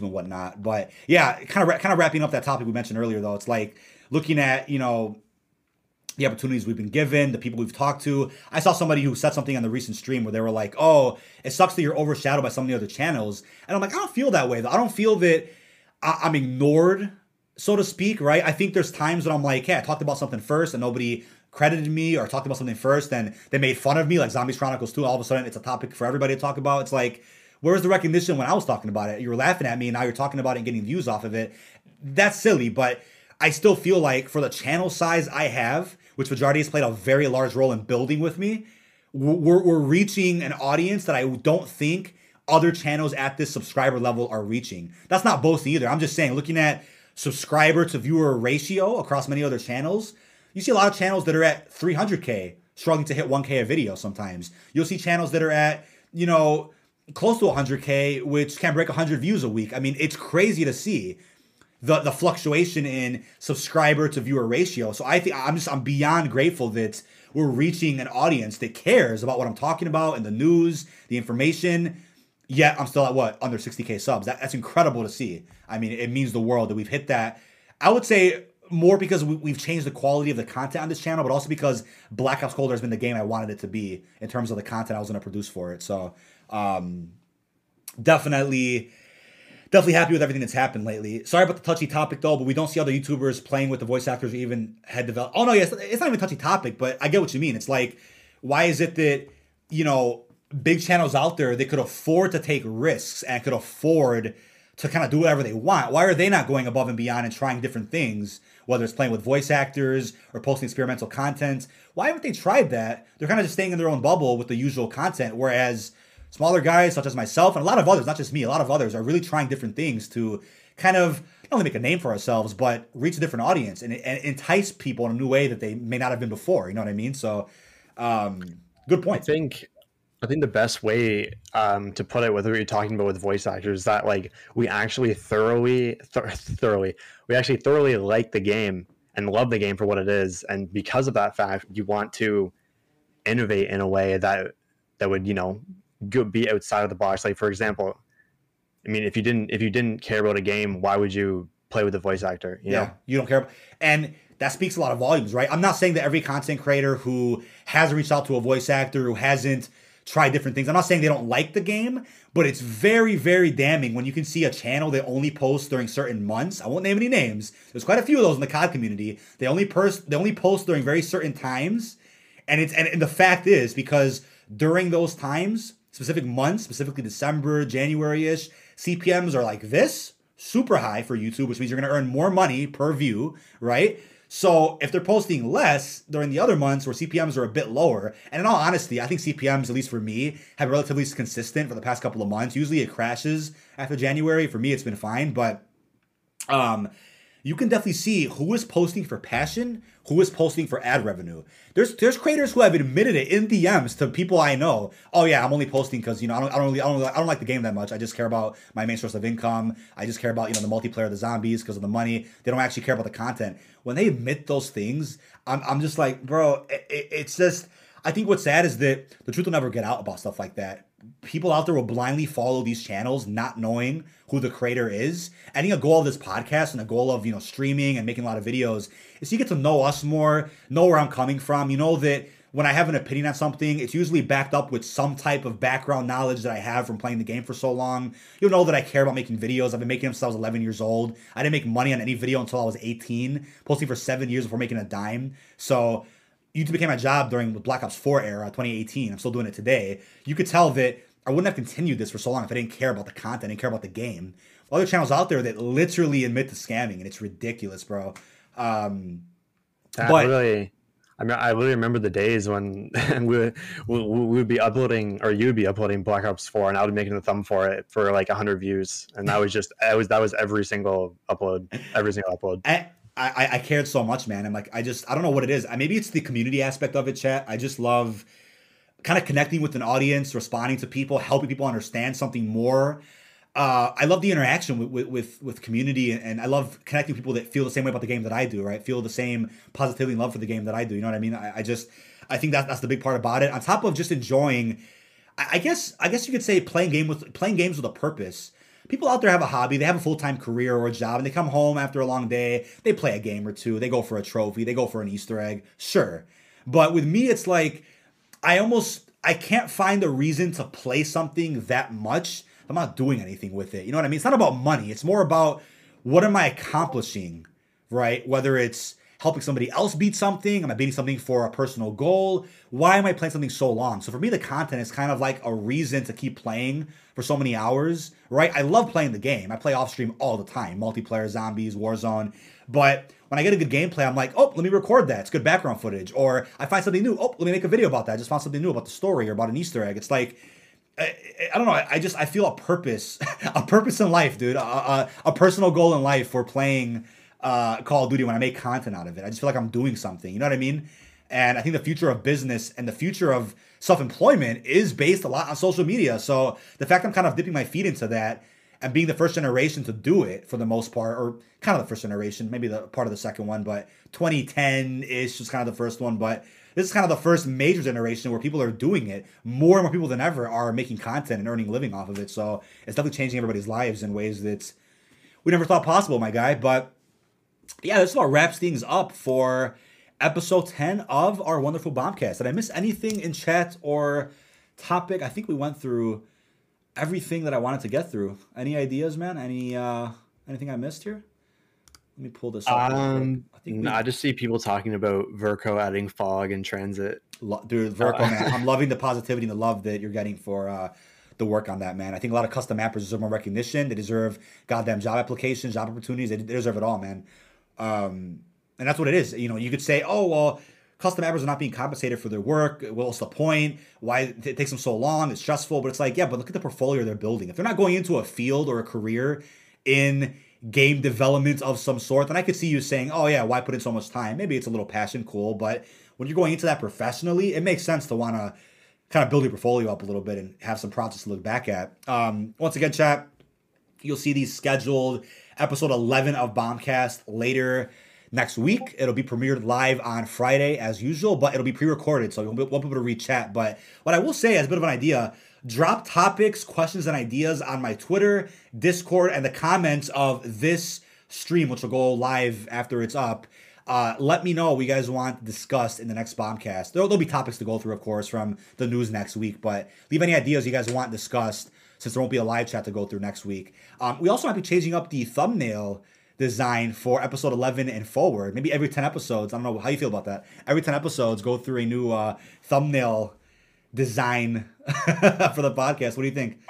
and whatnot. But yeah, kind of wrapping up that topic we mentioned earlier, though. It's like looking at, you know, the opportunities we've been given, the people we've talked to. I saw somebody who said something on the recent stream where they were like, oh, it sucks that you're overshadowed by some of the other channels. And I'm like, I don't feel that way, though. I don't feel that I'm ignored, so to speak, right? I think there's times when I'm like, hey, I talked about something first and nobody credited me, or talked about something first and they made fun of me, like Zombies Chronicles 2. All of a sudden, it's a topic for everybody to talk about. It's like, where's the recognition when I was talking about it? You were laughing at me and now you're talking about it and getting views off of it. That's silly, but I still feel like for the channel size I have, which Fajardy has played a very large role in building with me, we're reaching an audience that I don't think other channels at this subscriber level are reaching. That's not boasting either. I'm just saying, looking at subscriber to viewer ratio across many other channels, you see a lot of channels that are at 300K struggling to hit 1K a video sometimes. You'll see channels that are at, you know, close to 100K, which can break 100 views a week. I mean, it's crazy to see the fluctuation in subscriber to viewer ratio. So I think I'm beyond grateful that we're reaching an audience that cares about what I'm talking about and the news, the information. Yet I'm still at what? Under 60K subs. That's incredible to see. I mean, it means the world that we've hit that. I would say more because we've changed the quality of the content on this channel, but also because Black Ops Cold War has been the game I wanted it to be in terms of the content I was going to produce for it. So definitely happy with everything that's happened lately. Sorry about the touchy topic, though, but we don't see other YouTubers playing with the voice actors or even head develop. Oh, no, yes, it's not even a touchy topic, but I get what you mean. It's like, why is it that, you know, big channels out there that could afford to take risks and could afford to kind of do whatever they want, why are they not going above and beyond and trying different things, whether it's playing with voice actors or posting experimental content? Why haven't they tried that? They're kind of just staying in their own bubble with the usual content, whereas smaller guys such as myself and a lot of others, not just me, a lot of others are really trying different things to kind of not only make a name for ourselves, but reach a different audience and entice people in a new way that they may not have been before. You know what I mean? So good point. I think the best way to put it, whether you're talking about with voice actors, is that like we actually thoroughly like the game and love the game for what it is, and because of that fact, you want to innovate in a way that would, you know, be outside of the box. Like for example, I mean, if you didn't care about a game, why would you play with a voice actor? You know? You don't care about, and that speaks a lot of volumes, right? I'm not saying that every content creator who hasn't reached out to a voice actor, who hasn't try different things, I'm not saying they don't like the game, but it's very, very damning when you can see a channel that only posts during certain months. I won't name any names. There's quite a few of those in the COD community. They only post during very certain times, and the fact is because during those times, specific months, specifically December, January-ish, CPMs are like this, super high for YouTube, which means you're going to earn more money per view, right? So if they're posting less during the other months where CPMs are a bit lower, and in all honesty, I think CPMs, at least for me, have relatively consistent for the past couple of months. Usually it crashes after January. For me, it's been fine. But you can definitely see who is posting for passion, who is posting for ad revenue. There's creators who have admitted it in DMs to people I know. Oh yeah, I'm only posting because, you know, I don't like the game that much. I just care about my main source of income. I just care about, you know, the multiplayer, the zombies, because of the money. They don't actually care about the content. When they admit those things, I'm just like, bro, it's just, I think what's sad is that the truth will never get out about stuff like that. People out there will blindly follow these channels, not knowing who the creator is. I think a goal of this podcast and a goal of, you know, streaming and making a lot of videos is you get to know us more, know where I'm coming from. You know that when I have an opinion on something, it's usually backed up with some type of background knowledge that I have from playing the game for so long. You'll know that I care about making videos. I've been making them since I was 11 years old. I didn't make money on any video until I was 18, posting for 7 years before making a dime. So YouTube became my job during the Black Ops 4 era, 2018. I'm still doing it today. You could tell that I wouldn't have continued this for so long if I didn't care about the content, I didn't care about the game. Other channels out there that literally admit to scamming, and it's ridiculous, bro. I really remember the days when we would be uploading, or you'd be uploading Black Ops 4, and I would make a thumb for it for like 100 views, and that was just that was every single upload. I cared so much, man. I'm like, I don't know what it is. Maybe it's the community aspect of it, chat. I just love kind of connecting with an audience, responding to people, helping people understand something more. I love the interaction with community, and I love connecting with people that feel the same way about the game that I do, right? Feel the same positivity and love for the game that I do. You know what I mean? I think that's the big part about it. On top of just enjoying, I guess you could say playing games with a purpose. people out there have a hobby, they have a full-time career or a job, and they come home after a long day, they play a game or two, they go for a trophy, they go for an Easter egg, sure. But with me, it's like, I can't find a reason to play something that much. I'm not doing anything with it. You know what I mean? It's not about money. It's more about what am I accomplishing, right? Whether it's helping somebody else beat something, am I beating something for a personal goal? Why am I playing something so long? So for me, the content is kind of like a reason to keep playing for so many hours, right? I love playing the game. I play off stream all the time, multiplayer, zombies, Warzone. But when I get a good gameplay, I'm like, oh, let me record that. It's good background footage. Or I find something new. Oh, let me make a video about that. I just found something new about the story or about an Easter egg. It's like, I don't know. I feel a purpose in life, dude. A personal goal in life for playing Call of Duty when I make content out of it. I just feel like I'm doing something. You know what I mean? And I think the future of business and the future of self-employment is based a lot on social media. So the fact I'm kind of dipping my feet into that and being the first generation to do it for the most part, or kind of the first generation, maybe the part of the second one, but 2010-ish was kind of the first one. But this is kind of the first major generation where people are doing it. More and more people than ever are making content and earning a living off of it. So it's definitely changing everybody's lives in ways that we never thought possible, my guy. But yeah, this about wraps things up for episode 10 of our wonderful BombCast. Did I miss anything in chat or topic? I think we went through everything that I wanted to get through. Any ideas, man? Anything I missed here? Let me pull this up. I just see people talking about Verco adding fog and transit. Dude, Verco, man, I'm loving the positivity and the love that you're getting for the work on that, man. I think a lot of custom mappers deserve more recognition. They deserve goddamn job applications, job opportunities. They deserve it all, man. And that's what it is. You know, you could say, oh, well, custom mappers are not being compensated for their work. What's the point? Why it takes them so long? It's stressful. But it's like, yeah, but look at the portfolio they're building. If they're not going into a field or a career in game development of some sort, then I could see you saying, oh, yeah, why put in so much time? Maybe it's a little passion, cool. But when you're going into that professionally, it makes sense to want to kind of build your portfolio up a little bit and have some projects to look back at. Once again, chat, you'll see these scheduled episode 11 of BombCast later next week. It'll be premiered live on Friday as usual, but it'll be pre-recorded, so you won't be able to re-chat. But what I will say as a bit of an idea, drop topics, questions, and ideas on my Twitter, Discord, and the comments of this stream, which will go live after it's up. Let me know what you guys want discussed in the next BombCast. There'll be topics to go through, of course, from the news next week, but leave any ideas you guys want discussed since there won't be a live chat to go through next week. We also might be changing up the thumbnail design for episode 11 and forward. Maybe every 10 episodes. I don't know how you feel about that. Every 10 episodes, go through a new thumbnail design for the podcast. What do you think? Is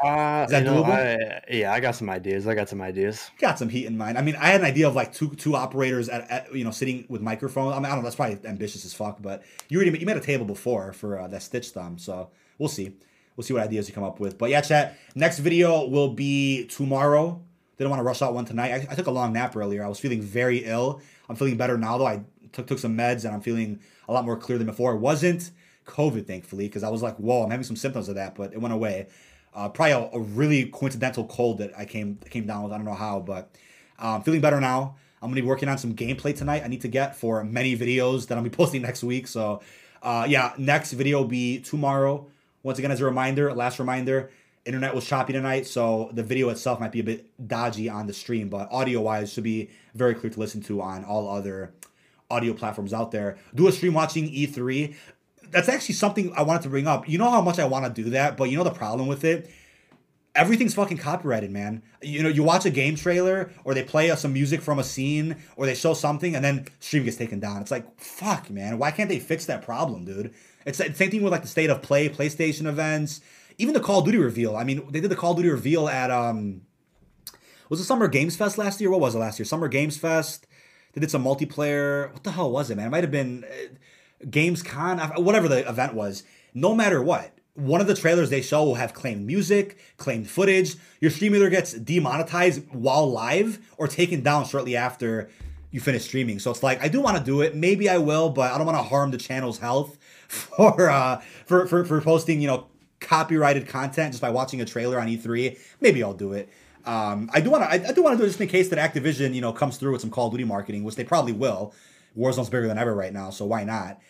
that doable? I got some ideas. Got some heat in mind. I mean, I had an idea of like two operators at sitting with microphones. I mean, I don't know. That's probably ambitious as fuck. But you made a table before for that Stitch Thumb. So we'll see. We'll see what ideas you come up with. But yeah, chat, next video will be tomorrow. Didn't want to rush out one tonight. I took a long nap earlier. I was feeling very ill. I'm feeling better now, though. I took some meds, and I'm feeling a lot more clear than before. It wasn't COVID, thankfully, because I was like, whoa, I'm having some symptoms of that, but it went away. Probably a really coincidental cold that I came down with. I don't know how, but I'm feeling better now. I'm going to be working on some gameplay tonight I need to get for many videos that I'll be posting next week. So, next video will be tomorrow. Once again, as a reminder, internet was choppy tonight, so the video itself might be a bit dodgy on the stream, but audio-wise should be very clear to listen to on all other audio platforms out there. Do a stream watching E3. That's actually something I wanted to bring up. You know how much I want to do that, but you know the problem with it? Everything's fucking copyrighted, man. You know, you watch a game trailer, or they play some music from a scene, or they show something, and then stream gets taken down. It's like, fuck, man. Why can't they fix that problem, dude? It's the same thing with like the State of Play, PlayStation events, even the Call of Duty reveal. I mean, they did the Call of Duty reveal at, was it Summer Games Fest last year? What was it last year? Summer Games Fest. They did some multiplayer. What the hell was it, man? It might have been GamesCon, whatever the event was. No matter what, one of the trailers they show will have claimed music, claimed footage. Your stream either gets demonetized while live or taken down shortly after you finish streaming. So it's like, I do want to do it. Maybe I will, but I don't want to harm the channel's health for posting, copyrighted content just by watching a trailer on E3. Maybe I'll do it. I do want to do it just in case that Activision, comes through with some Call of Duty marketing, which they probably will. Warzone's bigger than ever right now, so why not?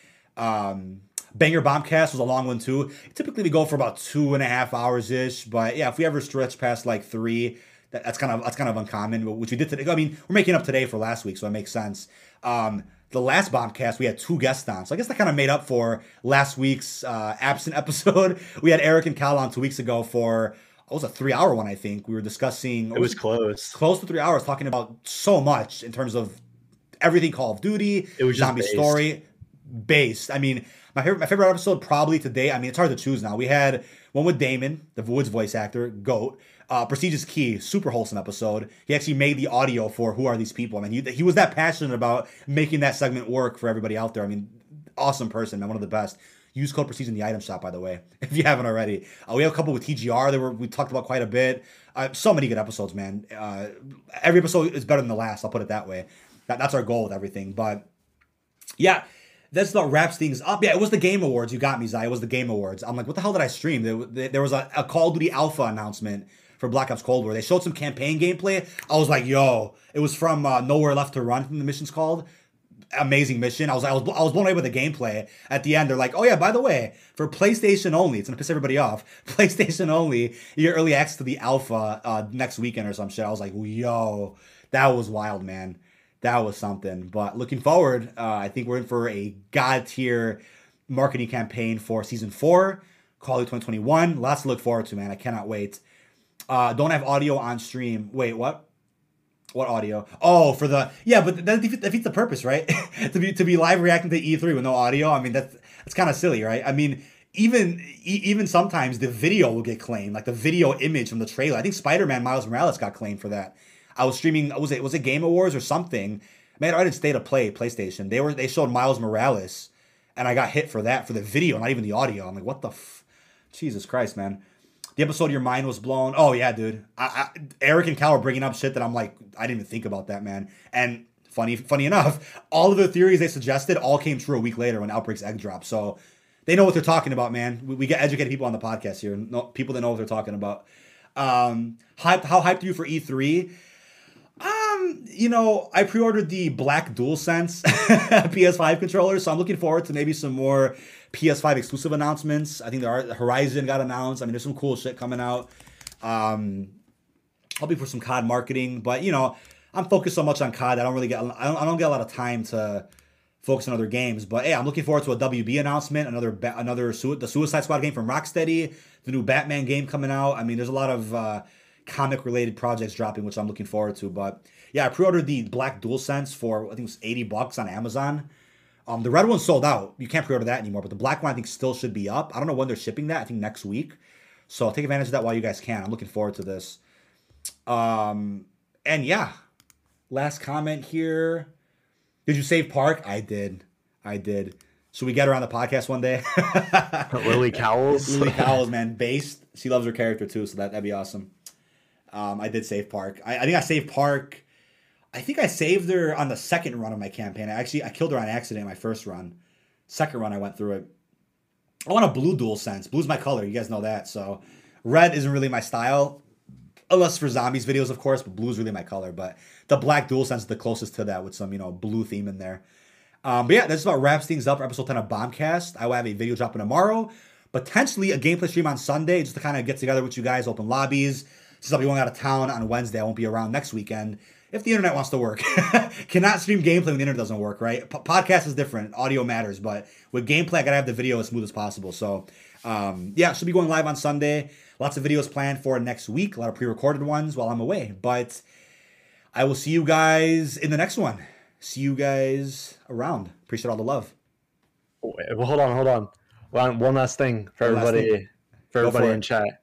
Banger Bombcast was a long one too. Typically we go for about 2.5 hours ish, but yeah, if we ever stretch past like 3, that's kind of uncommon, which we did today. I mean, we're making up today for last week, so it makes sense. The last BombCast, we had two guests on. So I guess that kind of made up for last week's absent episode. We had Eric and Cal on 2 weeks ago for, it was a 3-hour one, I think. We were discussing... It was close. Close to 3 hours, talking about so much in terms of everything Call of Duty. It was zombie story based. I mean, my favorite episode probably today. I mean, it's hard to choose now. We had one with Damon, the Woods voice actor, GOAT. Prestigious Key, super wholesome episode. He actually made the audio for Who Are These People? I mean, he was that passionate about making that segment work for everybody out there. I mean, awesome person, man, one of the best. Use code Prestige in the item shop, by the way, if you haven't already. We have a couple with TGR that we talked about quite a bit. So many good episodes, man. Every episode is better than the last, I'll put it that way. That's our goal with everything. But, yeah, that's about wraps things up. Yeah, it was the Game Awards. You got me, Zai. It was the Game Awards. I'm like, what the hell did I stream? There was a Call of Duty Alpha announcement for Black Ops Cold War. They showed some campaign gameplay. I was like, yo, it was from Nowhere Left to Run, from the mission's called. Amazing mission. I was blown away with the gameplay. At the end, they're like, oh yeah, by the way, for PlayStation only, it's gonna piss everybody off, PlayStation only, you get early access to the alpha next weekend or some shit. I was like, yo, that was wild, man. That was something. But looking forward, I think we're in for a god-tier marketing campaign for Season 4, Call of Duty 2021. Lots to look forward to, man. I cannot wait. Don't have audio on stream. Wait, what? What audio? Oh, for the... Yeah, but that defeats the purpose, right? to be live reacting to E3 with no audio. I mean, that's kind of silly, right? I mean, even sometimes the video will get claimed. Like the video image from the trailer. I think Spider-Man Miles Morales got claimed for that. I was streaming... Was it Game Awards or something? Man, I did State of Play, PlayStation. They showed Miles Morales. And I got hit for that, for the video, not even the audio. I'm like, what the... Jesus Christ, man. The episode Your Mind Was Blown. Oh, yeah, dude. Eric and Cal are bringing up shit that I'm like, I didn't even think about that, man. And funny enough, all of the theories they suggested all came true a week later when Outbreak's egg dropped. So they know what they're talking about, man. We get educated people on the podcast here. People that know what they're talking about. How hyped are you for E3? You know, I pre-ordered the black DualSense PS5 controller, so I'm looking forward to maybe some more PS5 exclusive announcements. I think Horizon got announced. I mean, there's some cool shit coming out. I'll be for some COD marketing, but you know, I'm focused so much on COD. I don't get a lot of time to focus on other games. But hey, I'm looking forward to a WB announcement, the Suicide Squad game from Rocksteady, the new Batman game coming out. I mean, there's a lot of comic-related projects dropping, which I'm looking forward to. But yeah, I pre-ordered the black DualSense for, I think it was $80 on Amazon. The red one's sold out. You can't pre-order that anymore, but the black one I think still should be up. I don't know when they're shipping that. I think next week. So I'll take advantage of that while you guys can. I'm looking forward to this. And yeah, last comment here. Did you save Park? I did. Should we get her on the podcast one day? Lily Cowles. Lily Cowles, man. Based. She loves her character too, so that'd be awesome. I did save Park. I think I saved Park. I think I saved her on the second run of my campaign. I killed her on accident in my first run. Second run, I went through it. I want a blue DualSense. Blue's my color. You guys know that. So red isn't really my style. Unless for zombies videos, of course. But blue's really my color. But the black DualSense is the closest to that with some, you know, blue theme in there. But yeah, that's about wraps things up for episode 10 of BombCast. I will have a video dropping tomorrow. Potentially a gameplay stream on Sunday just to kind of get together with you guys. Open lobbies. Since I'll be going out of town on Wednesday, I won't be around next weekend. If the internet wants to work. Cannot stream gameplay when the internet doesn't work, right? Podcast is different. Audio matters. But with gameplay, I got to have the video as smooth as possible. So, yeah, should be going live on Sunday. Lots of videos planned for next week. A lot of pre-recorded ones while I'm away. But I will see you guys in the next one. See you guys around. Appreciate all the love. Well, hold on. One last thing for everybody. For everybody in chat.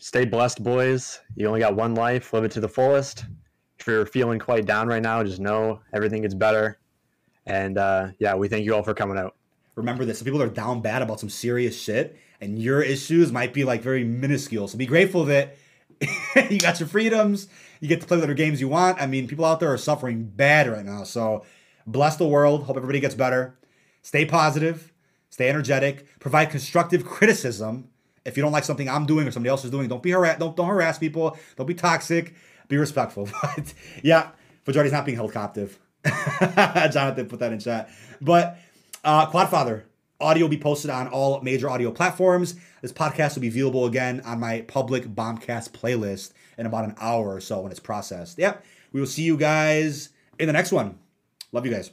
Stay blessed, boys. You only got one life. Live it to the fullest. If you're feeling quite down right now, just know everything gets better. And yeah, we thank you all for coming out. Remember this. Some people are down bad about some serious shit, and your issues might be like very minuscule. So be grateful that you got your freedoms. You get to play whatever games you want. I mean, people out there are suffering bad right now. So bless the world. Hope everybody gets better. Stay positive. Stay energetic. Provide constructive criticism. If you don't like something I'm doing or somebody else is doing, don't harass people. Don't be toxic. Be respectful. But yeah, Fajardy's not being held captive. Jonathan put that in chat. But Quadfather, Audio will be posted on all major audio platforms. This podcast will be viewable again on my public BombCast playlist in about an hour or so when it's processed. Yep. We will see you guys in the next one. Love you guys.